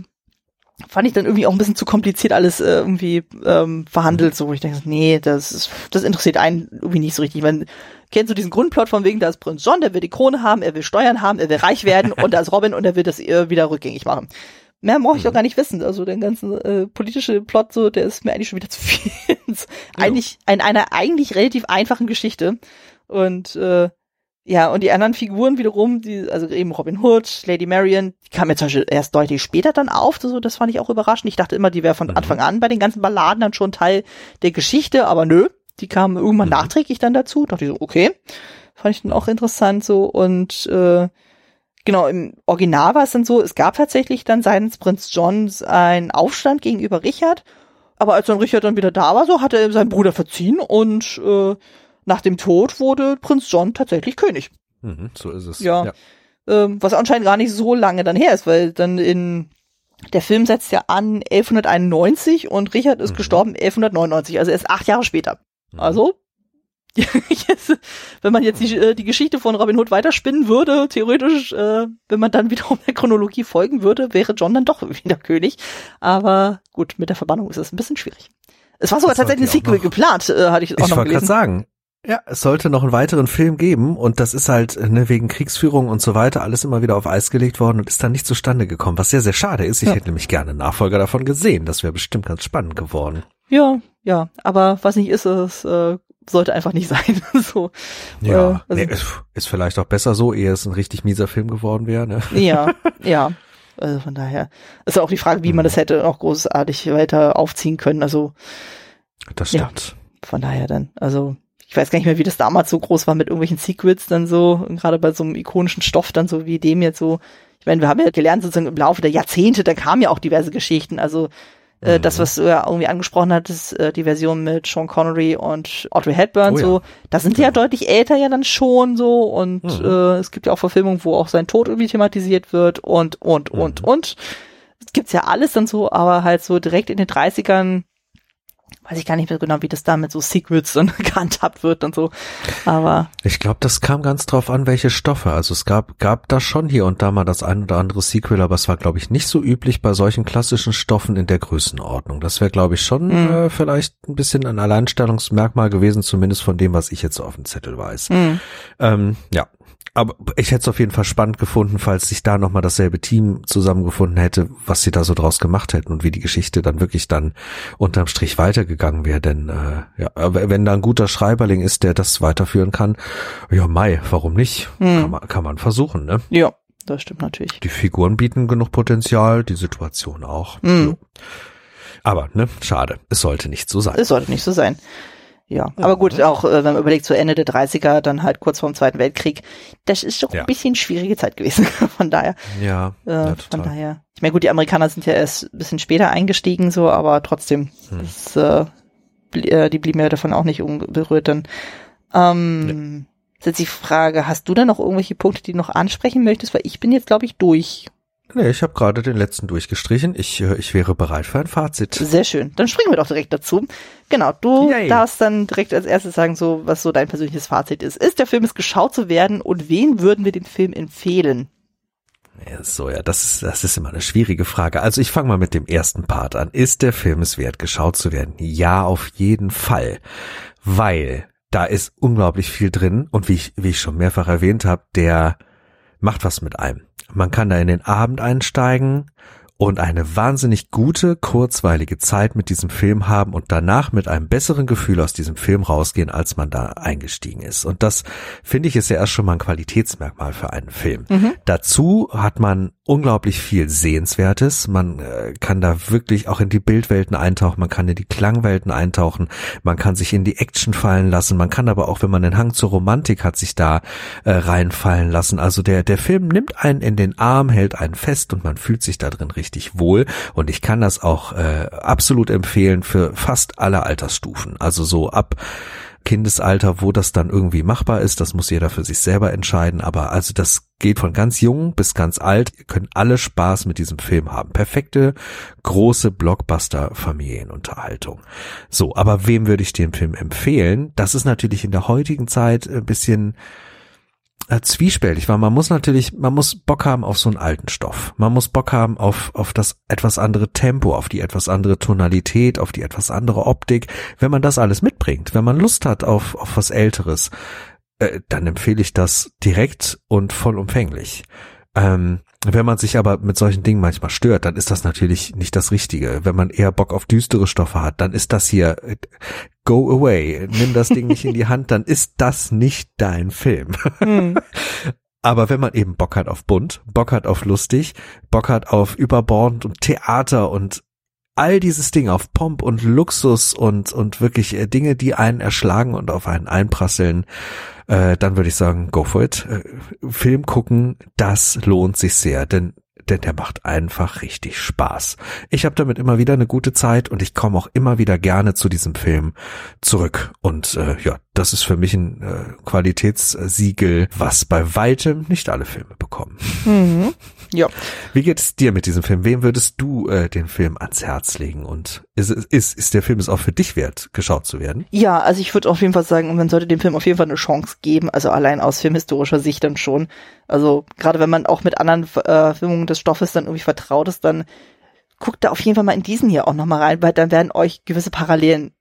fand ich dann irgendwie auch ein bisschen zu kompliziert alles äh, irgendwie ähm, verhandelt, so wo ich dachte, nee, das ist, das interessiert einen irgendwie nicht so richtig. Man kennt so diesen Grundplot von wegen, da ist Prinz John, der will die Krone haben, er will Steuern haben, er will reich werden und da ist Robin und er will das äh, wieder rückgängig machen. Mehr brauche ich mhm. doch gar nicht wissen. Also den ganzen äh, politische Plot, so, der ist mir eigentlich schon wieder zu viel. eigentlich in einer eigentlich relativ einfachen Geschichte. Und äh, ja, und die anderen Figuren wiederum, die, also eben Robin Hood, Lady Marian, die kamen jetzt zum Beispiel erst deutlich später dann auf. So, das fand ich auch überraschend. Ich dachte immer, die wäre von mhm. Anfang an bei den ganzen Balladen dann schon Teil der Geschichte, aber nö, die kamen irgendwann mhm. nachträglich dann dazu. Dachte ich so, okay. Fand ich dann auch interessant so. Und äh, genau, im Original war es dann so, es gab tatsächlich dann seitens Prinz John einen Aufstand gegenüber Richard, aber als dann Richard dann wieder da war, so hat er seinen Bruder verziehen und äh, nach dem Tod wurde Prinz John tatsächlich König. Mhm, so ist es. Ja, ja. Ähm, was anscheinend gar nicht so lange dann her ist, weil dann in der Film setzt ja an elfhunderteinundneunzig und Richard ist mhm. gestorben elfhundertneunundneunzig, also erst acht Jahre später. Mhm. Also wenn man jetzt die, die Geschichte von Robin Hood weiterspinnen würde, theoretisch, äh, wenn man dann wiederum der Chronologie folgen würde, wäre John dann doch wieder König. Aber gut, mit der Verbannung ist das ein bisschen schwierig. Es war sogar das tatsächlich ein Sequel noch geplant, äh, hatte ich auch ich noch gelesen. Ich wollte gerade sagen, ja, es sollte noch einen weiteren Film geben und das ist halt ne, wegen Kriegsführung und so weiter alles immer wieder auf Eis gelegt worden und ist dann nicht zustande gekommen, was sehr, sehr schade ist. Ich ja. hätte nämlich gerne einen Nachfolger davon gesehen. Das wäre bestimmt ganz spannend geworden. Ja, ja, aber was nicht ist, ist äh, sollte einfach nicht sein. so. Ja, äh, also, nee, ist, ist vielleicht auch besser so, ehe es ein richtig mieser Film geworden wäre. Ne? Ja, ja. Also von daher ist auch die Frage, wie man das hätte auch großartig weiter aufziehen können. Also das stimmt. Ja, von daher dann. Also ich weiß gar nicht mehr, wie das damals so groß war mit irgendwelchen Secrets dann so, gerade bei so einem ikonischen Stoff dann so wie dem jetzt so. Ich meine, wir haben ja gelernt sozusagen im Laufe der Jahrzehnte, da kamen ja auch diverse Geschichten. Also das, was du ja irgendwie angesprochen hattest, die Version mit Sean Connery und Audrey Hepburn, oh ja. so, da sind die ja. ja deutlich älter ja dann schon so und mhm. äh, es gibt ja auch Verfilmungen, wo auch sein Tod irgendwie thematisiert wird und, und, mhm. und, und. Es gibt's ja alles dann so, aber halt so direkt in den dreißigern, weiß ich gar nicht mehr genau, wie das da mit so Secrets dann gehandhabt wird und so, aber. Ich glaube, das kam ganz drauf an, welche Stoffe. Also es gab, gab da schon hier und da mal das ein oder andere Sequel, aber es war, glaube ich, nicht so üblich bei solchen klassischen Stoffen in der Größenordnung. Das wäre, glaube ich, schon mhm. äh, vielleicht ein bisschen ein Alleinstellungsmerkmal gewesen, zumindest von dem, was ich jetzt so auf dem Zettel weiß. Mhm. Ähm, ja. Aber ich hätte es auf jeden Fall spannend gefunden, falls sich da nochmal dasselbe Team zusammengefunden hätte, was sie da so draus gemacht hätten und wie die Geschichte dann wirklich dann unterm Strich weitergegangen wäre. Denn äh, ja, wenn da ein guter Schreiberling ist, der das weiterführen kann, ja mei, warum nicht? Hm. Kann man, kann man versuchen, ne? Ja, das stimmt natürlich. Die Figuren bieten genug Potenzial, die Situation auch. Hm. So. Aber, ne, schade, es sollte nicht so sein. Es sollte nicht so sein. Ja, aber gut, auch äh, wenn man überlegt, zu so Ende der dreißiger, dann halt kurz vorm Zweiten Weltkrieg, das ist doch ja. ein bisschen schwierige Zeit gewesen, von daher. Ja, äh, ja von daher. Ich meine, gut, die Amerikaner sind ja erst ein bisschen später eingestiegen, so, aber trotzdem, hm. das, äh, blie- äh, die blieben ja davon auch nicht unberührt dann. Ähm, nee. Jetzt die Frage, hast du da noch irgendwelche Punkte, die du noch ansprechen möchtest? Weil ich bin jetzt, glaube ich, durch. Nee, ich habe gerade den letzten durchgestrichen. Ich ich wäre bereit für ein Fazit. Sehr schön. Dann springen wir doch direkt dazu. Genau, du Yay. darfst dann direkt als erstes sagen, so was so dein persönliches Fazit ist. Ist der Film es geschaut zu werden und wen würden wir den Film empfehlen? Ja, so, ja, das ist, das ist immer eine schwierige Frage. Also ich fange mal mit dem ersten Part an. Ist der Film es wert, geschaut zu werden? Ja, auf jeden Fall. Weil da ist unglaublich viel drin und wie ich, wie ich schon mehrfach erwähnt habe, der macht was mit einem. Man kann da in den Abend einsteigen und eine wahnsinnig gute, kurzweilige Zeit mit diesem Film haben und danach mit einem besseren Gefühl aus diesem Film rausgehen, als man da eingestiegen ist. Und das, finde ich, ist ja erst schon mal ein Qualitätsmerkmal für einen Film. Mhm. Dazu hat man unglaublich viel Sehenswertes. Man äh, kann da wirklich auch in die Bildwelten eintauchen, man kann in die Klangwelten eintauchen, man kann sich in die Action fallen lassen, man kann aber auch, wenn man den Hang zur Romantik hat, sich da äh, reinfallen lassen. Also der der Film nimmt einen in den Arm, hält einen fest und man fühlt sich da drin richtig wohl. Und ich kann das auch äh, absolut empfehlen für fast alle Altersstufen. Also so ab Kindesalter, wo das dann irgendwie machbar ist, das muss jeder für sich selber entscheiden, aber also das geht von ganz jung bis ganz alt, ihr könnt alle Spaß mit diesem Film haben. Perfekte, große Blockbuster-Familienunterhaltung. So, aber wem würde ich den Film empfehlen? Das ist natürlich in der heutigen Zeit ein bisschen zwiespältig, weil man muss natürlich, man muss Bock haben auf so einen alten Stoff. Man muss Bock haben auf auf das etwas andere Tempo, auf die etwas andere Tonalität, auf die etwas andere Optik. Wenn man das alles mitbringt, wenn man Lust hat auf auf was Älteres, äh, dann empfehle ich das direkt und vollumfänglich. Ähm, wenn man sich aber mit solchen Dingen manchmal stört, dann ist das natürlich nicht das Richtige. Wenn man eher Bock auf düstere Stoffe hat, dann ist das hier go away, nimm das Ding nicht in die Hand, dann ist das nicht dein Film. Mhm. Aber wenn man eben Bock hat auf bunt, Bock hat auf lustig, Bock hat auf überbordend und Theater und all dieses Ding auf Pomp und Luxus und und wirklich Dinge, die einen erschlagen und auf einen einprasseln, äh, dann würde ich sagen, go for it. Äh, Film gucken, das lohnt sich sehr, denn denn der macht einfach richtig Spaß. Ich habe damit immer wieder eine gute Zeit und ich komme auch immer wieder gerne zu diesem Film zurück. Und äh, ja, das ist für mich ein äh, Qualitätssiegel, was bei weitem nicht alle Filme bekommen. Mhm. Ja. Wie geht es dir mit diesem Film? Wem würdest du äh, den Film ans Herz legen? Und ist, ist, ist der Film es auch für dich wert, geschaut zu werden? Ja, also ich würde auf jeden Fall sagen, man sollte dem Film auf jeden Fall eine Chance geben, also allein aus filmhistorischer Sicht dann schon. Also gerade wenn man auch mit anderen äh, Filmungen des Stoffes dann irgendwie vertraut ist, dann guckt da auf jeden Fall mal in diesen hier auch nochmal rein, weil dann werden euch gewisse Parallelen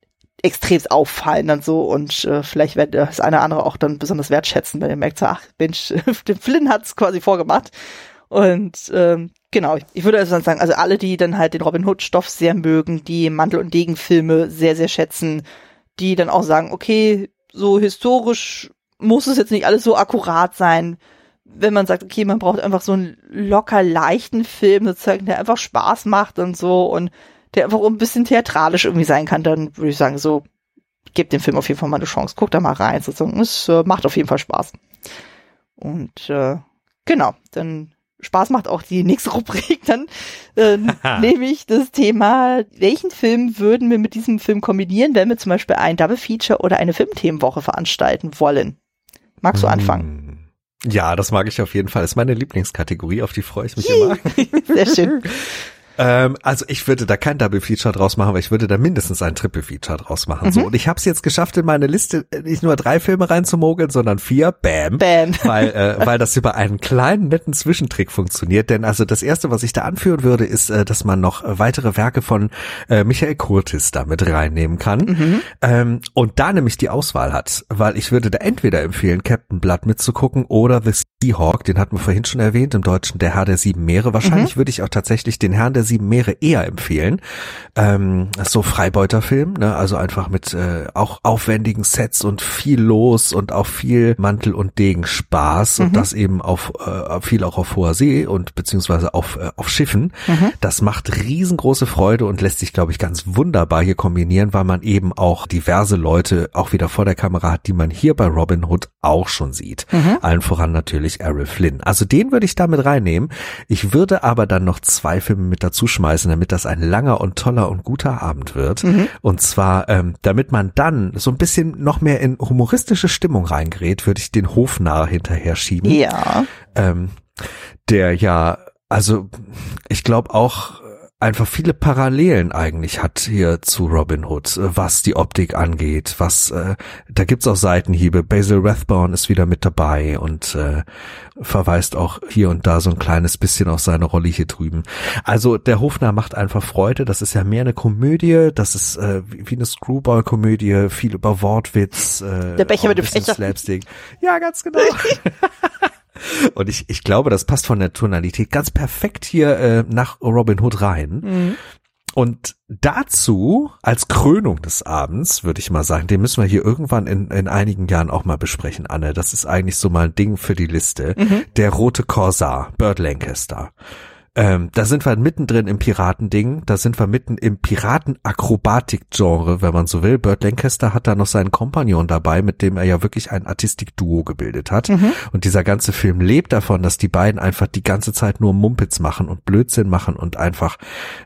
extremst auffallen dann so und äh, vielleicht wird das eine oder andere auch dann besonders wertschätzen, wenn ihr merkt, so, ach Mensch, den Flynn hat's quasi vorgemacht. Und ähm, genau, ich würde also dann sagen, also alle, die dann halt den Robin Hood-Stoff sehr mögen, die Mantel- und Degen-Filme sehr, sehr schätzen, die dann auch sagen, okay, so historisch muss es jetzt nicht alles so akkurat sein, wenn man sagt, okay, man braucht einfach so einen locker leichten Film, sozusagen, der einfach Spaß macht und so und der einfach ein bisschen theatralisch irgendwie sein kann, dann würde ich sagen, so, gebt dem Film auf jeden Fall mal eine Chance, guckt da mal rein, sozusagen, es äh, macht auf jeden Fall Spaß. Und äh, genau, dann Spaß macht auch die nächste Rubrik, dann äh, nehme ich das Thema, welchen Film würden wir mit diesem Film kombinieren, wenn wir zum Beispiel ein Double Feature oder eine Filmthemenwoche veranstalten wollen. Magst du anfangen? Ja, das mag ich auf jeden Fall. Das ist meine Lieblingskategorie, auf die freue ich mich immer. Sehr schön. Also ich würde da kein Double Feature draus machen, aber ich würde da mindestens ein Triple Feature draus machen. Mhm. So, und ich habe es jetzt geschafft, in meine Liste nicht nur drei Filme reinzumogeln, sondern vier. Bam. Bam. Weil äh, weil das über einen kleinen netten Zwischentrick funktioniert. Denn also das erste, was ich da anführen würde, ist, äh, dass man noch weitere Werke von äh, Michael Curtiz damit reinnehmen kann. Mhm. Ähm, und da nämlich die Auswahl hat, weil ich würde da entweder empfehlen, Captain Blood mitzugucken oder The Seahawk. Den hatten wir vorhin schon erwähnt, im Deutschen der Herr der sieben Meere. Wahrscheinlich mhm. würde ich auch tatsächlich den Herrn der sieben Meere eher empfehlen. Ähm, das ist so ein Freibeuterfilm, ne? Also einfach mit äh, auch aufwendigen Sets und viel los und auch viel Mantel- und Degenspaß, mhm, und das eben auf äh, viel auch auf hoher See und beziehungsweise auf, äh, auf Schiffen. Mhm. Das macht riesengroße Freude und lässt sich, glaube ich, ganz wunderbar hier kombinieren, weil man eben auch diverse Leute auch wieder vor der Kamera hat, die man hier bei Robin Hood auch schon sieht. Mhm. Allen voran natürlich Errol Flynn. Also den würde ich da mit reinnehmen. Ich würde aber dann noch zwei Filme mit dazu schmeißen, damit das ein langer und toller und guter Abend wird. Mhm. Und zwar, ähm, damit man dann so ein bisschen noch mehr in humoristische Stimmung reingerät, würde ich den Hofnarr hinterher schieben. Ja. Ähm, der ja, also ich glaube auch, einfach viele Parallelen eigentlich hat hier zu Robin Hood, was die Optik angeht, was, äh, da gibt's auch Seitenhiebe, Basil Rathbone ist wieder mit dabei und äh, verweist auch hier und da so ein kleines bisschen auf seine Rolle hier drüben. Also der Hofnarr macht einfach Freude, das ist ja mehr eine Komödie, das ist äh, wie eine Screwball-Komödie, viel über Wortwitz, äh, der Becher mit dem Becher. Slapstick. Ja, ganz genau. Und ich, ich glaube, das passt von der Tonalität ganz perfekt hier äh, nach Robin Hood rein. Mhm. Und dazu, als Krönung des Abends, würde ich mal sagen, den müssen wir hier irgendwann in, in einigen Jahren auch mal besprechen, Anne. Das ist eigentlich so mal ein Ding für die Liste. Mhm. Der rote Korsar, Burt Lancaster. Ähm, da sind wir mittendrin im Piratending, da sind wir mitten im Piratenakrobatik-Genre, wenn man so will. Burt Lancaster hat da noch seinen Kompagnon dabei, mit dem er ja wirklich ein Artistik-Duo gebildet hat. Mhm. Und dieser ganze Film lebt davon, dass die beiden einfach die ganze Zeit nur Mumpitz machen und Blödsinn machen und einfach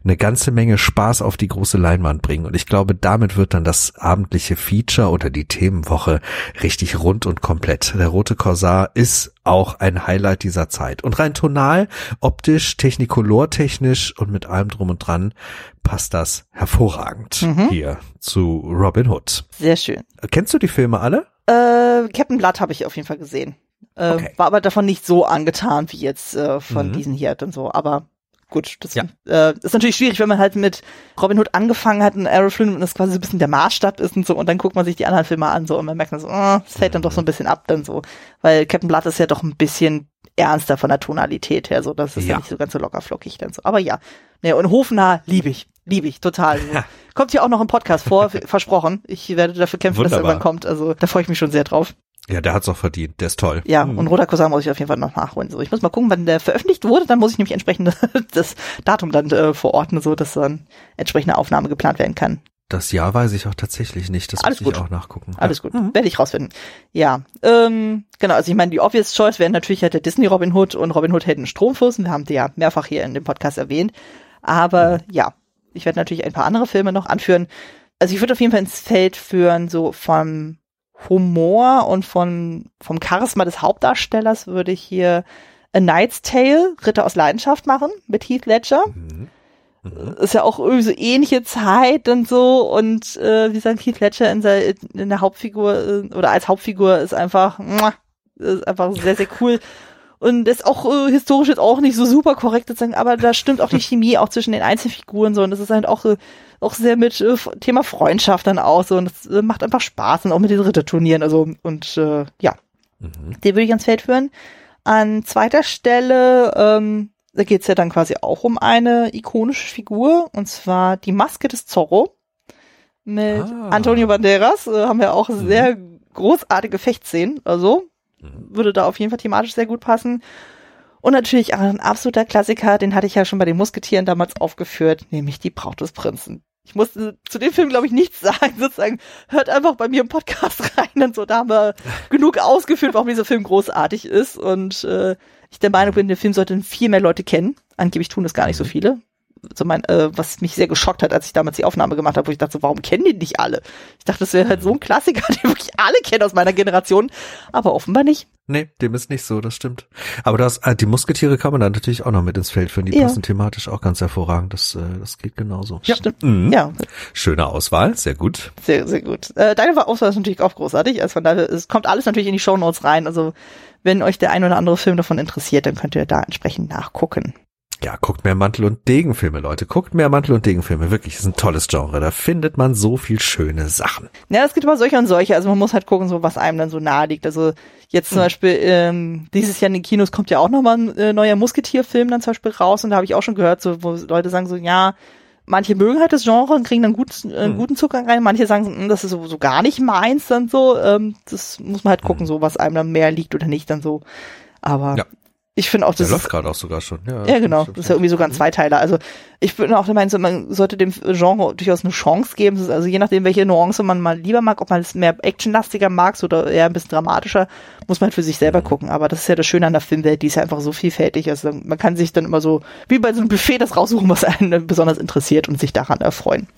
eine ganze Menge Spaß auf die große Leinwand bringen. Und ich glaube, damit wird dann das abendliche Feature oder die Themenwoche richtig rund und komplett. Der rote Korsar ist auch ein Highlight dieser Zeit. Und rein tonal, optisch, technicolor-technisch und mit allem drum und dran passt das hervorragend, mhm, hier zu Robin Hood. Sehr schön. Kennst du die Filme alle? Äh, Captain Blood habe ich auf jeden Fall gesehen. Äh, okay. War aber davon nicht so angetan wie jetzt äh, von, mhm, diesen hier und so. Aber gut, das, ja, äh, ist natürlich schwierig, wenn man halt mit Robin Hood angefangen hat und Errol Flynn und das quasi so ein bisschen der Maßstab ist und so, und dann guckt man sich die anderen Filme an so und man merkt dann so, oh, das fällt dann doch so ein bisschen ab dann so, weil Captain Blood ist ja doch ein bisschen ernster von der Tonalität her, so, das ist ja, ja nicht so ganz so lockerflockig dann so, aber ja. Ja, und Hofnarr liebe ich, liebe ich, total. Ja. Kommt hier auch noch im Podcast vor, versprochen, ich werde dafür kämpfen, wunderbar, dass er irgendwann kommt, also da freue ich mich schon sehr drauf. Ja, der hat's auch verdient, der ist toll. Ja, mhm, und Roter Korsar muss ich auf jeden Fall noch nachholen. So, ich muss mal gucken, wann der veröffentlicht wurde, dann muss ich nämlich entsprechend das Datum dann äh, verordnen, so dass dann entsprechende Aufnahme geplant werden kann. Das Jahr weiß ich auch tatsächlich nicht, das muss ich auch nachgucken. Alles ja, gut, mhm, werde ich rausfinden. Ja, ähm, genau, also ich meine, die obvious choice wären natürlich halt der Disney Robin Hood und Robin Hood hält einen Stromfuß, und wir haben die ja mehrfach hier in dem Podcast erwähnt, aber mhm, ja, ich werde natürlich ein paar andere Filme noch anführen. Also ich würde auf jeden Fall ins Feld führen, so vom Humor und von, vom Charisma des Hauptdarstellers würde ich hier A Knight's Tale, Ritter aus Leidenschaft machen, mit Heath Ledger. Mhm. Mhm. Ist ja auch irgendwie so ähnliche Zeit und so, und äh, wie gesagt, Heath Ledger in der, in der Hauptfigur oder als Hauptfigur ist einfach, ist einfach sehr, sehr cool. Und ist auch äh, historisch jetzt auch nicht so super korrekt sozusagen, aber da stimmt auch die Chemie auch zwischen den Einzelfiguren so, und das ist halt auch, äh, auch sehr mit äh, Thema Freundschaft dann auch so, und das äh, macht einfach Spaß, und auch mit den Ritterturnieren, also, und äh, ja, mhm, den würde ich ans Feld führen. An zweiter Stelle, ähm, da geht's ja dann quasi auch um eine ikonische Figur, und zwar die Maske des Zorro mit ah. Antonio Banderas, äh, haben wir auch mhm. sehr großartige Fechtszenen, also würde da auf jeden Fall thematisch sehr gut passen. Und natürlich ein absoluter Klassiker, den hatte ich ja schon bei den Musketieren damals aufgeführt, nämlich die Braut des Prinzen. Ich musste zu dem Film, glaube ich, nichts sagen, sozusagen. Hört einfach bei mir im Podcast rein und so, da haben wir genug ausgeführt, warum dieser Film großartig ist. Und äh, ich der Meinung bin, den Film sollten viel mehr Leute kennen. Angeblich tun das gar nicht so viele. So mein, äh, was mich sehr geschockt hat, als ich damals die Aufnahme gemacht habe, wo ich dachte, so, warum kennen die nicht alle? Ich dachte, das wäre halt so ein Klassiker, den wirklich alle kennen aus meiner Generation, aber offenbar nicht. Nee, dem ist nicht so, das stimmt. Aber das, die Musketiere kann man dann natürlich auch noch mit ins Feld führen, die ja. passen thematisch auch ganz hervorragend, das, das geht genauso. Ja, stimmt. Mhm. Ja. Schöne Auswahl, sehr gut. Sehr, sehr gut. Deine Auswahl ist natürlich auch großartig, also von daher, es kommt alles natürlich in die Shownotes rein, also wenn euch der ein oder andere Film davon interessiert, dann könnt ihr da entsprechend nachgucken. Ja, guckt mehr Mantel- und Degenfilme, Leute. Guckt mehr Mantel- und Degenfilme. Wirklich, ist ein tolles Genre. Da findet man so viel schöne Sachen. Ja, es gibt immer solche und solche. Also man muss halt gucken, so was einem dann so nahe liegt. Also jetzt zum hm. Beispiel ähm, dieses Jahr in den Kinos kommt ja auch nochmal ein äh, neuer Musketierfilm dann zum Beispiel raus. Und da habe ich auch schon gehört, so, wo Leute sagen so, ja, manche mögen halt das Genre und kriegen dann gut, äh, hm. guten Zugang rein. Manche sagen so, das ist so, so gar nicht meins dann so. Ähm, das muss man halt gucken, hm. so was einem dann mehr liegt oder nicht dann so. Aber ja. Ich finde auch, das der läuft gerade auch sogar schon. Ja, ja genau. Das ist ja irgendwie sogar ein Zweiteiler. Also ich bin auch der Meinung, man sollte dem Genre durchaus eine Chance geben. Also je nachdem, welche Nuance man mal lieber mag, ob man es mehr actionlastiger mag oder eher ein bisschen dramatischer, muss man halt für sich selber mhm. gucken. Aber das ist ja das Schöne an der Filmwelt, die ist ja einfach so vielfältig. Also man kann sich dann immer so, wie bei so einem Buffet, das raussuchen, was einen besonders interessiert und sich daran erfreuen.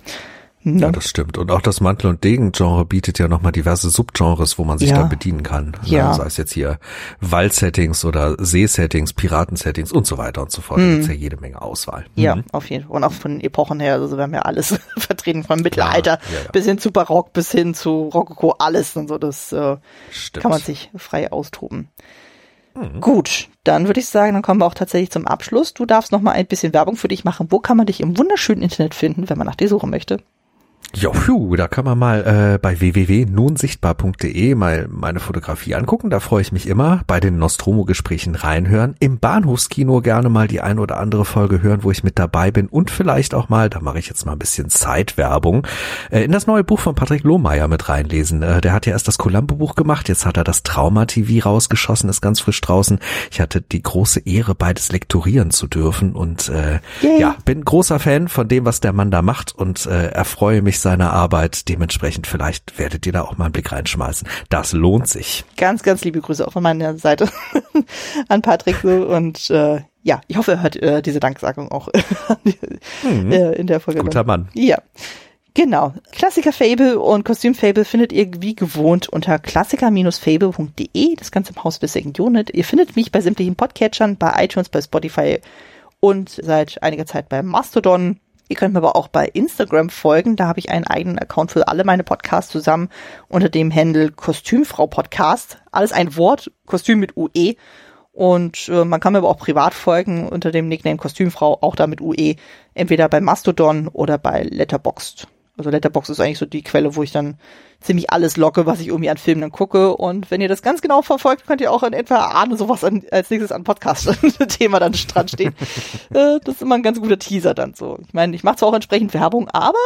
Ja, das stimmt. Und auch das Mantel- und Degen-Genre bietet ja nochmal diverse Subgenres, wo man sich ja. da bedienen kann. Ja. Sei es jetzt hier Wald-Settings oder See-Settings, Piraten-Settings und so weiter und so fort. Mhm. Da gibt's ja jede Menge Auswahl. Ja, mhm. auf jeden Fall. Und auch von Epochen her, also wir haben ja alles vertreten, vom Mittelalter ja, ja, ja. bis hin zu Barock, bis hin zu Rokoko, alles und so. Das äh, kann man sich frei austoben. Mhm. Gut, dann würde ich sagen, dann kommen wir auch tatsächlich zum Abschluss. Du darfst nochmal ein bisschen Werbung für dich machen. Wo kann man dich im wunderschönen Internet finden, wenn man nach dir suchen möchte? Juhu, da kann man mal äh, bei w w w punkt nunsichtbar punkt d e mal meine Fotografie angucken, da freue ich mich immer, bei den Nostromo-Gesprächen reinhören, im Bahnhofskino gerne mal die ein oder andere Folge hören, wo ich mit dabei bin und vielleicht auch mal, da mache ich jetzt mal ein bisschen Zeitwerbung, äh, in das neue Buch von Patrick Lohmeier mit reinlesen. Äh, der hat ja erst das Columbo-Buch gemacht, jetzt hat er das Trauma-T V rausgeschossen, ist ganz frisch draußen. Ich hatte die große Ehre, beides lektorieren zu dürfen und äh, ja, bin großer Fan von dem, was der Mann da macht und äh, erfreue mich seiner Arbeit. Dementsprechend vielleicht werdet ihr da auch mal einen Blick reinschmeißen. Das lohnt sich. Ganz, ganz liebe Grüße auch von meiner Seite an Patrick. So. Und äh, ja, ich hoffe, er hört äh, diese Danksagung auch mhm. äh, in der Folge. Guter Mann. Ja, genau. Klassiker-Faible und Kostüm-Faible findet ihr wie gewohnt unter klassiker faible punkt d e. Das Ganze im Haus des Second Unit. Ihr findet mich bei sämtlichen Podcatchern, bei iTunes, bei Spotify und seit einiger Zeit bei Mastodon. Ihr könnt mir aber auch bei Instagram folgen, da habe ich einen eigenen Account für alle meine Podcasts zusammen unter dem Handle Kostümfrau Podcast. Alles ein Wort, Kostüm mit U E. Und äh, man kann mir aber auch privat folgen unter dem Nickname Kostümfrau, auch da mit U E. Entweder bei Mastodon oder bei Letterboxd. Also Letterboxd ist eigentlich so die Quelle, wo ich dann ziemlich alles locke, was ich irgendwie an Filmen dann gucke. Und wenn ihr das ganz genau verfolgt, könnt ihr auch in etwa ahnen, sowas an, als nächstes an Podcast-Thema dann dran steht. Das ist immer ein ganz guter Teaser dann so. Ich meine, ich mache zwar auch entsprechend Werbung, aber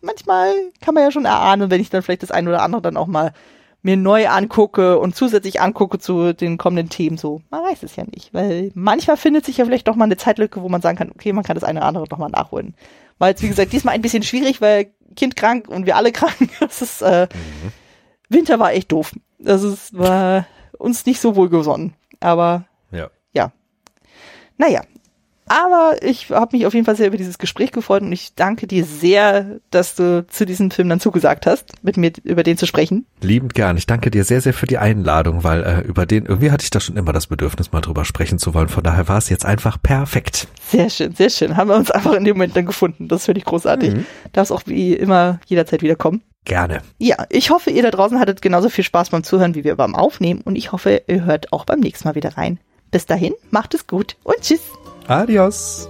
manchmal kann man ja schon erahnen, wenn ich dann vielleicht das ein oder andere dann auch mal mir neu angucke und zusätzlich angucke zu den kommenden Themen so. Man weiß es ja nicht, weil manchmal findet sich ja vielleicht doch mal eine Zeitlücke, wo man sagen kann, okay, man kann das eine oder andere doch mal nachholen. War jetzt, wie gesagt, diesmal ein bisschen schwierig, weil Kind krank und wir alle krank. Das ist, äh, mhm. Winter war echt doof. Das ist, war uns nicht so wohlgesonnen. Aber, ja. ja. Naja. Aber ich habe mich auf jeden Fall sehr über dieses Gespräch gefreut und ich danke dir sehr, dass du zu diesem Film dann zugesagt hast, mit mir über den zu sprechen. Liebend gern. Ich danke dir sehr, sehr für die Einladung, weil äh, über den, irgendwie hatte ich da schon immer das Bedürfnis, mal drüber sprechen zu wollen. Von daher war es jetzt einfach perfekt. Sehr schön, sehr schön. Haben wir uns einfach in dem Moment dann gefunden. Das finde ich großartig. Mhm. Darfst auch wie immer jederzeit wiederkommen. Gerne. Ja, ich hoffe, ihr da draußen hattet genauso viel Spaß beim Zuhören, wie wir beim Aufnehmen und ich hoffe, ihr hört auch beim nächsten Mal wieder rein. Bis dahin, macht es gut und tschüss. Adios.